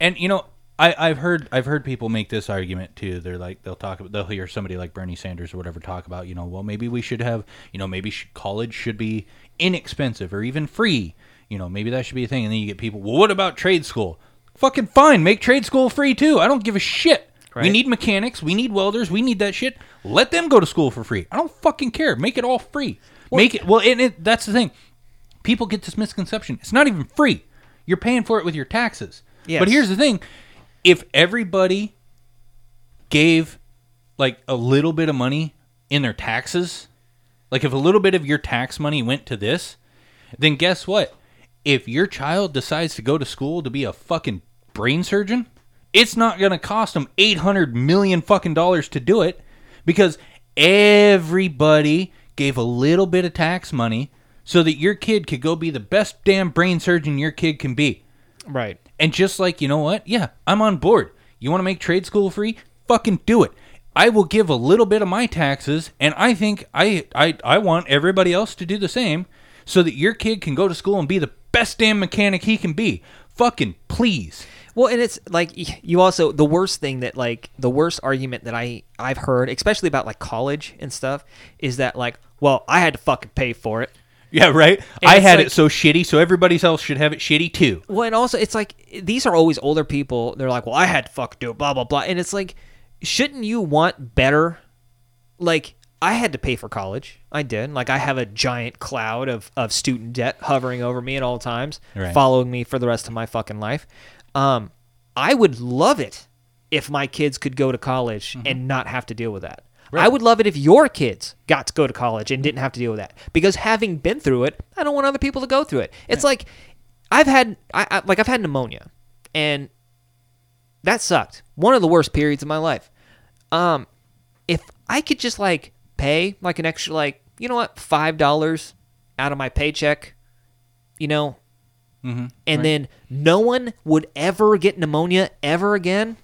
And you know, I've heard people make this argument too. They're like, they'll hear somebody like Bernie Sanders or whatever talk about, you know, well, maybe we should have, you know, maybe college should be inexpensive or even free. You know, maybe that should be a thing. And then you get people, well, what about trade school? Fucking fine. Make trade school free, too. I don't give a shit. Right. We need mechanics. We need welders. We need that shit. Let them go to school for free. I don't fucking care. Make it all free. Make it. Well, and that's the thing. People get this misconception. It's not even free. You're paying for it with your taxes. Yes. But here's the thing. If everybody gave, like, a little bit of money in their taxes, like, if a little bit of your tax money went to this, then guess what? If your child decides to go to school to be a fucking brain surgeon, it's not going to cost them $800 million fucking dollars to do it because everybody gave a little bit of tax money so that your kid could go be the best damn brain surgeon your kid can be. Right. And just like, you know what? Yeah, I'm on board. You want to make trade school free? Fucking do it. I will give a little bit of my taxes, and I think I want everybody else to do the same so that your kid can go to school and be the best damn mechanic he can be. Fucking please. Well, and it's like you also, the worst thing that like, the worst argument that I've heard, especially about like college and stuff, is that like, well, I had to fucking pay for it. Yeah, right. And I had like, it so shitty, so everybody else should have it shitty too. Well, and also it's like, these are always older people. They're like, well, I had to fucking do it, blah, blah, blah. And it's like, shouldn't you want better? Like, I had to pay for college. I did. Like, I have a giant cloud of student debt hovering over me at all times, following me for the rest of my fucking life. I would love it if my kids could go to college and not have to deal with that. Right. I would love it if your kids got to go to college and didn't have to deal with that. Because having been through it, I don't want other people to go through it. It's like, I've had pneumonia, and that sucked. One of the worst periods of my life. If I could just, like, pay like an extra, like, you know what, $5 out of my paycheck, you know, and then no one would ever get pneumonia ever again,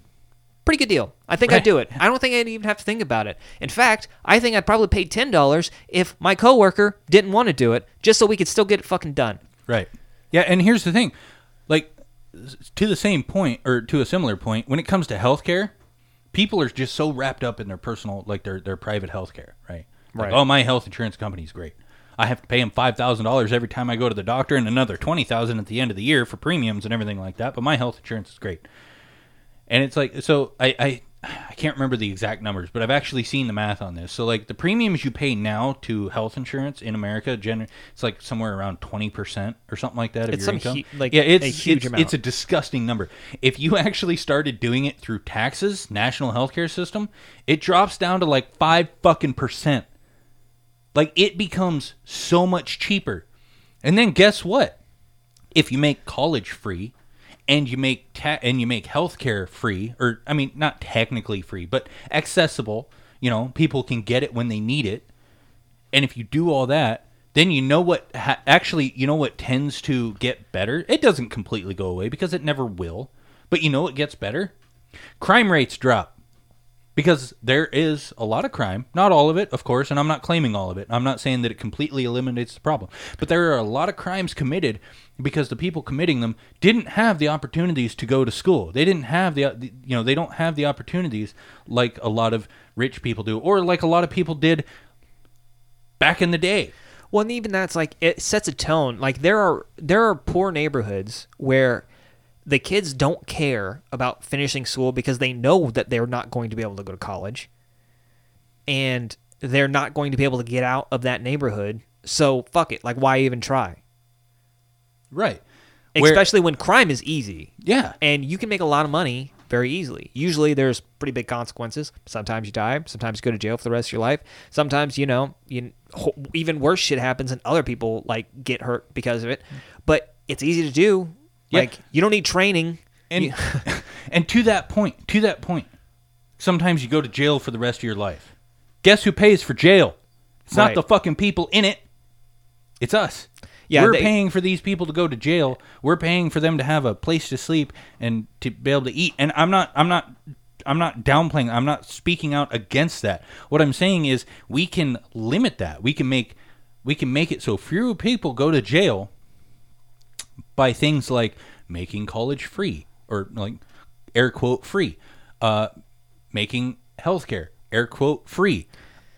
pretty good deal. I think I'd do it. I don't think I'd even have to think about it. In fact, I think I'd probably pay $10 if my coworker didn't want to do it, just so we could still get it fucking done. Right. Yeah, and here's the thing, like, to the same point, or to a similar point, when it comes to healthcare, people are just so wrapped up in their personal, like their private healthcare, right? Like, oh, my health insurance company's great. I have to pay them $5,000 every time I go to the doctor and another $20,000 at the end of the year for premiums and everything like that. But my health insurance is great. And it's like, so I can't remember the exact numbers, but I've actually seen the math on this. So like the premiums you pay now to health insurance in America, it's like somewhere around 20% or something like that of your income. It's a huge amount. It's a disgusting number. If you actually started doing it through taxes, national healthcare system, it drops down to like 5%. Like it becomes so much cheaper. And then guess what? If you make college free, and you make healthcare free, or I mean, not technically free, but accessible. You know, people can get it when they need it. And if you do all that, then you know what actually, you know what tends to get better? It doesn't completely go away because it never will, but you know what gets better? Crime rates drop because there is a lot of crime. Not all of it, of course, and I'm not claiming all of it. I'm not saying that it completely eliminates the problem, but there are a lot of crimes committed because the people committing them didn't have the opportunities to go to school. They didn't have the, you know, they don't have the opportunities like a lot of rich people do or like a lot of people did back in the day. Well, and even that's like, it sets a tone. Like there are poor neighborhoods where the kids don't care about finishing school because they know that they're not going to be able to go to college and they're not going to be able to get out of that neighborhood. So fuck it. Like, why even try? Right. Especially when crime is easy. Yeah. And you can make a lot of money very easily. Usually there's pretty big consequences. Sometimes you die. Sometimes you go to jail for the rest of your life. Sometimes, you know, even worse shit happens and other people like get hurt because of it. But it's easy to do. Yep. Like you don't need training. And and to that point, sometimes you go to jail for the rest of your life. Guess who pays for jail? It's not the fucking people in it. It's us. Yeah, we're paying for these people to go to jail. We're paying for them to have a place to sleep and to be able to eat. And I'm not downplaying. I'm not speaking out against that. What I'm saying is we can limit that. We can make it so fewer people go to jail by things like making college free, or like air quote free, making healthcare air quote free.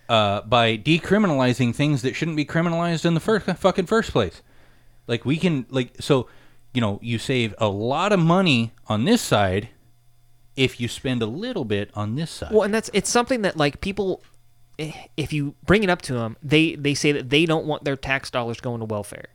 By decriminalizing things that shouldn't be criminalized in the fucking first place. Like we can, like, so, you know, you save a lot of money on this side if you spend a little bit on this side. Well, and it's something that like people, if you bring it up to them, they say that they don't want their tax dollars going to welfare.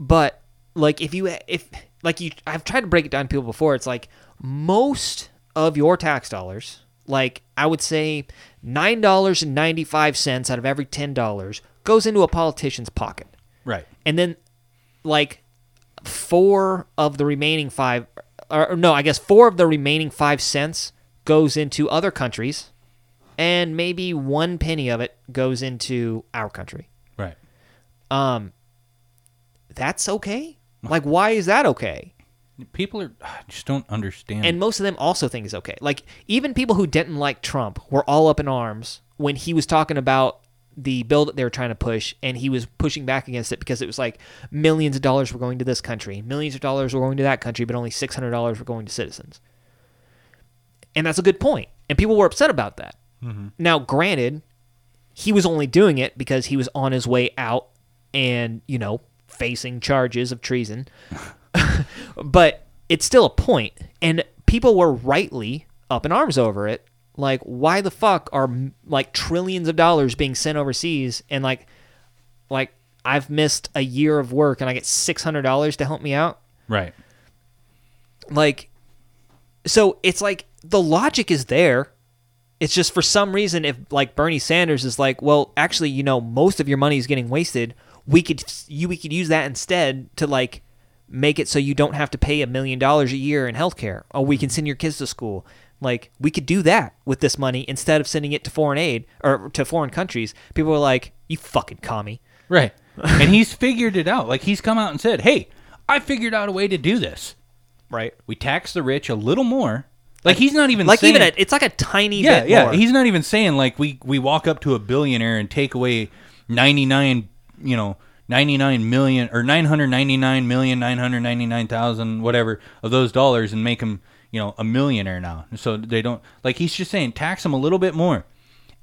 But like, I've tried to break it down to people before. It's like most of your tax dollars, like I would say $9.95 out of every $10 goes into a politician's pocket. Right. And then like 4 of the remaining 5 cents goes into other countries and maybe 1 penny of it goes into our country. Right. That's okay? Like why is that okay? People just don't understand. And most of them also think it's okay. Like, even people who didn't like Trump were all up in arms when he was talking about the bill that they were trying to push, and he was pushing back against it because it was like millions of dollars were going to this country, millions of dollars were going to that country, but only $600 were going to citizens. And that's a good point. And people were upset about that. Mm-hmm. Now, granted, he was only doing it because he was on his way out and, you know, facing charges of treason. But it's still a point, and people were rightly up in arms over it. Like, why the fuck are like trillions of dollars being sent overseas? And like I've missed a year of work, and I get $600 to help me out. Right. Like, so it's like the logic is there. It's just for some reason, if like Bernie Sanders is like, well, actually, you know, most of your money is getting wasted. We could use that instead to like make it so you don't have to pay $1 million a year in healthcare. Oh, we can send your kids to school. Like, we could do that with this money instead of sending it to foreign aid or to foreign countries. People are like, you fucking commie. Right. And he's figured it out. Like, he's come out and said, hey, I figured out a way to do this. Right. We tax the rich a little more. Like, he's not even like saying... Like, even it's like a tiny bit more. Yeah, he's not even saying, like, we walk up to a billionaire and take away 999,999,999,000 whatever of those dollars and make them, you know, a millionaire now. So they don't, like, he's just saying tax them a little bit more.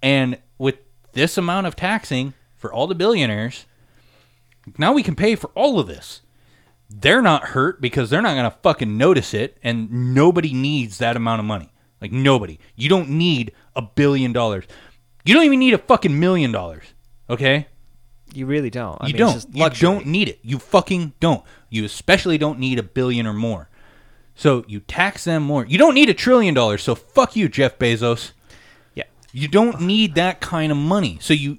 And with this amount of taxing for all the billionaires, now we can pay for all of this. They're not hurt because they're not going to fucking notice it, and nobody needs that amount of money. Like, nobody. You don't need $1 billion. You don't even need a fucking $1 million, okay? You really don't. I mean, don't. It's just luxury. You don't need it. You fucking don't. You especially don't need $1 billion or more. So you tax them more. You don't need $1 trillion. So fuck you, Jeff Bezos. Yeah. You don't need that kind of money. So you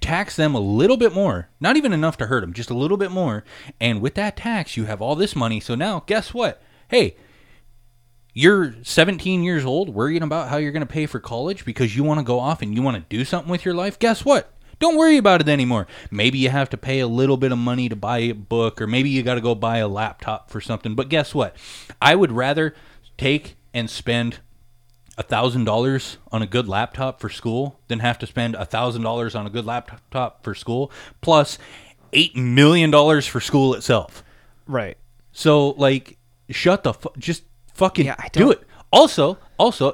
tax them a little bit more. Not even enough to hurt them. Just a little bit more. And with that tax, you have all this money. So now, guess what? Hey, you're 17 years old worrying about how you're going to pay for college because you want to go off and you want to do something with your life. Guess what? Don't worry about it anymore. Maybe you have to pay a little bit of money to buy a book, or maybe you got to go buy a laptop for something. But guess what? I would rather take and spend $1,000 on a good laptop for school than have to spend $1,000 on a good laptop for school, plus $8 million for school itself. Right. So, like, shut the fuck, just fucking do it. Also,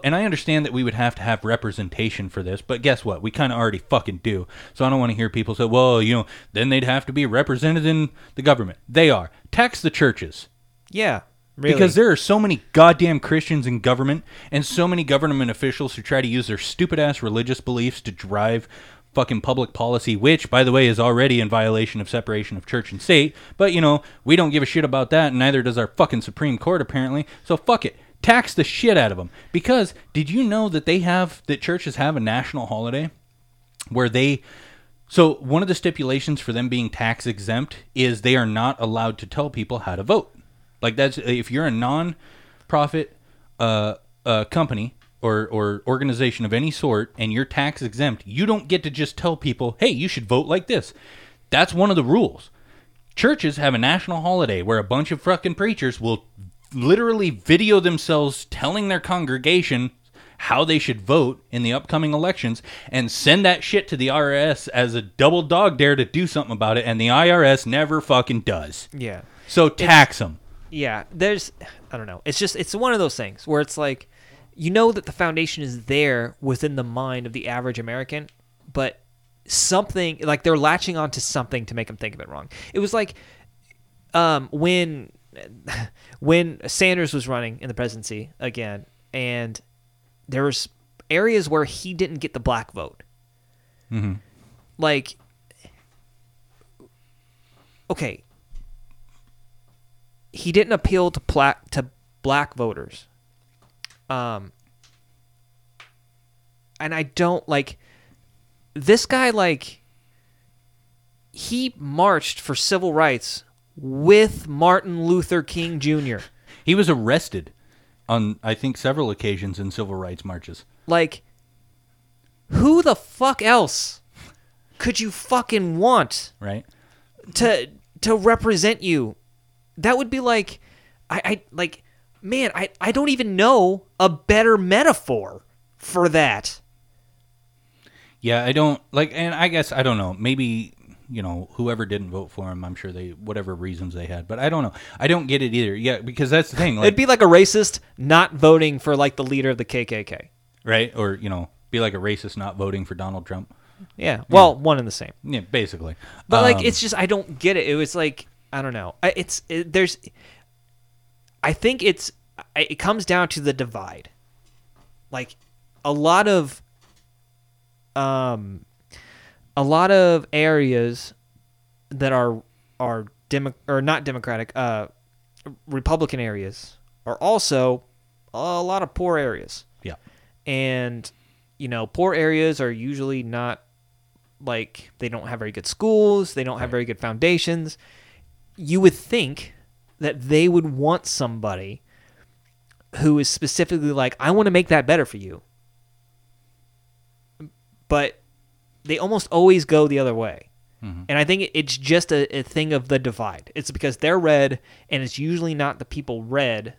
and I understand that we would have to have representation for this, but guess what? We kind of already fucking do. So I don't want to hear people say, well, you know, then they'd have to be represented in the government. They are. Tax the churches. Yeah, really. Because there are so many goddamn Christians in government and so many government officials who try to use their stupid-ass religious beliefs to drive fucking public policy, which, by the way, is already in violation of separation of church and state. But, you know, we don't give a shit about that, and neither does our fucking Supreme Court, apparently. So fuck it. Tax the shit out of them. Because did you know that churches have a national holiday where so one of the stipulations for them being tax exempt is they are not allowed to tell people how to vote. Like, that's, if you're a non-profit company or organization of any sort and you're tax exempt, you don't get to just tell people, hey, you should vote like this. That's one of the rules. Churches have a national holiday where a bunch of fucking preachers will literally video themselves telling their congregation how they should vote in the upcoming elections and send that shit to the IRS as a double dog dare to do something about it, and the IRS never fucking does. Yeah. So tax them. Yeah. I don't know. It's just, it's one of those things where it's like, you know that the foundation is there within the mind of the average American, but something, like they're latching onto something to make them think of it wrong. It was like when Sanders was running in the presidency again, and there was areas where he didn't get the black vote. Mm-hmm. Like, okay, he didn't appeal to black voters. And I don't, like, this guy, like, he marched for civil rights with Martin Luther King Jr. He was arrested on, I think, several occasions in civil rights marches. Like, who the fuck else could you fucking want, right, to represent you? That would be like, I like, man, I don't even know a better metaphor for that. Yeah, I don't, like, and I guess, I don't know, maybe, you know, whoever didn't vote for him, I'm sure whatever reasons they had, but I don't know. I don't get it either. Yeah, because that's the thing. Like, it'd be like a racist not voting for, like, the leader of the KKK. Right? Or, you know, be like a racist not voting for Donald Trump. Yeah. Well, one and the same. Yeah, basically. But, like, it's just, I don't get it. It was like, I don't know. I think it comes down to the divide. Like, a lot of areas that are not Democratic, Republican areas are also a lot of poor areas. Yeah. And, you know, poor areas are usually not, like, they don't have very good schools, they don't have very good foundations. You would think that they would want somebody who is specifically like, I want to make that better for you. But they almost always go the other way. Mm-hmm. And I think it's just a thing of the divide. It's because they're red, and it's usually not the people red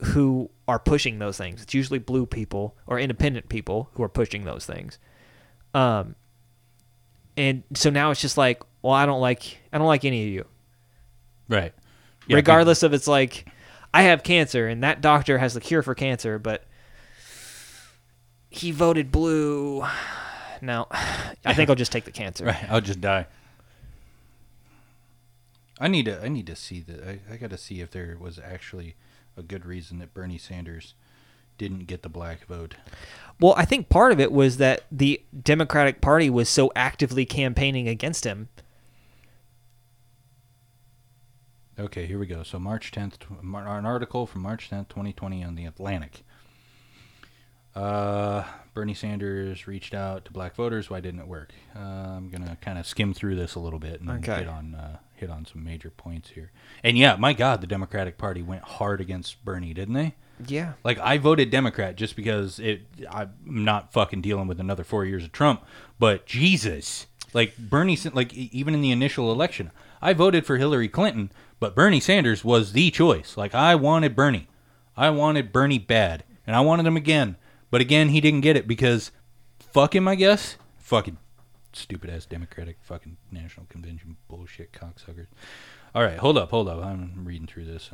who are pushing those things. It's usually blue people or independent people who are pushing those things. And so now it's just like, well, I don't like any of you. Right. Yeah, regardless of, it's like, I have cancer, and that doctor has the cure for cancer, but he voted blue. No, I think I'll just take the cancer. Right, I'll just die. I need to see that. I got to see if there was actually a good reason that Bernie Sanders didn't get the black vote. Well, I think part of it was that the Democratic Party was so actively campaigning against him. Okay, here we go. So March 10th, an article from March 10th, 2020 on The Atlantic. Bernie Sanders reached out to black voters. Why didn't it work? I'm going to kind of skim through this a little bit and hit on some major points here. And yeah, my God, the Democratic Party went hard against Bernie, didn't they? Yeah. Like, I voted Democrat just because I'm not fucking dealing with another 4 years of Trump. But Jesus, like Bernie, like even in the initial election, I voted for Hillary Clinton, but Bernie Sanders was the choice. Like, I wanted Bernie. I wanted Bernie bad, and I wanted him again. But again, he didn't get it because fuck him, I guess. Fucking stupid-ass Democratic fucking National Convention bullshit cocksuckers. All right, hold up. I'm reading through this.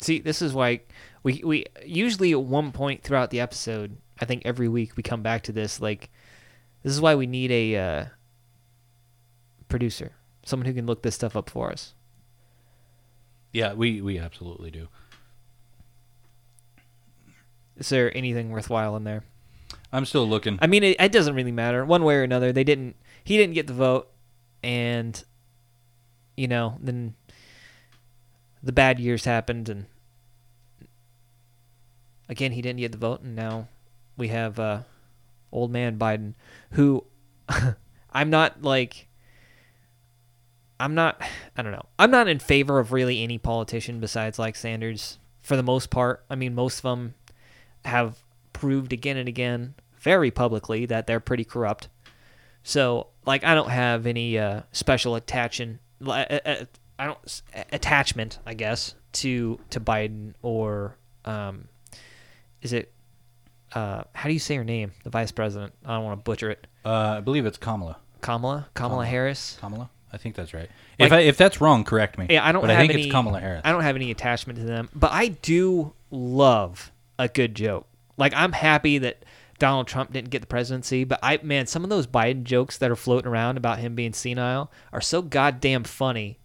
See, this is why we usually at one point throughout the episode, I think every week we come back to this. Like, this is why we need a producer, someone who can look this stuff up for us. Yeah, we absolutely do. Is there anything worthwhile in there? I'm still looking. I mean, it doesn't really matter one way or another. They didn't. He didn't get the vote, and you know, then the bad years happened, and again, he didn't get the vote, and now we have old man Biden, who I'm not in favor of really any politician besides like Sanders for the most part. I mean, most of them have proved again and again very publicly that they're pretty corrupt. So, like, I don't have any special attachment, I guess, to Biden or is it how do you say her name? The vice president. I don't want to butcher it. I believe it's Kamala. Kamala Harris. Kamala. I think that's right. Like, if that's wrong, correct me. Yeah, I think it's Kamala Harris. I don't have any attachment to them, but I do love a good joke. Like, I'm happy that Donald Trump didn't get the presidency, but some of those Biden jokes that are floating around about him being senile are so goddamn funny,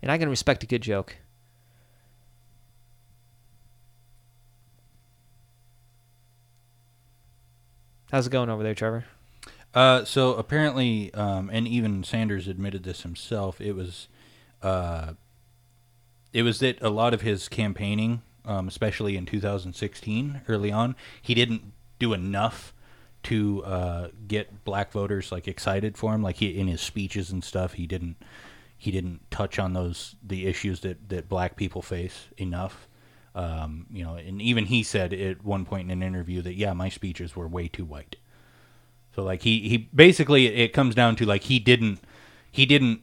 and I can respect a good joke. How's it going over there, Trevor? So apparently, and even Sanders admitted this himself, it was that a lot of his campaigning, especially in 2016, early on, he didn't do enough to get black voters like excited for him. Like, he, in his speeches and stuff, he didn't touch on the issues that black people face enough. You know, and even he said at one point in an interview that, yeah, my speeches were way too white. So, like, he basically, it comes down to, like, he didn't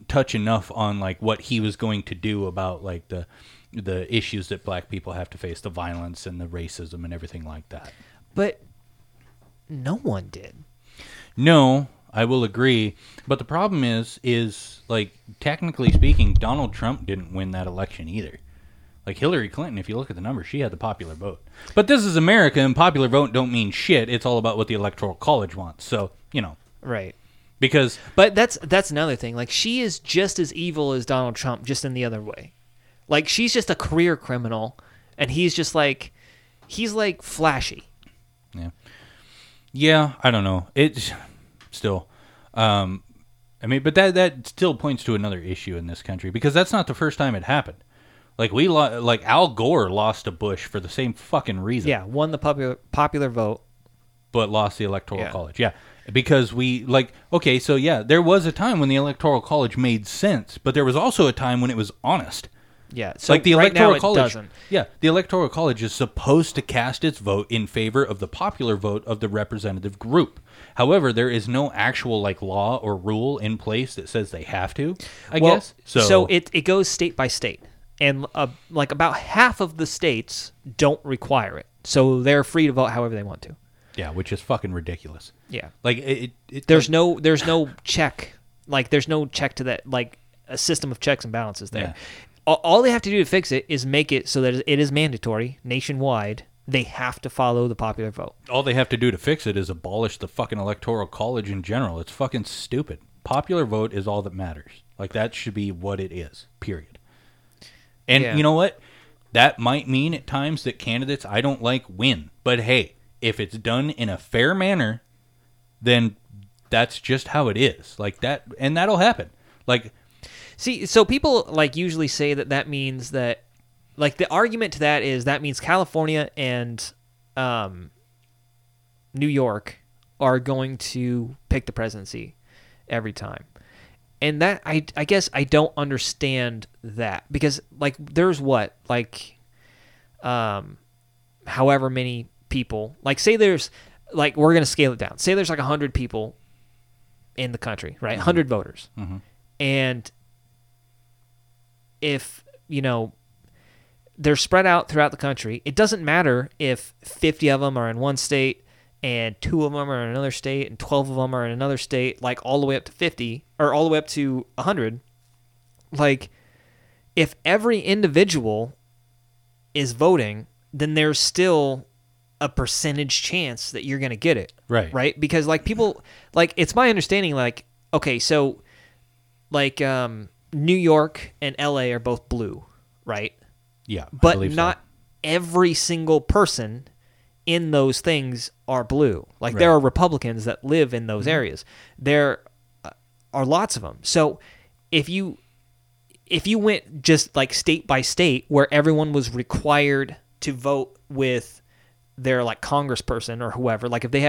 touch enough on, like, what he was going to do about, like, the issues that black people have to face, the violence and the racism and everything like that. But no one did. No, I will agree. But the problem is, like, technically speaking, Donald Trump didn't win that election either. Like, Hillary Clinton, if you look at the numbers, she had the popular vote. But this is America, and popular vote don't mean shit. It's all about what the Electoral College wants. So, you know. Right. Because... But that's another thing. Like, she is just as evil as Donald Trump, just in the other way. Like, she's just a career criminal, and he's just like... He's, like, flashy. Yeah. Yeah, I don't know. It's... Still... I mean, but that still points to another issue in this country, because that's not the first time it happened. Like, Al Gore lost to Bush for the same fucking reason. Yeah, won the popular vote. But lost the Electoral College. Yeah, because there was a time when the Electoral College made sense, but there was also a time when it was honest. Yeah, so like the Electoral College doesn't. Yeah, the Electoral College is supposed to cast its vote in favor of the popular vote of the representative group. However, there is no actual like law or rule in place that says they have to, I guess. So it goes state by state. And like about half of the states don't require it. So they're free to vote however they want to. Yeah, which is fucking ridiculous. Yeah. Like there's no check. Like there's no check to that, like a system of checks and balances there. Yeah. All they have to do to fix it is make it so that it is mandatory nationwide. They have to follow the popular vote. All they have to do to fix it is abolish the fucking Electoral College in general. It's fucking stupid. Popular vote is all that matters. Like that should be what it is. Period. And you know what? That might mean at times that candidates I don't like win. But hey, if it's done in a fair manner, then that's just how it is. Like that, and that'll happen. Like, see, so people like usually say that means that, like the argument to that is that means California and New York are going to pick the presidency every time. And that, I guess I don't understand that, because like there's what, like, however many people, like say there's like, we're going to scale it down. Say there's like 100 people in the country, right? 100 mm-hmm. voters. Mm-hmm. And if, you know, they're spread out throughout the country, it doesn't matter if 50 of them are in one state and 2 of them are in another state and 12 of them are in another state, like all the way up to 50 or all the way up to 100. Like if every individual is voting, then there's still a percentage chance that you're going to get it. Right. Right. Because like people, like it's my understanding, like, okay, so like New York and LA are both blue, right? Yeah. But not so. Every single person in those things are blue. Like right. There are Republicans that live in those mm-hmm. areas. There are lots of them. So if you went just like state by state where everyone was required to vote with their like congressperson or whoever, like if they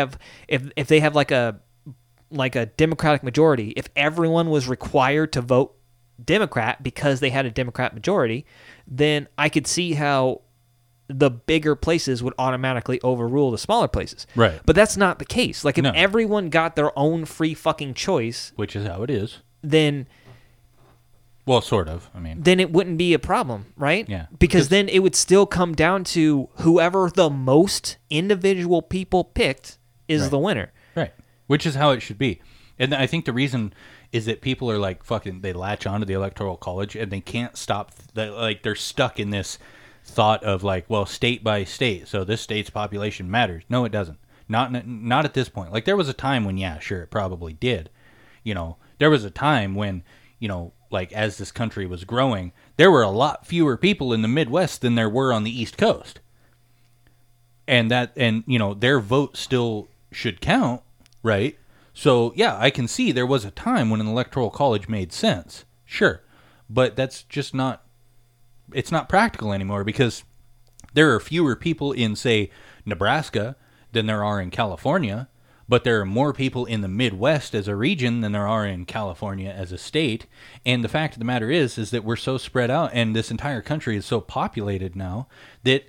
have like a Democratic majority, if everyone was required to vote Democrat because they had a Democrat majority, then I could see how the bigger places would automatically overrule the smaller places. Right. But that's not the case. Like if no. everyone got their own free fucking choice, which is how it is, then well, sort of. I mean, then it wouldn't be a problem, right? Yeah. Because then it would still come down to whoever the most individual people picked is right. the winner. Right. Which is how it should be. And I think the reason is that people are like fucking, they latch onto the Electoral College and they can't stop. Like they're stuck in this thought of like, well, state by state, so this state's population matters. No, it doesn't. Not at this point. Like there was a time when, yeah, sure, it probably did. You know, there was a time when, you know, like as this country was growing, there were a lot fewer people in the Midwest than there were on the East Coast. And you know, their vote still should count, right? So yeah, I can see there was a time when an electoral college made sense. Sure. But that's just not, it's not practical anymore, because there are fewer people in, say, Nebraska than there are in California, but there are more people in the Midwest as a region than there are in California as a state. And the fact of the matter is that we're so spread out and this entire country is so populated now that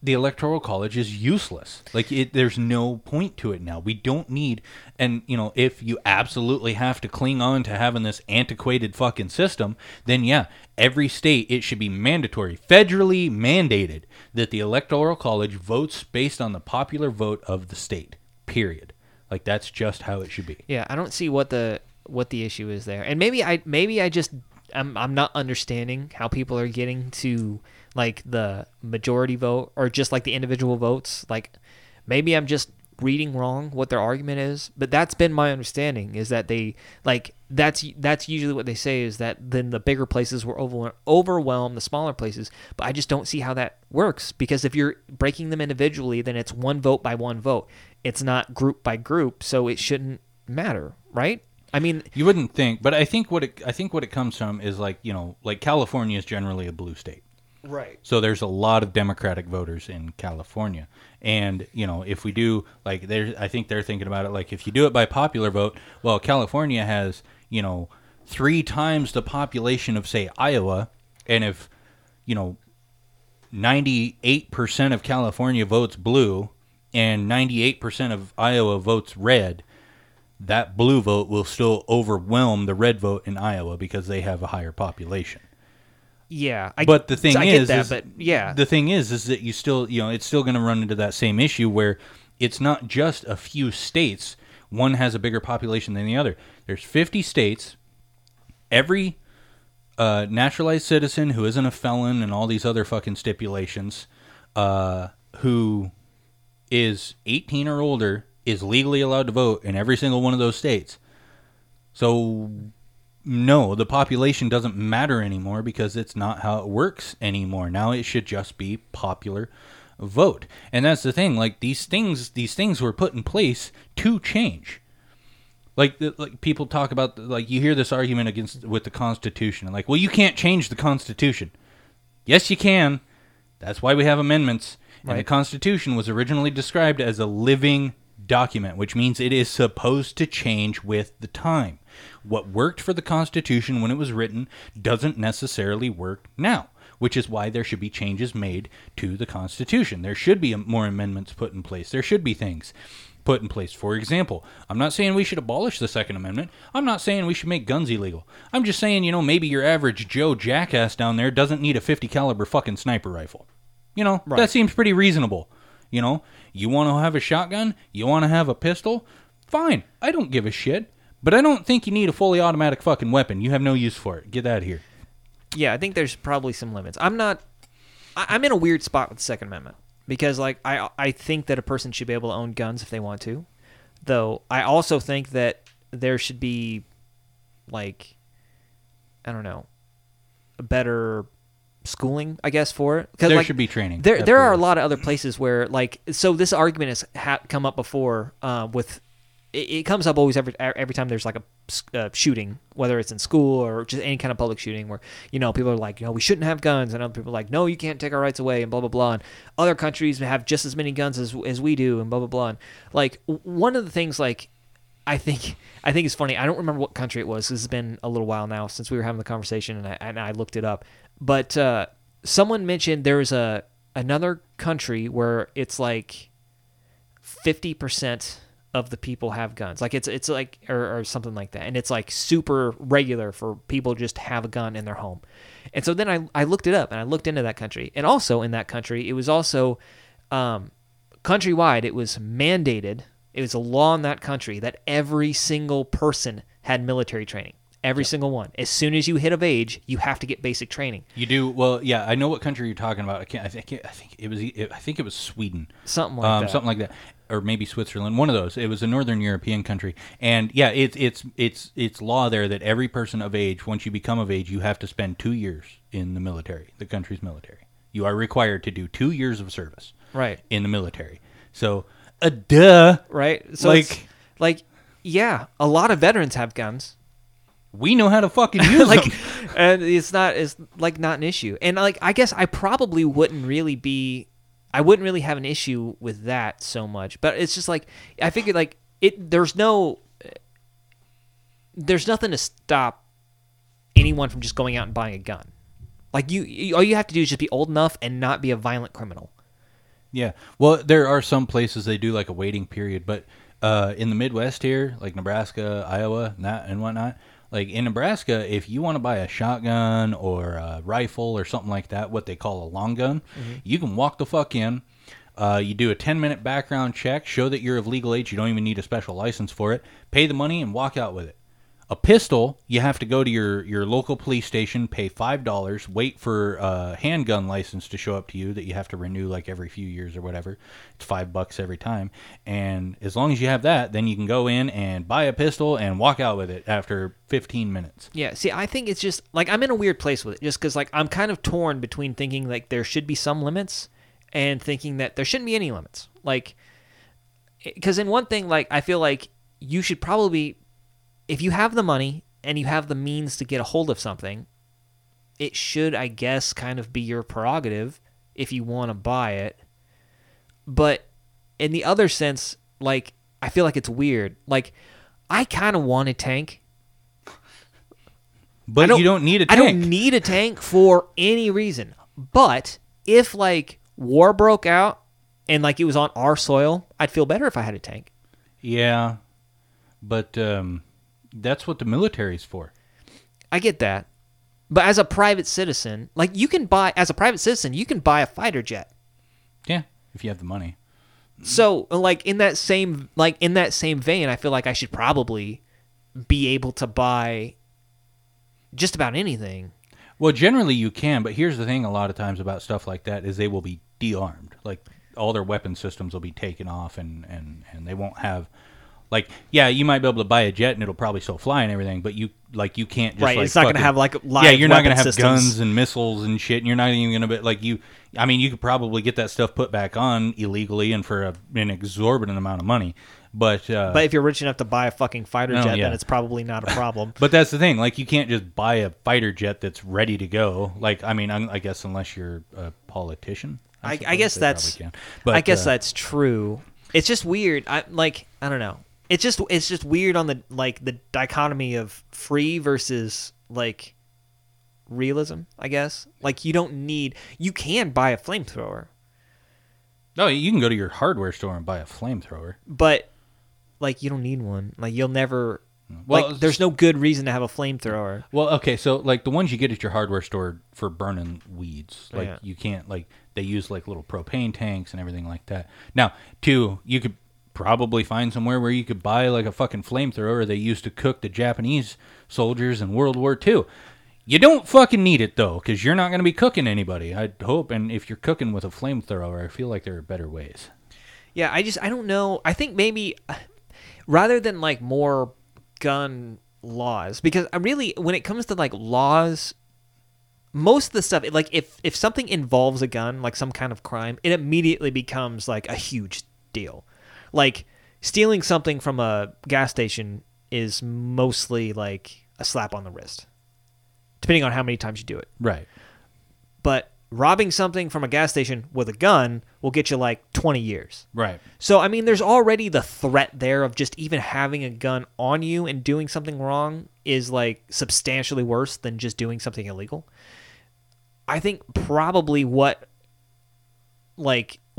the Electoral College is useless. Like there's no point to it now. We don't need, and you know, if you absolutely have to cling on to having this antiquated fucking system, then yeah, every state, it should be mandatory, federally mandated, that the Electoral College votes based on the popular vote of the state, period. Like that's just how it should be. Yeah, I don't see what the issue is there. And maybe I'm not understanding how people are getting to like the majority vote or just like the individual votes. Like maybe I'm just reading wrong what their argument is, but that's been my understanding, is that they like that's usually what they say, is that then the bigger places will overwhelm the smaller places. But I just don't see how that works, because if you're breaking them individually, then it's one vote by one vote. It's not group by group, so it shouldn't matter, right? I mean, you wouldn't think, but I think what it comes from is like, you know, like California is generally a blue state. Right. So there's a lot of Democratic voters in California. And, you know, if we do, like, I think they're thinking about it, like, if you do it by popular vote, well, California has, you know, 3 times the population of, say, Iowa. And if, you know, 98% of California votes blue and 98% of Iowa votes red, that blue vote will still overwhelm the red vote in Iowa because they have a higher population. Yeah, but the thing is, the thing is that you still, you know, it's still going to run into that same issue where it's not just a few states. One has a bigger population than the other. There's 50 states. Every naturalized citizen who isn't a felon and all these other fucking stipulations, who is 18 or older, is legally allowed to vote in every single one of those states. So no, the population doesn't matter anymore, because it's not how it works anymore. Now it should just be popular vote. And that's the thing. Like these things were put in place to change. Like people talk about, like you hear this argument with the Constitution, and like, well, you can't change the Constitution. Yes, you can. That's why we have amendments. Right. And the Constitution was originally described as a living document, which means it is supposed to change with the time. What worked for the Constitution when it was written doesn't necessarily work now, which is why there should be changes made to the Constitution. There should be more amendments put in place. There should be things put in place. For example, I'm not saying we should abolish the Second Amendment. I'm not saying we should make guns illegal. I'm just saying, you know, maybe your average Joe jackass down there doesn't need a 50 caliber fucking sniper rifle. You know, right. That seems pretty reasonable. You know, you want to have a shotgun? You want to have a pistol? Fine. I don't give a shit. But I don't think you need a fully automatic fucking weapon. You have no use for it. Get out of here. Yeah, I think there's probably some limits. I'm in a weird spot with the Second Amendment. Because, like, I think that a person should be able to own guns if they want to. Though, I also think that there should be, like, I don't know, a better schooling, I guess, for it. There, like, should be training. There are a lot of other places where, like, so this argument has come up before with... It comes up always every time there's like a shooting, whether it's in school or just any kind of public shooting where, you know, people are like, you know, we shouldn't have guns. And other people are like, no, you can't take our rights away and blah, blah, blah. And other countries have just as many guns as we do and blah, blah, blah. And like one of the things, like, I think it's funny. I don't remember what country it was. This has been a little while now since we were having the conversation and I looked it up. But someone mentioned there was another country where it's like 50% of the people have guns, like it's like or something like that, and it's like super regular for people just to have a gun in their home. And so then I looked it up and I looked into that country, and also in that country it was also countrywide. It was mandated. It was a law in that country that every single person had military training. Every yep. single one. As soon as you hit of age, you have to get basic training. You do well, yeah. I know what country you're talking about. I think it was Sweden, something like that. Something like that, or maybe Switzerland. One of those. It was a Northern European country, and yeah, it's law there that every person of age, once you become of age, you have to spend 2 years in the military, the country's military. You are required to do 2 years of service, right, in the military. So, duh, right? So like, yeah, a lot of veterans have guns. We know how to fucking use like, them. And it's not an issue. And like, I guess I probably wouldn't really have an issue with that so much. But it's just like, I figured like there's nothing to stop anyone from just going out and buying a gun. Like you all you have to do is just be old enough and not be a violent criminal. Yeah. Well, there are some places they do like a waiting period, but in the Midwest here, like Nebraska, Iowa, and whatnot. Like in Nebraska, if you want to buy a shotgun or a rifle or something like that, what they call a long gun, mm-hmm. you can walk the fuck in. You do a 10-minute background check, show that you're of legal age. You don't even need a special license for it. Pay the money and walk out with it. A pistol, you have to go to your local police station, pay $5, wait for a handgun license to show up to you that you have to renew like every few years or whatever. It's $5 every time. And as long as you have that, then you can go in and buy a pistol and walk out with it after 15 minutes. Yeah, see, I think it's just like I'm in a weird place with it just because like I'm kind of torn between thinking like there should be some limits and thinking that there shouldn't be any limits. Like, because in one thing, like I feel like you should probably... If you have the money and you have the means to get a hold of something, it should, I guess, kind of be your prerogative if you want to buy it. But in the other sense, like, I feel like it's weird. Like, I kind of want a tank. But you don't need a tank. I don't need a tank for any reason. But if, like, war broke out and, like, it was on our soil, I'd feel better if I had a tank. Yeah. But, that's what the military's for. I get that. But as a private citizen, like you can buy a fighter jet. Yeah, if you have the money. So, like in that same vein, I feel like I should probably be able to buy just about anything. Well, generally you can, but here's the thing a lot of times about stuff like that is they will be de-armed. Like all their weapon systems will be taken off and they won't have... Like, yeah, you might be able to buy a jet and it'll probably still fly and everything, but you can't just... Right, like, it's not going to have, like, live yeah, you're not going to have systems. Guns and missiles and shit, and you're not even going to be, like, you could probably get that stuff put back on illegally and for an exorbitant amount of money, but if you're rich enough to buy a fucking fighter jet, yeah. Then it's probably not a problem. But that's the thing, like, you can't just buy a fighter jet that's ready to go, like, I mean, I guess unless you're a politician. I guess that's true. It's just weird. I don't know. It's just weird on the like the dichotomy of free versus like realism, I guess. Like you can buy a flamethrower. No, you can go to your hardware store and buy a flamethrower. But like you don't need one. Like you'll never there's no good reason to have a flamethrower. Well, okay, so like the ones you get at your hardware store for burning weeds, like you can't like they use like little propane tanks and everything like that. Now, you could probably find somewhere where you could buy like a fucking flamethrower they used to cook the Japanese soldiers in World War II. You don't fucking need it though, because you're not going to be cooking anybody, I hope. And if you're cooking with a flamethrower, I feel like there are better ways. Yeah, I don't know. I think maybe rather than like more gun laws, because I really, when it comes to like laws, most of the stuff, like if something involves a gun, like some kind of crime, it immediately becomes like a huge deal. Like stealing something from a gas station is mostly like a slap on the wrist, depending on how many times you do it. Right. But robbing something from a gas station with a gun will get you like 20 years. Right. So, I mean, there's already the threat there of just even having a gun on you and doing something wrong is like substantially worse than just doing something illegal. I think probably what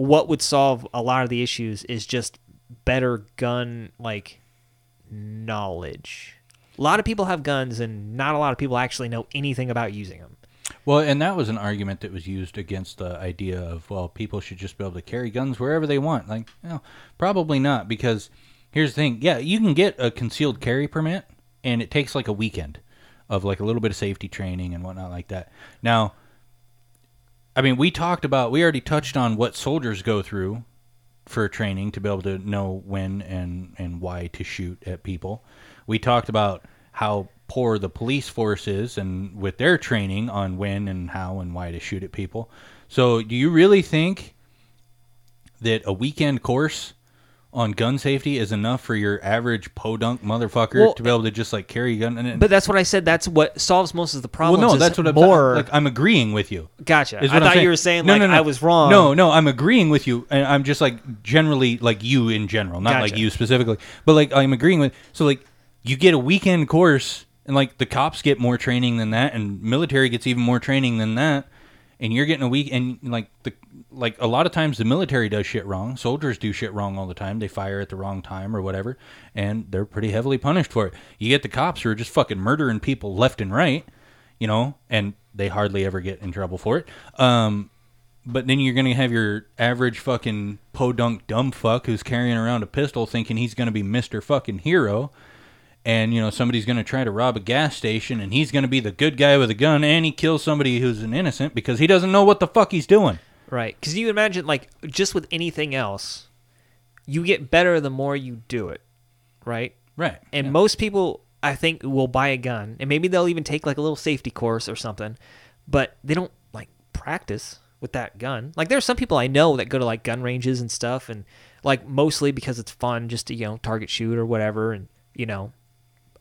would solve a lot of the issues is just better gun like knowledge. A lot of people have guns, and not a lot of people actually know anything about using them. Well, and that was an argument that was used against the idea of, well, people should just be able to carry guns wherever they want. Like, no, probably not, because here's the thing. Yeah, you can get a concealed carry permit, and it takes like a weekend of like a little bit of safety training and whatnot like that. Now, I mean, we already touched on what soldiers go through for training to be able to know when and why to shoot at people. We talked about how poor the police force is and with their training on when and how and why to shoot at people. So do you really think that a weekend course on gun safety is enough for your average podunk motherfucker to be able to just like carry a gun? But that's what I said. That's what solves most of the problems. Well, no, that's what more... I'm agreeing with you. Gotcha. I thought you were saying no. I was wrong. No, I'm agreeing with you. And I'm just like generally like you in general, not like you specifically, but like I'm agreeing with. So like, you get a weekend course, and like the cops get more training than that, and military gets even more training than that, and you're getting a week, and like a lot of times the military does shit wrong, soldiers do shit wrong all the time, they fire at the wrong time or whatever, and they're pretty heavily punished for it. You get the cops who are just fucking murdering people left and right, you know, and they hardly ever get in trouble for it. But then you're going to have your average fucking podunk dumb fuck who's carrying around a pistol thinking he's going to be Mr. fucking hero. And, you know, somebody's going to try to rob a gas station, and he's going to be the good guy with a gun, and he kills somebody who's an innocent because he doesn't know what the fuck he's doing. Right. Because you imagine, like, just with anything else, you get better the more you do it, right? Right. And most people, I think, will buy a gun, and maybe they'll even take, like, a little safety course or something, but they don't, like, practice with that gun. Like, there are some people I know that go to, like, gun ranges and stuff, and, like, mostly because it's fun just to, you know, target shoot or whatever, and, you know...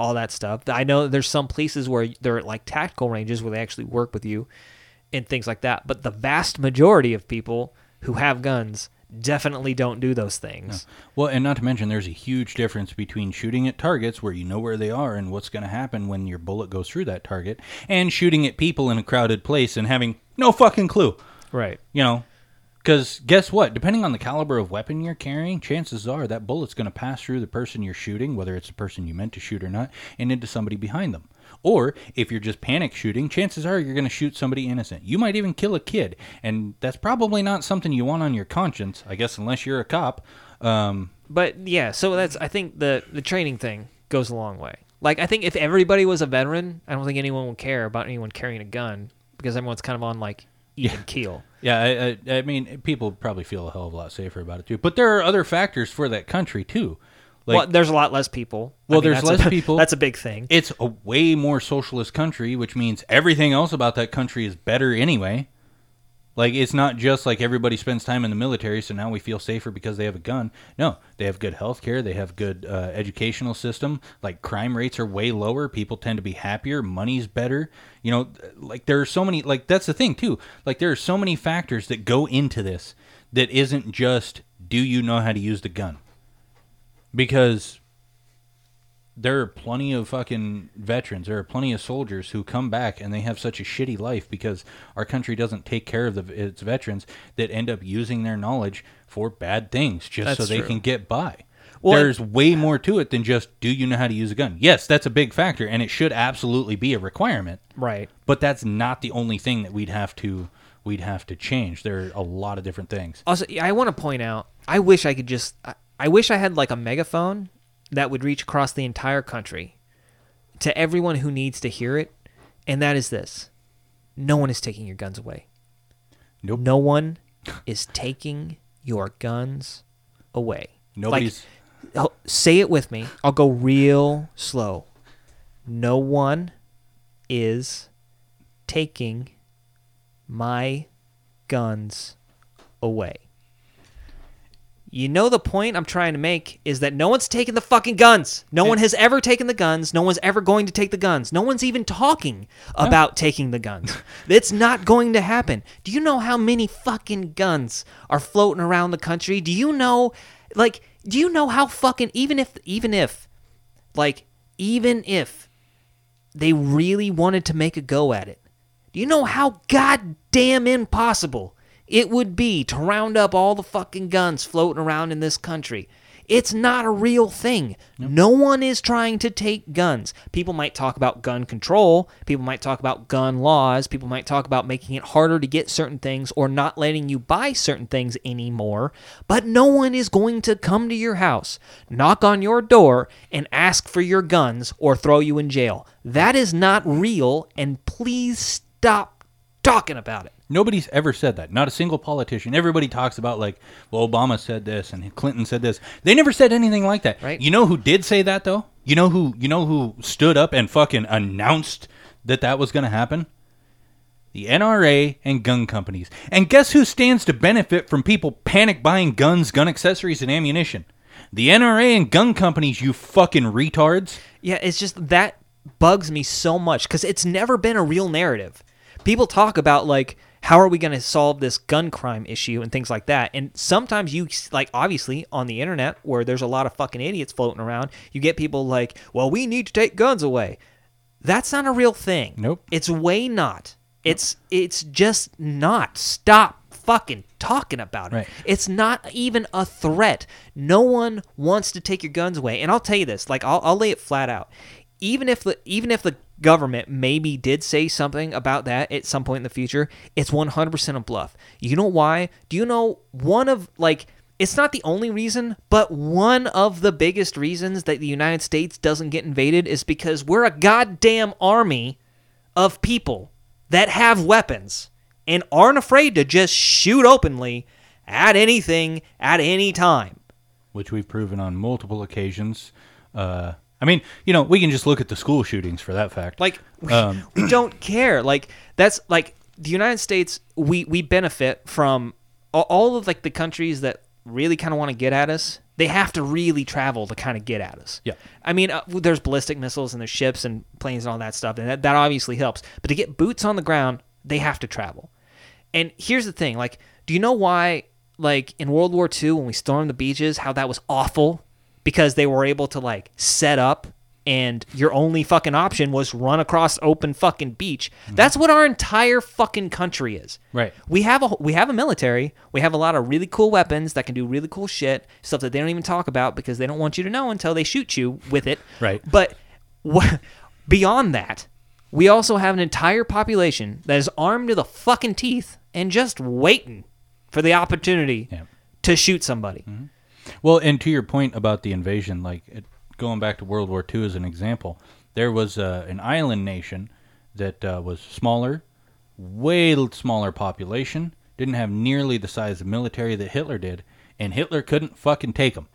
all that stuff. I know there's some places where they're like tactical ranges where they actually work with you and things like that. But the vast majority of people who have guns definitely don't do those things. No. Well, and not to mention there's a huge difference between shooting at targets where you know where they are and what's going to happen when your bullet goes through that target and shooting at people in a crowded place and having no fucking clue. Right. You know, because guess what? Depending on the caliber of weapon you're carrying, chances are that bullet's going to pass through the person you're shooting, whether it's the person you meant to shoot or not, and into somebody behind them. Or if you're just panic shooting, chances are you're going to shoot somebody innocent. You might even kill a kid, and that's probably not something you want on your conscience, I guess, unless you're a cop. But yeah, so that's I think the training thing goes a long way. Like I think if everybody was a veteran, I don't think anyone would care about anyone carrying a gun because everyone's kind of on like even keel. Yeah, I mean, people probably feel a hell of a lot safer about it, too. But there are other factors for that country, too. Like, well, there's a lot less people. Well, I mean, there's less people. That's a big thing. It's a way more socialist country, which means everything else about that country is better anyway. Like, it's not just like everybody spends time in the military, so now we feel safer because they have a gun. No, they have good health care. They have good educational system. Like, crime rates are way lower. People tend to be happier. Money's better. You know, like, there are so many, like, that's the thing, too. Like, there are so many factors that go into this that isn't just, do you know how to use the gun? Because there are plenty of fucking veterans, there are plenty of soldiers who come back and they have such a shitty life because our country doesn't take care of its veterans that end up using their knowledge for bad things just that's so they true. Can get by. Well, there's way more to it than just, do you know how to use a gun? Yes, that's a big factor, and it should absolutely be a requirement. Right. But that's not the only thing that we'd have to change. There are a lot of different things. Also, I want to point out, I wish I had like a megaphone that would reach across the entire country to everyone who needs to hear it, and that is this. No one is taking your guns away. Nope. No one is taking your guns away. Nobody's... Like, say it with me. I'll go real slow. No one is taking my guns away. You know the point I'm trying to make is that no one's taking the fucking guns. No one has ever taken the guns. No one's ever going to take the guns. No one's even talking about taking the guns. It's not going to happen. Do you know how many fucking guns are floating around the country? Do you know... Like, do you know how fucking, even if they really wanted to make a go at it, do you know how goddamn impossible it would be to round up all the fucking guns floating around in this country? It's not a real thing. Nope. No one is trying to take guns. People might talk about gun control. People might talk about gun laws. People might talk about making it harder to get certain things or not letting you buy certain things anymore. But no one is going to come to your house, knock on your door, and ask for your guns or throw you in jail. That is not real, and please stop talking about it. Nobody's ever said that. Not a single politician. Everybody talks about, like, well, Obama said this and Clinton said this. They never said anything like that. Right? You know who did say that, though? You know who stood up and fucking announced that was going to happen? The NRA and gun companies. And guess who stands to benefit from people panic buying guns, gun accessories, and ammunition? The NRA and gun companies, you fucking retards. Yeah, it's just that bugs me so much because it's never been a real narrative. People talk about, like... How are we going to solve this gun crime issue and things like that? And sometimes you, like, obviously, on the internet, where there's a lot of fucking idiots floating around, you get people like, well, we need to take guns away. That's not a real thing. Nope. It's way not. It's just not. Stop fucking talking about it. Right. It's not even a threat. No one wants to take your guns away. And I'll tell you this, like, I'll lay it flat out. Even if the government maybe did say something about that at some point in the future, it's 100% a bluff. You know why? Do you know one of, like, it's not the only reason, but one of the biggest reasons that the United States doesn't get invaded is because we're a goddamn army of people that have weapons and aren't afraid to just shoot openly at anything at any time. Which we've proven on multiple occasions. I mean, you know, we can just look at the school shootings for that fact. Like, we don't care. Like, that's, like, the United States, we benefit from all of, like, the countries that really kind of want to get at us. They have to really travel to kind of get at us. Yeah. I mean, there's ballistic missiles and there's ships and planes and all that stuff, and that obviously helps. But to get boots on the ground, they have to travel. And here's the thing. Like, do you know why, like, in World War II, when we stormed the beaches, how that was awful? Because they were able to, like, set up, and your only fucking option was run across open fucking beach. Mm-hmm. That's what our entire fucking country is. Right. We have a military. We have a lot of really cool weapons that can do really cool shit, stuff that they don't even talk about because they don't want you to know until they shoot you with it. Right. But beyond that, we also have an entire population that is armed to the fucking teeth and just waiting for the opportunity to shoot somebody. Mm-hmm. Well, and to your point about the invasion, like, going back to World War II as an example, there was an island nation that was smaller, way smaller population, didn't have nearly the size of military that Hitler did, and Hitler couldn't fucking take them.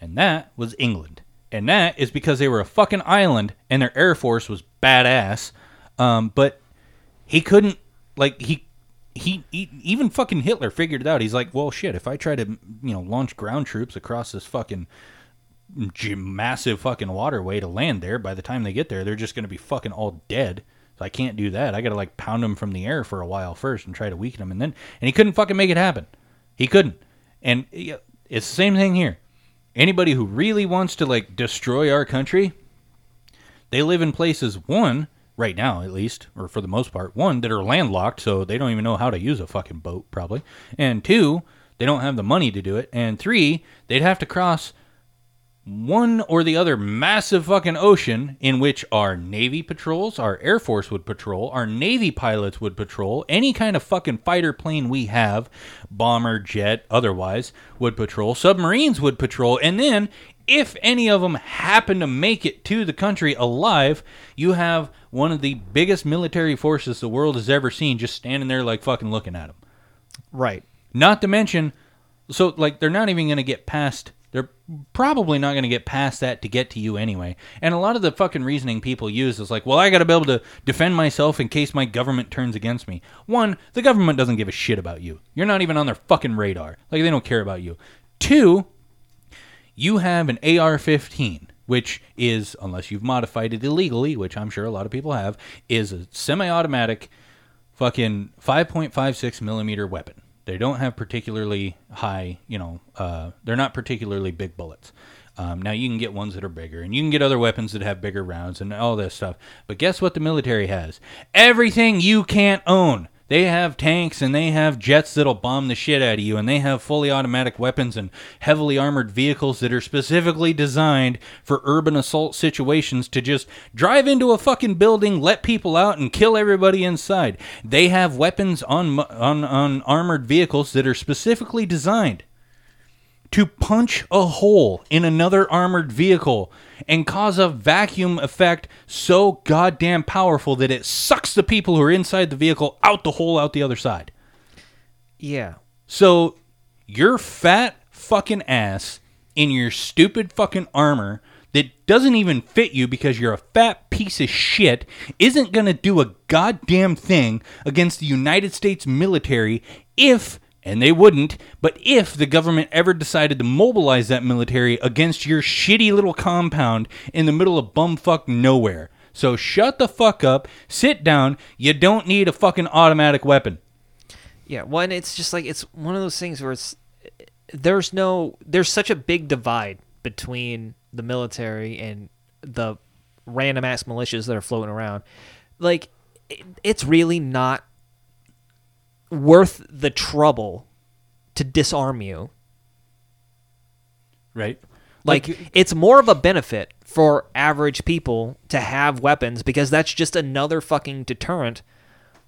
And that was England. And that is because they were a fucking island, and their Air Force was badass, but he couldn't, like, He even fucking Hitler figured it out. He's like, well, shit, if I try to, you know, launch ground troops across this fucking massive fucking waterway to land there, by the time they get there, they're just going to be fucking all dead. So I can't do that. I got to, like, pound them from the air for a while first and try to weaken them. And he couldn't fucking make it happen. He couldn't. And it's the same thing here. Anybody who really wants to, like, destroy our country, they live in places, one, right now at least, or for the most part, one, that are landlocked, so they don't even know how to use a fucking boat, probably, and two, they don't have the money to do it, and three, they'd have to cross one or the other massive fucking ocean in which our Navy patrols, our Air Force would patrol, our Navy pilots would patrol, any kind of fucking fighter plane we have, bomber, jet, otherwise, would patrol, submarines would patrol, and then, if any of them happen to make it to the country alive, you have one of the biggest military forces the world has ever seen just standing there like fucking looking at them. Right. Not to mention, so like they're not even going to get past... They're probably not going to get past that to get to you anyway. And a lot of the fucking reasoning people use is like, well, I got to be able to defend myself in case my government turns against me. One, the government doesn't give a shit about you. You're not even on their fucking radar. Like, they don't care about you. Two, you have an AR-15, which is, unless you've modified it illegally, which I'm sure a lot of people have, is a semi-automatic fucking 5.56 millimeter weapon. They don't have particularly high, they're not particularly big bullets. Now, you can get ones that are bigger, and you can get other weapons that have bigger rounds and all this stuff. But guess what the military has? Everything you can't own. They have tanks, and they have jets that'll bomb the shit out of you, and they have fully automatic weapons and heavily armored vehicles that are specifically designed for urban assault situations to just drive into a fucking building, let people out, and kill everybody inside. They have weapons on armored vehicles that are specifically designed to punch a hole in another armored vehicle and cause a vacuum effect so goddamn powerful that it sucks the people who are inside the vehicle out the hole out the other side. Yeah. So your fat fucking ass in your stupid fucking armor that doesn't even fit you because you're a fat piece of shit isn't going to do a goddamn thing against the United States military if... And they wouldn't, but if the government ever decided to mobilize that military against your shitty little compound in the middle of bumfuck nowhere. So shut the fuck up, sit down, you don't need a fucking automatic weapon. Yeah, well, and it's just like, it's one of those things where there's such a big divide between the military and the random ass militias that are floating around. Like, it's really not worth the trouble to disarm you. Right. Like, it's more of a benefit for average people to have weapons because that's just another fucking deterrent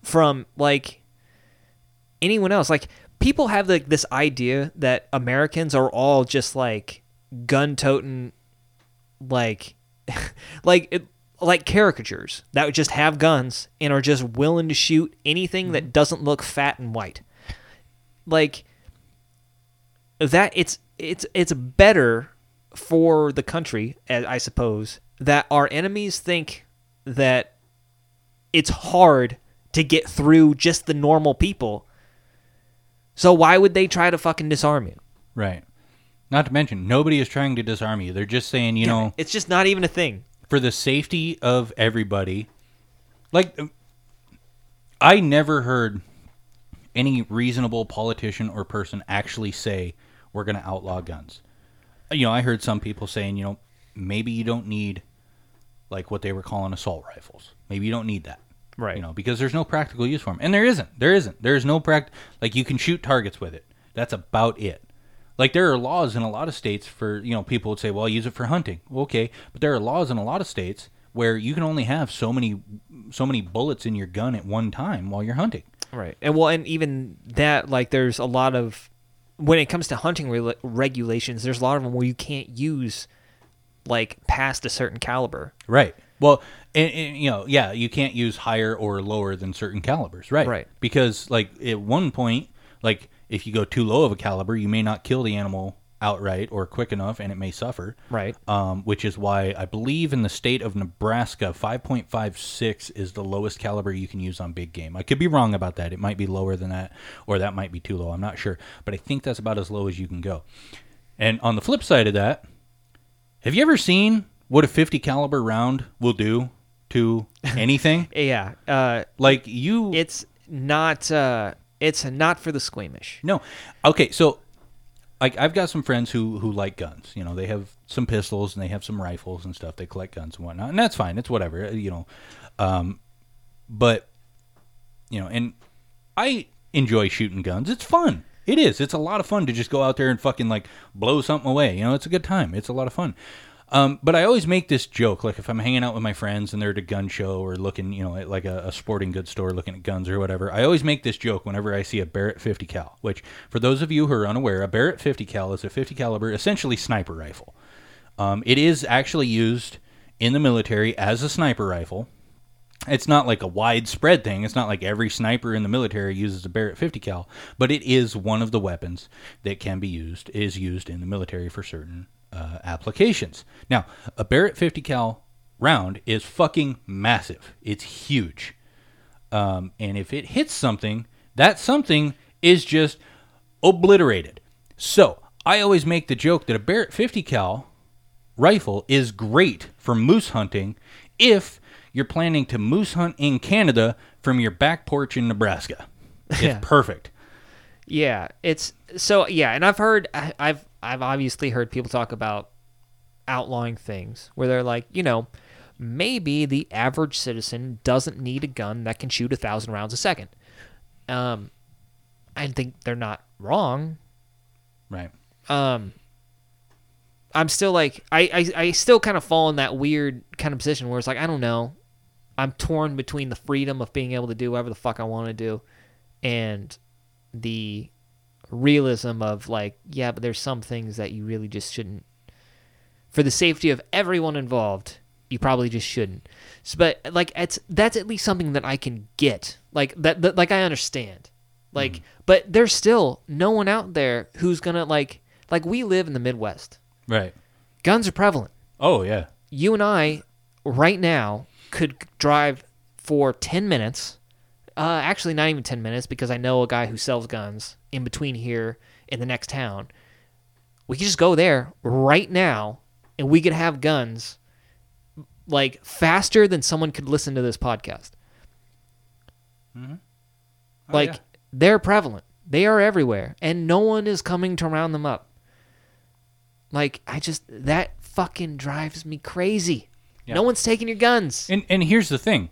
from, like, anyone else. Like, people have, like, this idea that Americans are all just, like, gun-toting, like, like caricatures that would just have guns and are just willing to shoot anything that doesn't look fat and white. Like that, it's better for the country, I suppose, that our enemies think that it's hard to get through just the normal people. So why would they try to fucking disarm you? Right. Not to mention, nobody is trying to disarm you. They're just saying, you know... It's just not even a thing. For the safety of everybody, like, I never heard any reasonable politician or person actually say, we're going to outlaw guns. You know, I heard some people saying, maybe you don't need, like, what they were calling assault rifles. Maybe you don't need that. Right. Because there's no practical use for them. And there isn't. There's no like, you can shoot targets with it. That's about it. Like, there are laws in a lot of states for, people would say, well, I use it for hunting. Okay, but there are laws in a lot of states where you can only have so many bullets in your gun at one time while you're hunting. Right. And, well, and even that, like, there's a lot of, when it comes to hunting regulations, there's a lot of them where you can't use, like, past a certain caliber. Right. Well, and, you can't use higher or lower than certain calibers. Right. Right. Because, like, at one point, like... If you go too low of a caliber, you may not kill the animal outright or quick enough, and it may suffer. Right. Which is why I believe in the state of Nebraska, 5.56 is the lowest caliber you can use on big game. I could be wrong about that. It might be lower than that, or that might be too low. I'm not sure. But I think that's about as low as you can go. And on the flip side of that, have you ever seen what a 50 caliber round will do to anything? Yeah. It's not for the squeamish. No. Okay, so I've got some friends who like guns. You know, they have some pistols and they have some rifles and stuff. They collect guns and whatnot, and that's fine. It's whatever, you know. But, you know, and I enjoy shooting guns. It's fun. It is. It's a lot of fun to just go out there and fucking, like, blow something away. You know, it's a good time. It's a lot of fun. But I always make this joke, like, if I'm hanging out with my friends and they're at a gun show or looking, you know, at like a sporting goods store looking at guns or whatever, I always make this joke whenever I see a Barrett 50 cal, which, for those of you who are unaware, a Barrett 50 cal is a 50 caliber, essentially sniper rifle. It is actually used in the military as a sniper rifle. It's not like a widespread thing. It's not like every sniper in the military uses a Barrett 50 cal, but it is one of the weapons that can be used, is used in the military for certain applications. Now, a Barrett 50 cal round is fucking massive. It's huge. And if it hits something, that something is just obliterated. So I always make the joke that a Barrett 50 cal rifle is great for moose hunting if you're planning to moose hunt in Canada from your back porch in Nebraska. It's perfect. Yeah, it's so and I've obviously heard people talk about outlawing things where they're like, you know, maybe the average citizen doesn't need a gun that can shoot 1,000 rounds a second. I think they're not wrong. Right. I'm still like I still kind of fall in that weird kind of position where it's like I don't know. I'm torn between the freedom of being able to do whatever the fuck I want to do and the realism of like, yeah, but there's some things that you really just shouldn't. For the safety of everyone involved, you probably just shouldn't. So, but like that's at least something that I can get. Like that like I understand. Like but there's still no one out there who's going to like we live in the Midwest. Right. Guns are prevalent. Oh, yeah. You and I right now could drive for 10 minutes. Actually, not even 10 minutes because I know a guy who sells guns in between here and the next town. We could just go there right now and we could have guns like faster than someone could listen to this podcast. Mm-hmm. Oh, like they're prevalent. They are everywhere and no one is coming to round them up. Like, I just, that fucking drives me crazy. Yeah. No one's taking your guns. And here's the thing.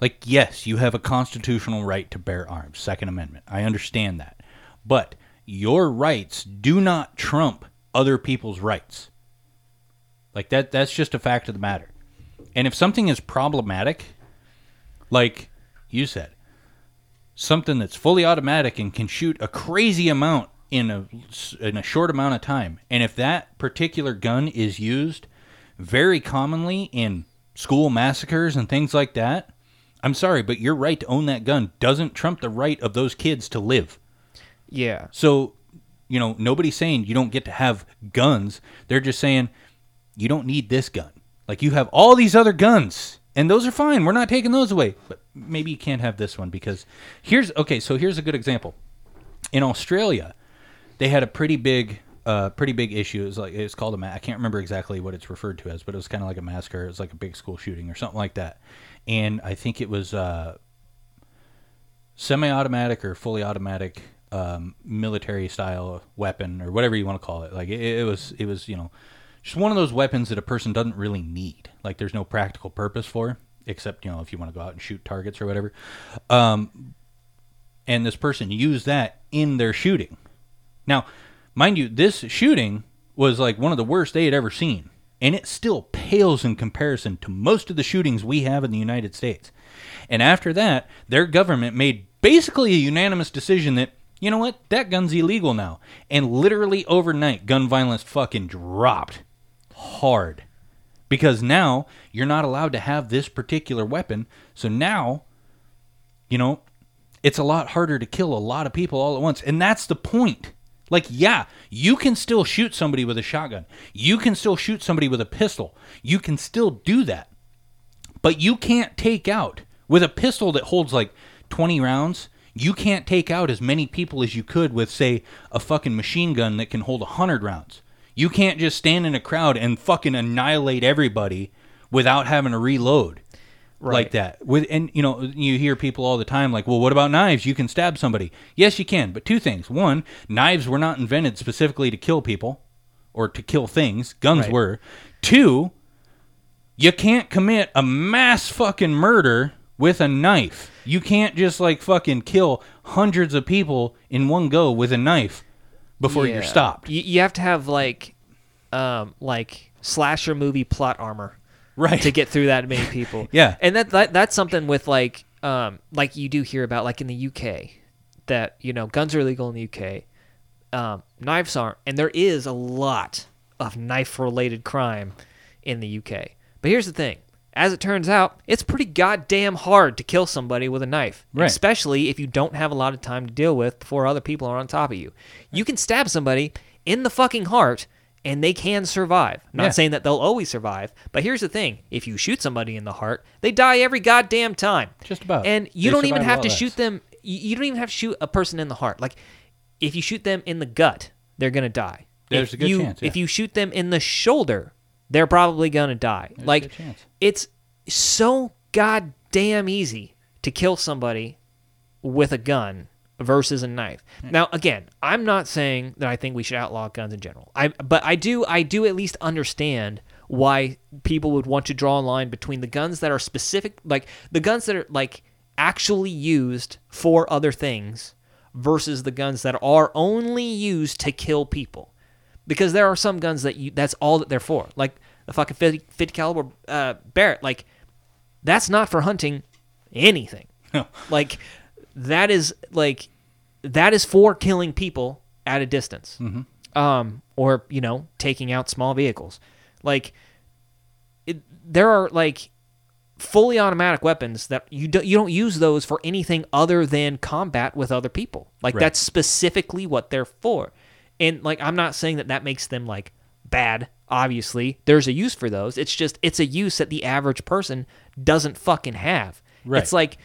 Like, yes, you have a constitutional right to bear arms, Second Amendment. I understand that. But your rights do not trump other people's rights. Like, that's just a fact of the matter. And if something is problematic, like you said, something that's fully automatic and can shoot a crazy amount in a short amount of time. And if that particular gun is used very commonly in school massacres and things like that, I'm sorry, but your right to own that gun doesn't trump the right of those kids to live. Yeah. So, you know, nobody's saying you don't get to have guns. They're just saying you don't need this gun. Like, you have all these other guns, and those are fine. We're not taking those away. But maybe you can't have this one because here's a good example. In Australia, they had a pretty big issue. It was like, it's called I can't remember exactly what it's referred to as, but it was kind of like a massacre. It was like a big school shooting or something like that. And I think it was semi-automatic or fully automatic military-style weapon or whatever you want to call it. Like it was you know, just one of those weapons that a person doesn't really need. Like there's no practical purpose for, except, you know, if you want to go out and shoot targets or whatever. And this person used that in their shooting. Now, mind you, this shooting was like one of the worst they had ever seen. And it still pales in comparison to most of the shootings we have in the United States. And after that, their government made basically a unanimous decision that, you know what, that gun's illegal now. And literally overnight, gun violence fucking dropped hard. Because now, you're not allowed to have this particular weapon. So now, you know, it's a lot harder to kill a lot of people all at once. And that's the point. Like, yeah, you can still shoot somebody with a shotgun. You can still shoot somebody with a pistol. You can still do that. But you can't take out, with a pistol that holds like 20 rounds, you can't take out as many people as you could with, say, a fucking machine gun that can hold 100 rounds. You can't just stand in a crowd and fucking annihilate everybody without having to reload. right. like that. With and you know, you hear people all the time like, well, what about knives? You can stab somebody. Yes, you can, but two things. One, knives were not invented specifically to kill people or to kill things. Guns right. were. Two, you can't commit a mass fucking murder with a knife. You can't just like fucking kill hundreds of people in one go with a knife before yeah. you're stopped. You have to have like slasher movie plot armor, right, to get through that many people. Yeah, and that's something with like you do hear about like in the UK that you know guns are illegal in the UK, knives aren't, and there is a lot of knife related crime in the UK. But here's the thing. As it turns out, it's pretty goddamn hard to kill somebody with a knife, right. especially if you don't have a lot of time to deal with before other people are on top of you. You can stab somebody in the fucking heart, and they can survive. I'm not yeah. saying that they'll always survive, but here's the thing. If you shoot somebody in the heart, they die every goddamn time. Just about. And you don't even have to shoot them. You don't even have to shoot a person in the heart. Like, if you shoot them in the gut, they're going to die. There's a good chance. Yeah. If you shoot them in the shoulder, they're probably going to die. There's like, it's so goddamn easy to kill somebody with a gun versus a knife. Mm. Now, again, I'm not saying that I think we should outlaw guns in general. But I do at least understand why people would want to draw a line between the guns that are specific, like the guns that are like actually used for other things versus the guns that are only used to kill people. Because there are some guns that that's all that they're for. Like the fucking 50 caliber Barrett. Like, that's not for hunting anything. No. That is for killing people at a distance. Mm-hmm. Or, you know, taking out small vehicles. Like, there are, like, fully automatic weapons that you don't use those for anything other than combat with other people. Like, right. that's specifically what they're for. And, like, I'm not saying that makes them, like, bad, obviously. There's a use for those. It's just, it's a use that the average person doesn't fucking have. Right. It's like,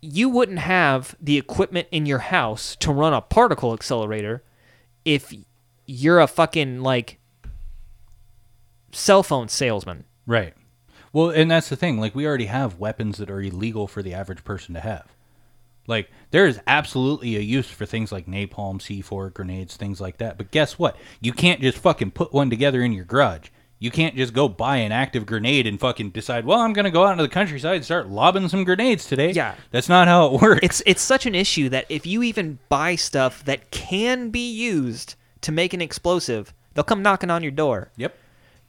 you wouldn't have the equipment in your house to run a particle accelerator if you're a fucking, like, cell phone salesman. Right. Well, and that's the thing. Like, we already have weapons that are illegal for the average person to have. Like, there is absolutely a use for things like napalm, C4, grenades, things like that. But guess what? You can't just fucking put one together in your garage. You can't just go buy an active grenade and fucking decide, well, I'm going to go out into the countryside and start lobbing some grenades today. Yeah. That's not how it works. It's such an issue that if you even buy stuff that can be used to make an explosive, they'll come knocking on your door. Yep.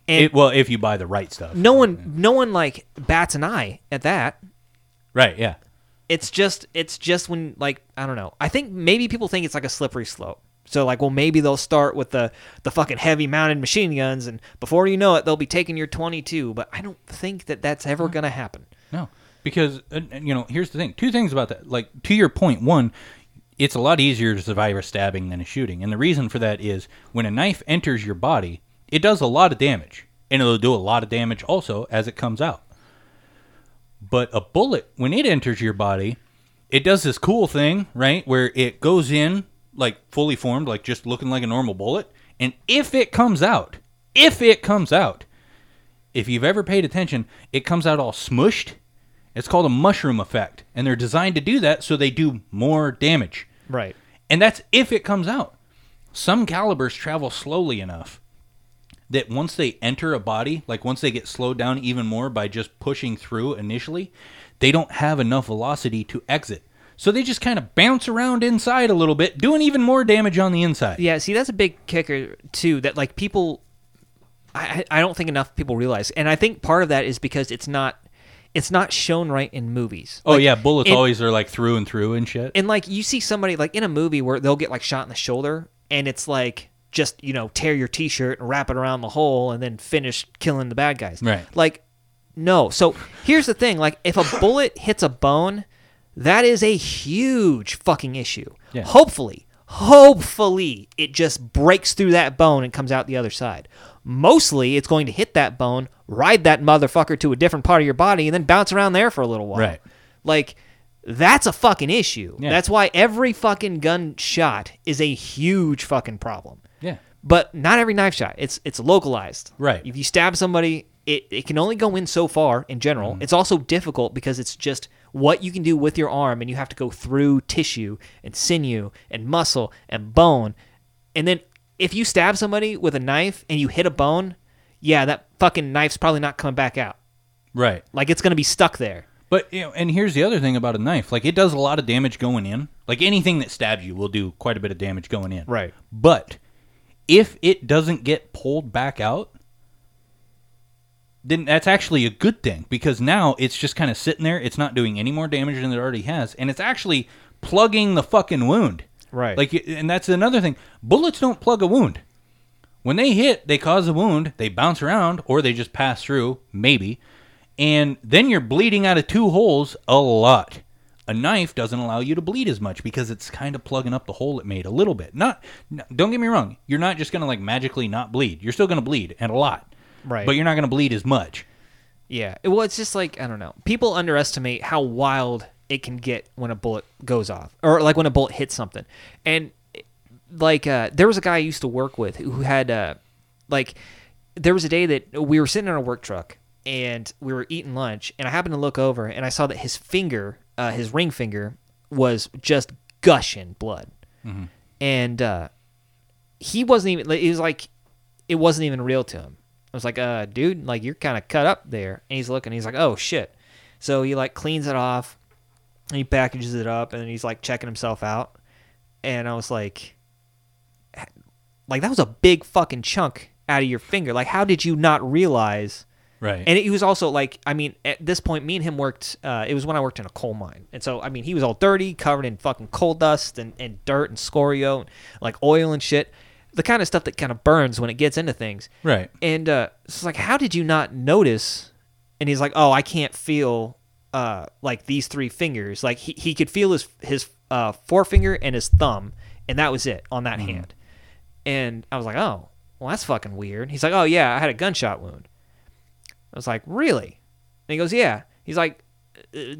And well, if you buy the right stuff. No one like, bats an eye at that. Right, yeah. It's just when, like, I don't know. I think maybe people think it's like a slippery slope. So, like, well, maybe they'll start with the fucking heavy mounted machine guns, and before you know it, they'll be taking your 22. But I don't think that that's ever going to happen. No, because, you know, here's the thing. Two things about that. Like, to your point, one, it's a lot easier to survive a stabbing than a shooting. And the reason for that is when a knife enters your body, it does a lot of damage. And it'll do a lot of damage also as it comes out. But a bullet, when it enters your body, it does this cool thing, right, where it goes in, like, fully formed, like, just looking like a normal bullet. And if it comes out, if you've ever paid attention, it comes out all smushed. It's called a mushroom effect. And they're designed to do that so they do more damage. Right. And that's if it comes out. Some calibers travel slowly enough that once they enter a body, like once they get slowed down even more by just pushing through initially, they don't have enough velocity to exit. So they just kind of bounce around inside a little bit, doing even more damage on the inside. Yeah, see, that's a big kicker, too, that like people, I don't think enough people realize. And I think part of that is because it's not shown right in movies. Oh, like, yeah, bullets always are like through and through and shit. And like you see somebody like in a movie where they'll get like shot in the shoulder, and it's like, just, you know, tear your t-shirt and wrap it around the hole and then finish killing the bad guys. Right. Like, no. So here's the thing. Like, if a bullet hits a bone, that is a huge fucking issue. Yeah. Hopefully it just breaks through that bone and comes out the other side. Mostly it's going to hit that bone, ride that motherfucker to a different part of your body, and then bounce around there for a little while. Right. Like, that's a fucking issue. Yeah. That's why every fucking gun shot is a huge fucking problem. Yeah. But not every knife shot. It's localized. Right. If you stab somebody it can only go in so far in general. It's also difficult because it's just what you can do with your arm, and you have to go through tissue and sinew and muscle and bone. And then if you stab somebody with a knife and you hit a bone, yeah, that fucking knife's probably not coming back out. Right. Like, it's going to be stuck there. But, you know, and here's the other thing about a knife. Like, it does a lot of damage going in. Like, anything that stabs you will do quite a bit of damage going in. Right. But if it doesn't get pulled back out, then that's actually a good thing, because now it's just kind of sitting there. It's not doing any more damage than it already has, and it's actually plugging the fucking wound. Right. Like, and that's another thing. Bullets don't plug a wound. When they hit, they cause a wound. They bounce around, or they just pass through, maybe, and then you're bleeding out of two holes a lot. A knife doesn't allow you to bleed as much because it's kind of plugging up the hole it made a little bit. Not, don't get me wrong. You're not just going to like magically not bleed. You're still going to bleed, and a lot. Right. But you're not going to bleed as much. Yeah. Well, it's just like, I don't know. People underestimate how wild it can get when a bullet goes off, or like when a bullet hits something. And like, there was a guy I used to work with who had, like, there was a day that we were sitting in our work truck and we were eating lunch, and I happened to look over and I saw that his finger, his ring finger, was just gushing blood. Mm-hmm. And he wasn't even, it was like, it wasn't even real to him. I was like, dude, like, you're kind of cut up there. And he's looking, he's like, oh, shit. So he, like, cleans it off, and he packages it up, and then he's, like, checking himself out. And I was like, that was a big fucking chunk out of your finger. Like, how did you not realize? Right. And he was also, like, I mean, at this point, me and him worked, it was when I worked in a coal mine. And so, I mean, he was all dirty, covered in fucking coal dust and dirt and scoria, and, like, oil and shit. The kind of stuff that kind of burns when it gets into things. Right. And it's like, how did you not notice? And he's like, oh, I can't feel like these three fingers. Like he could feel his forefinger and his thumb, and that was it on that hand. And I was like, oh, well, that's fucking weird. He's like, oh, yeah, I had a gunshot wound. I was like, really? And he goes, yeah. He's like,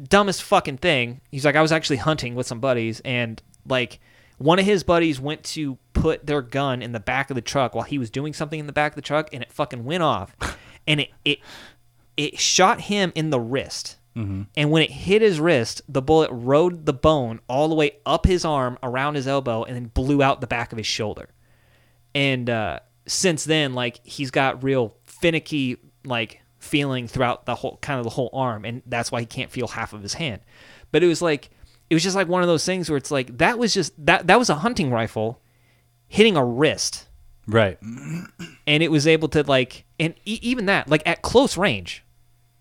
dumbest fucking thing. He's like, I was actually hunting with some buddies, and like one of his buddies went to put their gun in the back of the truck while he was doing something in the back of the truck, and it fucking went off, and it shot him in the wrist. Mm-hmm. And when it hit his wrist, the bullet rode the bone all the way up his arm, around his elbow, and then blew out the back of his shoulder. And since then, like, he's got real finicky, like, feeling throughout the whole arm, and that's why he can't feel half of his hand. But it was like, it was just like one of those things where it's like, that was just, that was a hunting rifle hitting a wrist. Right. And it was able to, like, and even that, like, at close range,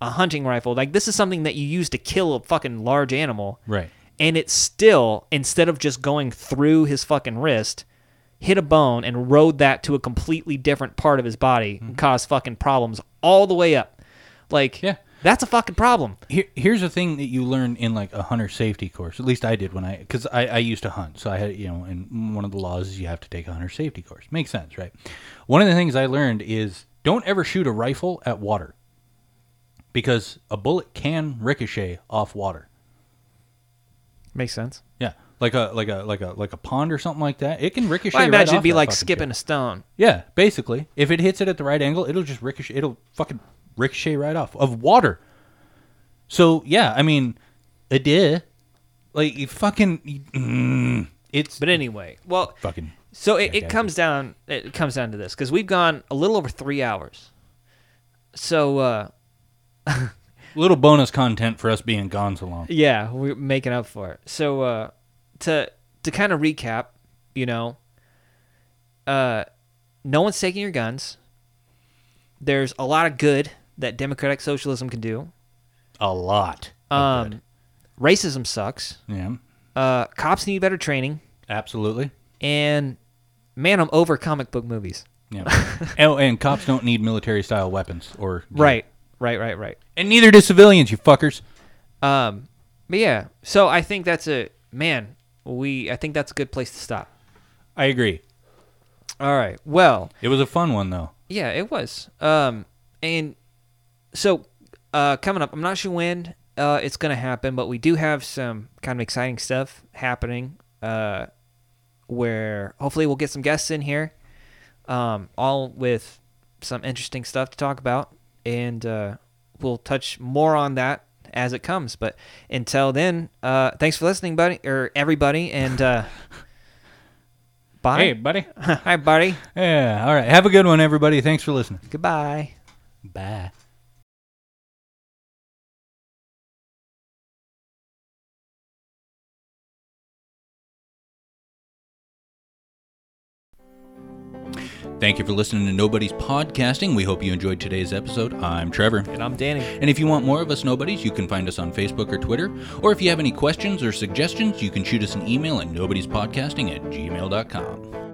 a hunting rifle, like, this is something that you use to kill a fucking large animal. Right. And it still, instead of just going through his fucking wrist, hit a bone and rode that to a completely different part of his body, and caused fucking problems all the way up. Like, yeah. That's a fucking problem. Here's a thing that you learn in, like, a hunter safety course. At least I did when because I used to hunt. So I had, you know, and one of the laws is you have to take a hunter safety course. Makes sense, right? One of the things I learned is don't ever shoot a rifle at water, because a bullet can ricochet off water. Makes sense. Yeah. Like a pond or something like that. It can ricochet. Well, I imagine right it'd be like skipping a stone. Yeah, basically. If it hits it at the right angle, it'll just ricochet. It'll fucking ricochet right off of water. So yeah, I mean, like, you fucking it's. But anyway, well, fucking. So it comes down to this, because we've gone a little over 3 hours. So little bonus content for us being gone so long. Yeah, we're making up for it. So to kind of recap, you know, no one's taking your guns. There's a lot of good that democratic socialism can do. A lot. Racism sucks. Yeah. Cops need better training. Absolutely. And man, I'm over comic book movies. Yeah. and cops don't need military-style weapons or. Yeah. Right. And neither do civilians, you fuckers. But yeah, so I think that's I think that's a good place to stop. I agree. All right. Well, it was a fun one though. Yeah, it was. And so coming up, I'm not sure when it's going to happen, but we do have some kind of exciting stuff happening where hopefully we'll get some guests in here, all with some interesting stuff to talk about. and we'll touch more on that as it comes. But until then, thanks for listening, buddy, or everybody, and bye. Hey, buddy. Hi, buddy. Yeah, all right. Have a good one, everybody. Thanks for listening. Goodbye. Bye. Thank you for listening to Nobody's Podcasting. We hope you enjoyed today's episode. I'm Trevor. And I'm Danny. And if you want more of us Nobodies, you can find us on Facebook or Twitter. Or if you have any questions or suggestions, you can shoot us an email at nobodiespodcasting@gmail.com.